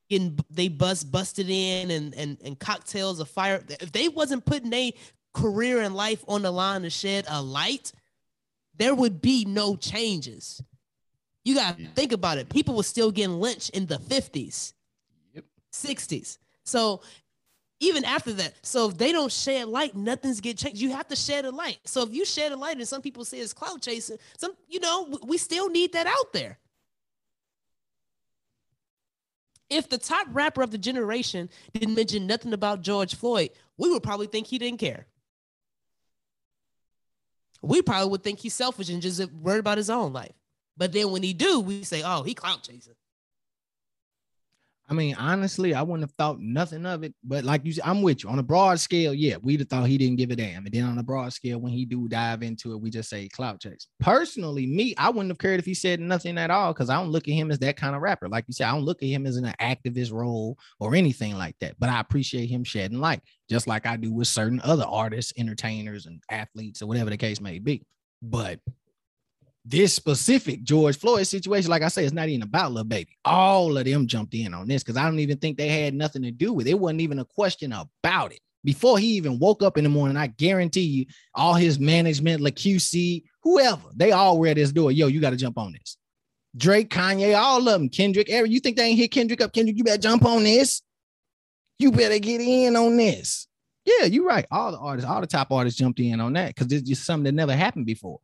getting they bus busted in and and and cocktails of fire. If they wasn't putting their career and life on the line to shed a light, there would be no changes. You got to yeah. think about it. People were still getting lynched in the fifties, yep. sixties. So even after that, so if they don't shed light, nothing's get changed. You have to shed a light. So if you shed a light, and some people say it's clout chasing, some, you know, we still need that out there. If the top rapper of the generation didn't mention nothing about George Floyd, we would probably think he didn't care. We probably would think he's selfish and just worried about his own life. But then when he do, we say, oh, he clout chasing. I mean, honestly, I wouldn't have thought nothing of it. But like you said, I'm with you. On a broad scale, yeah, we'd have thought he didn't give a damn. And then on a broad scale, when he do dive into it, we just say clout chase. Personally, me, I wouldn't have cared if he said nothing at all, because I don't look at him as that kind of rapper. Like you said, I don't look at him as an activist role or anything like that. But I appreciate him shedding light, just like I do with certain other artists, entertainers, and athletes, or whatever the case may be. But this specific George Floyd situation, like I say, it's not even about Lil Baby. All of them jumped in on this because I don't even think they had nothing to do with it. It wasn't even a question about it. Before he even woke up in the morning, I guarantee you, all his management, La Q C, whoever, they all were at his door. Yo, you got to jump on this. Drake, Kanye, all of them, Kendrick, Eric, you think they ain't hit Kendrick up? Kendrick, you better jump on this. You better get in on this. Yeah, you're right. All the artists, all the top artists jumped in on that because it's just something that never happened before.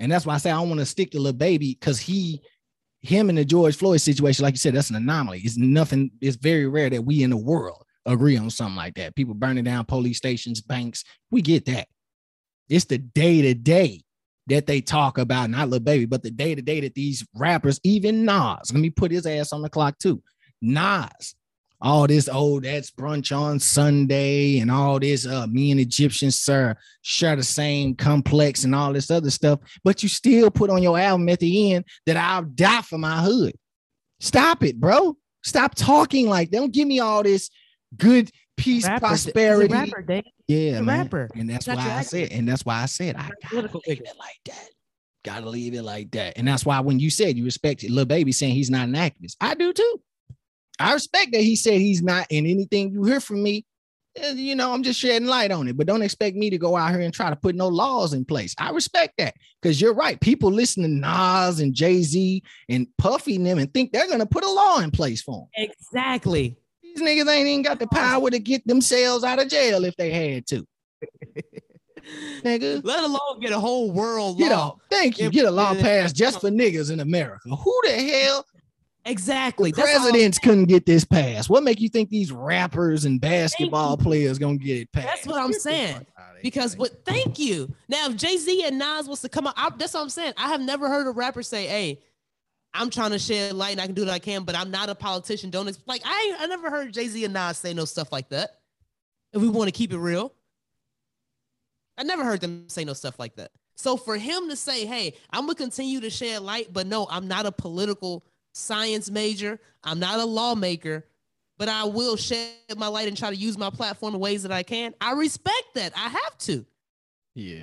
And that's why I say I don't want to stick to Lil Baby, because he, him and the George Floyd situation, like you said, that's an anomaly. It's nothing. It's very rare that we in the world agree on something like that. People burning down police stations, banks. We get that. It's the day to day that they talk about, not Lil Baby, but the day to day that these rappers, even Nas, let me put his ass on the clock too. Nas, all this, oh, that's brunch on Sunday and all this, uh, me and Egyptian sir share the same complex and all this other stuff. But you still put on your album at the end that I'll die for my hood. Stop it, bro. Stop talking like that. Don't give me all this good peace, rapper, prosperity. Rapper, Dave. Yeah, man. Rapper. And that's why I said, and that's why I said, I gotta leave it like that. Gotta leave it like that. And that's why when you said you respected Lil Baby saying he's not an activist, I do too. I respect that he said he's not, and anything you hear from me, you know, I'm just shedding light on it. But don't expect me to go out here and try to put no laws in place. I respect that, because you're right. People listen to Nas and Jay-Z and Puffy and them and think they're going to put a law in place for them. Exactly. These niggas ain't even got the power to get themselves out of jail if they had to. Nigga. Let alone get a whole world law. You know, thank you. Get a law passed just for niggas in America. Who the hell... Exactly. The presidents couldn't get this passed. What make you think these rappers and basketball players gonna get it passed? That's what I'm saying. Because what? Thank you. Now, if Jay-Z and Nas was to come out, I, that's what I'm saying. I have never heard a rapper say, "Hey, I'm trying to shed light and I can do what I can, but I'm not a politician." Don't ex-. like I. I never heard Jay-Z and Nas say no stuff like that. If we want to keep it real, I never heard them say no stuff like that. So for him to say, "Hey, I'm gonna continue to shed light, but no, I'm not a political science major, I'm not a lawmaker, but I will shed my light and try to use my platform in ways that I can." I respect that. I have to. Yeah.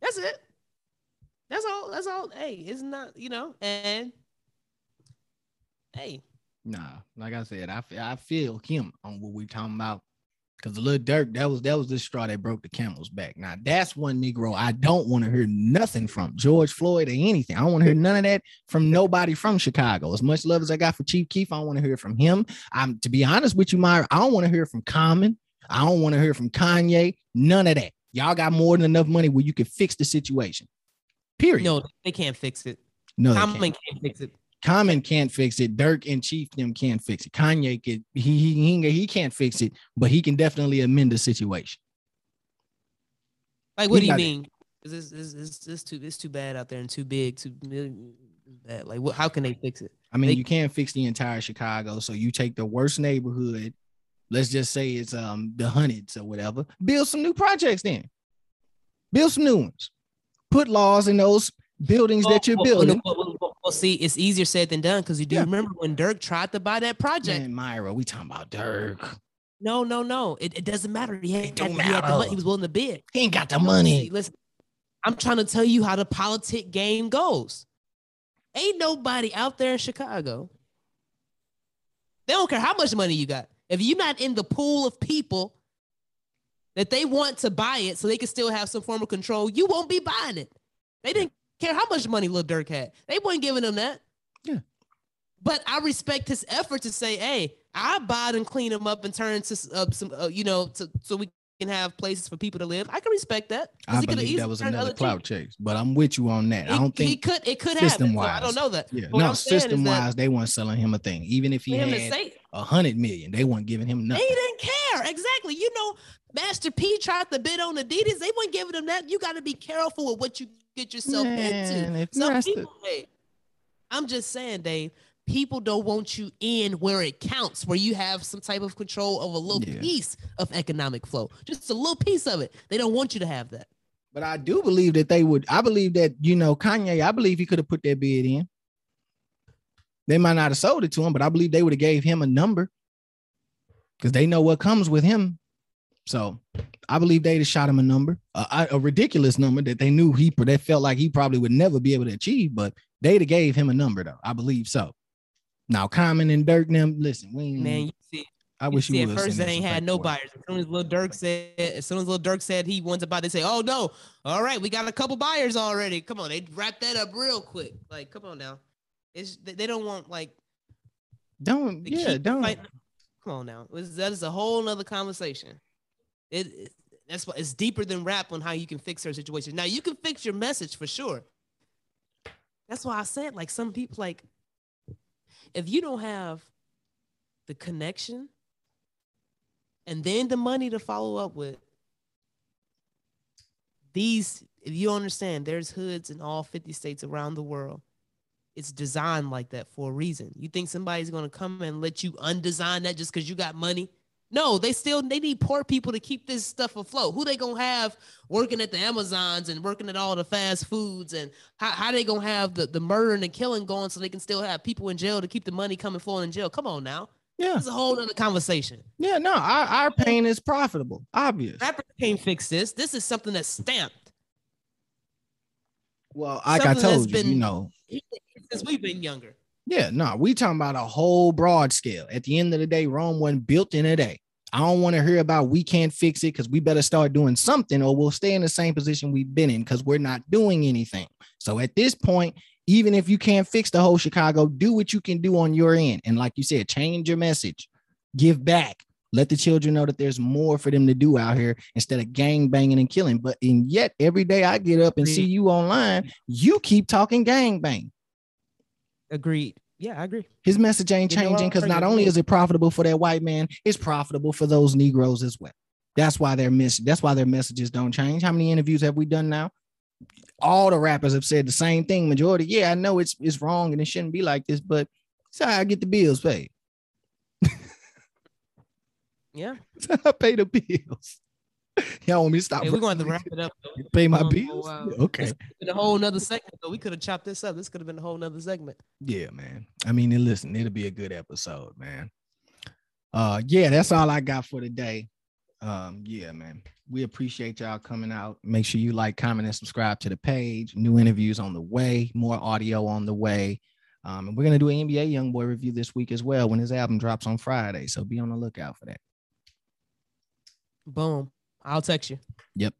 That's it. That's all. That's all. Hey, it's not, you know, and hey. Nah, like I said, I, I feel him on what we're talking about. Because Lil Durk, that was that was the straw that broke the camel's back. Now, that's one Negro I don't want to hear nothing from. George Floyd or anything. I don't want to hear none of that from nobody from Chicago. As much love as I got for Chief Keef, I don't want to hear from him. I'm, to be honest with you, Myra, I don't want to hear from Common. I don't want to hear from Kanye. None of that. Y'all got more than enough money where you can fix the situation. Period. No, they can't fix it. No, Common can't. can't fix it. Common can't fix it. Durk and Chief them can't fix it. Kanye could, he, he he can't fix it, but he can definitely amend the situation. Like, what he do you mean? It's, it's, it's, it's, too, it's too bad out there and too big, too bad. Like, what, how can they fix it? I mean, they, you can't fix the entire Chicago. So you take the worst neighborhood, let's just say it's um the hundreds or whatever, build some new projects then. Build some new ones. Put laws in those buildings oh, that you're oh, building. Oh, oh, oh, oh. Well, see, it's easier said than done, because you do yeah. remember when Durk tried to buy that project. Man, Myra, we talking about Durk. No, no, no. It, it doesn't matter. He, had, it don't he, matter. Had the money. He was willing to bid. He ain't got the money. Listen, I'm trying to tell you how the politic game goes. Ain't nobody out there in Chicago. They don't care how much money you got. If you're not in the pool of people that they want to buy it so they can still have some form of control, you won't be buying it. They didn't care how much money Lil Durk had. They weren't giving him that. Yeah. But I respect his effort to say, hey, I buy it and clean them up and turn to uh, some, uh, you know, to, so we can have places for people to live. I can respect that. I believe that was another clout chase, but I'm with you on that. It, I don't think he could. It could happen. So I don't know that. Yeah, no, system wise, they weren't selling him a thing. Even if he had a hundred million, they weren't giving him nothing. They didn't care. Exactly. You know, Master P tried to bid on Adidas. They weren't giving him that. You got to be careful with what you get yourself Man, into. Some people, hey, I'm just saying, Dave. People don't want you in where it counts, where you have some type of control of a little yeah. piece of economic flow, just a little piece of it. They don't want you to have that. But I do believe that they would. I believe that, you know, Kanye, I believe he could have put that bid in. They might not have sold it to him, but I believe they would have gave him a number because they know what comes with him. So I believe they'd have shot him a number, a, a ridiculous number that they knew he that felt like he probably would never be able to achieve. But they'd have gave him a number, though. I believe so. Now, Common and Durk, them, listen, we man, you see, I wish you, you would. At first, they ain't had no buyers. As soon as Lil Durk said, as soon as Lil Durk said he wants to buy, they say, "Oh no, all right, we got a couple buyers already." Come on, they wrap that up real quick. Like, come on now, it's they don't want like, don't yeah, don't. Fighting. Come on now, it's, that is a whole nother conversation. It, it that's what it's deeper than rap on how you can fix her situation. Now you can fix your message for sure. That's why I said like some people like. If you don't have the connection and then the money to follow up with these, if you understand, there's hoods in all fifty states around the world. It's designed like that for a reason. You think somebody's going to come and let you undesign that just because you got money? No, they still, they need poor people to keep this stuff afloat. Who they going to have working at the Amazons and working at all the fast foods and how, how they going to have the, the murder and the killing going so they can still have people in jail to keep the money coming flowing in jail. Come on now. Yeah. It's a whole other conversation. Yeah, no, our, our pain is profitable. Obvious. Rappers can't fix this. This is something that's stamped. Well, like something I told you, been, you know. Since we've been younger. Yeah, no, we talking about a whole broad scale. At the end of the day, Rome wasn't built in a day. I don't want to hear about we can't fix it because we better start doing something or we'll stay in the same position we've been in because we're not doing anything. So at this point, even if you can't fix the whole Chicago, do what you can do on your end. And like you said, change your message, give back, let the children know that there's more for them to do out here instead of gang banging and killing. But and yet every day I get up and see you online, you keep talking gang bang. Agreed. Yeah, I agree. His message ain't changing because not only is it profitable for that white man, it's profitable for those Negroes as well. That's why their miss. That's why their messages don't change. How many interviews have we done now? All the rappers have said the same thing. Majority, yeah, I know it's it's wrong and it shouldn't be like this, but it's how I get the bills paid. Yeah, it's how I pay the bills. Y'all want me to stop? Hey, we're going to wrap it up. Pay my um, bills. Wow. Yeah, okay. It's a whole nother segment, though. We could have chopped this up. This could have been a whole nother segment. Yeah, man. I mean, and listen, it'll be a good episode, man. Uh, yeah, that's all I got for today. Um, yeah, man. We appreciate y'all coming out. Make sure you like, comment, and subscribe to the page. New interviews on the way. More audio on the way. Um, and we're gonna do an N B A YoungBoy review this week as well when his album drops on Friday. So be on the lookout for that. Boom. I'll text you. Yep.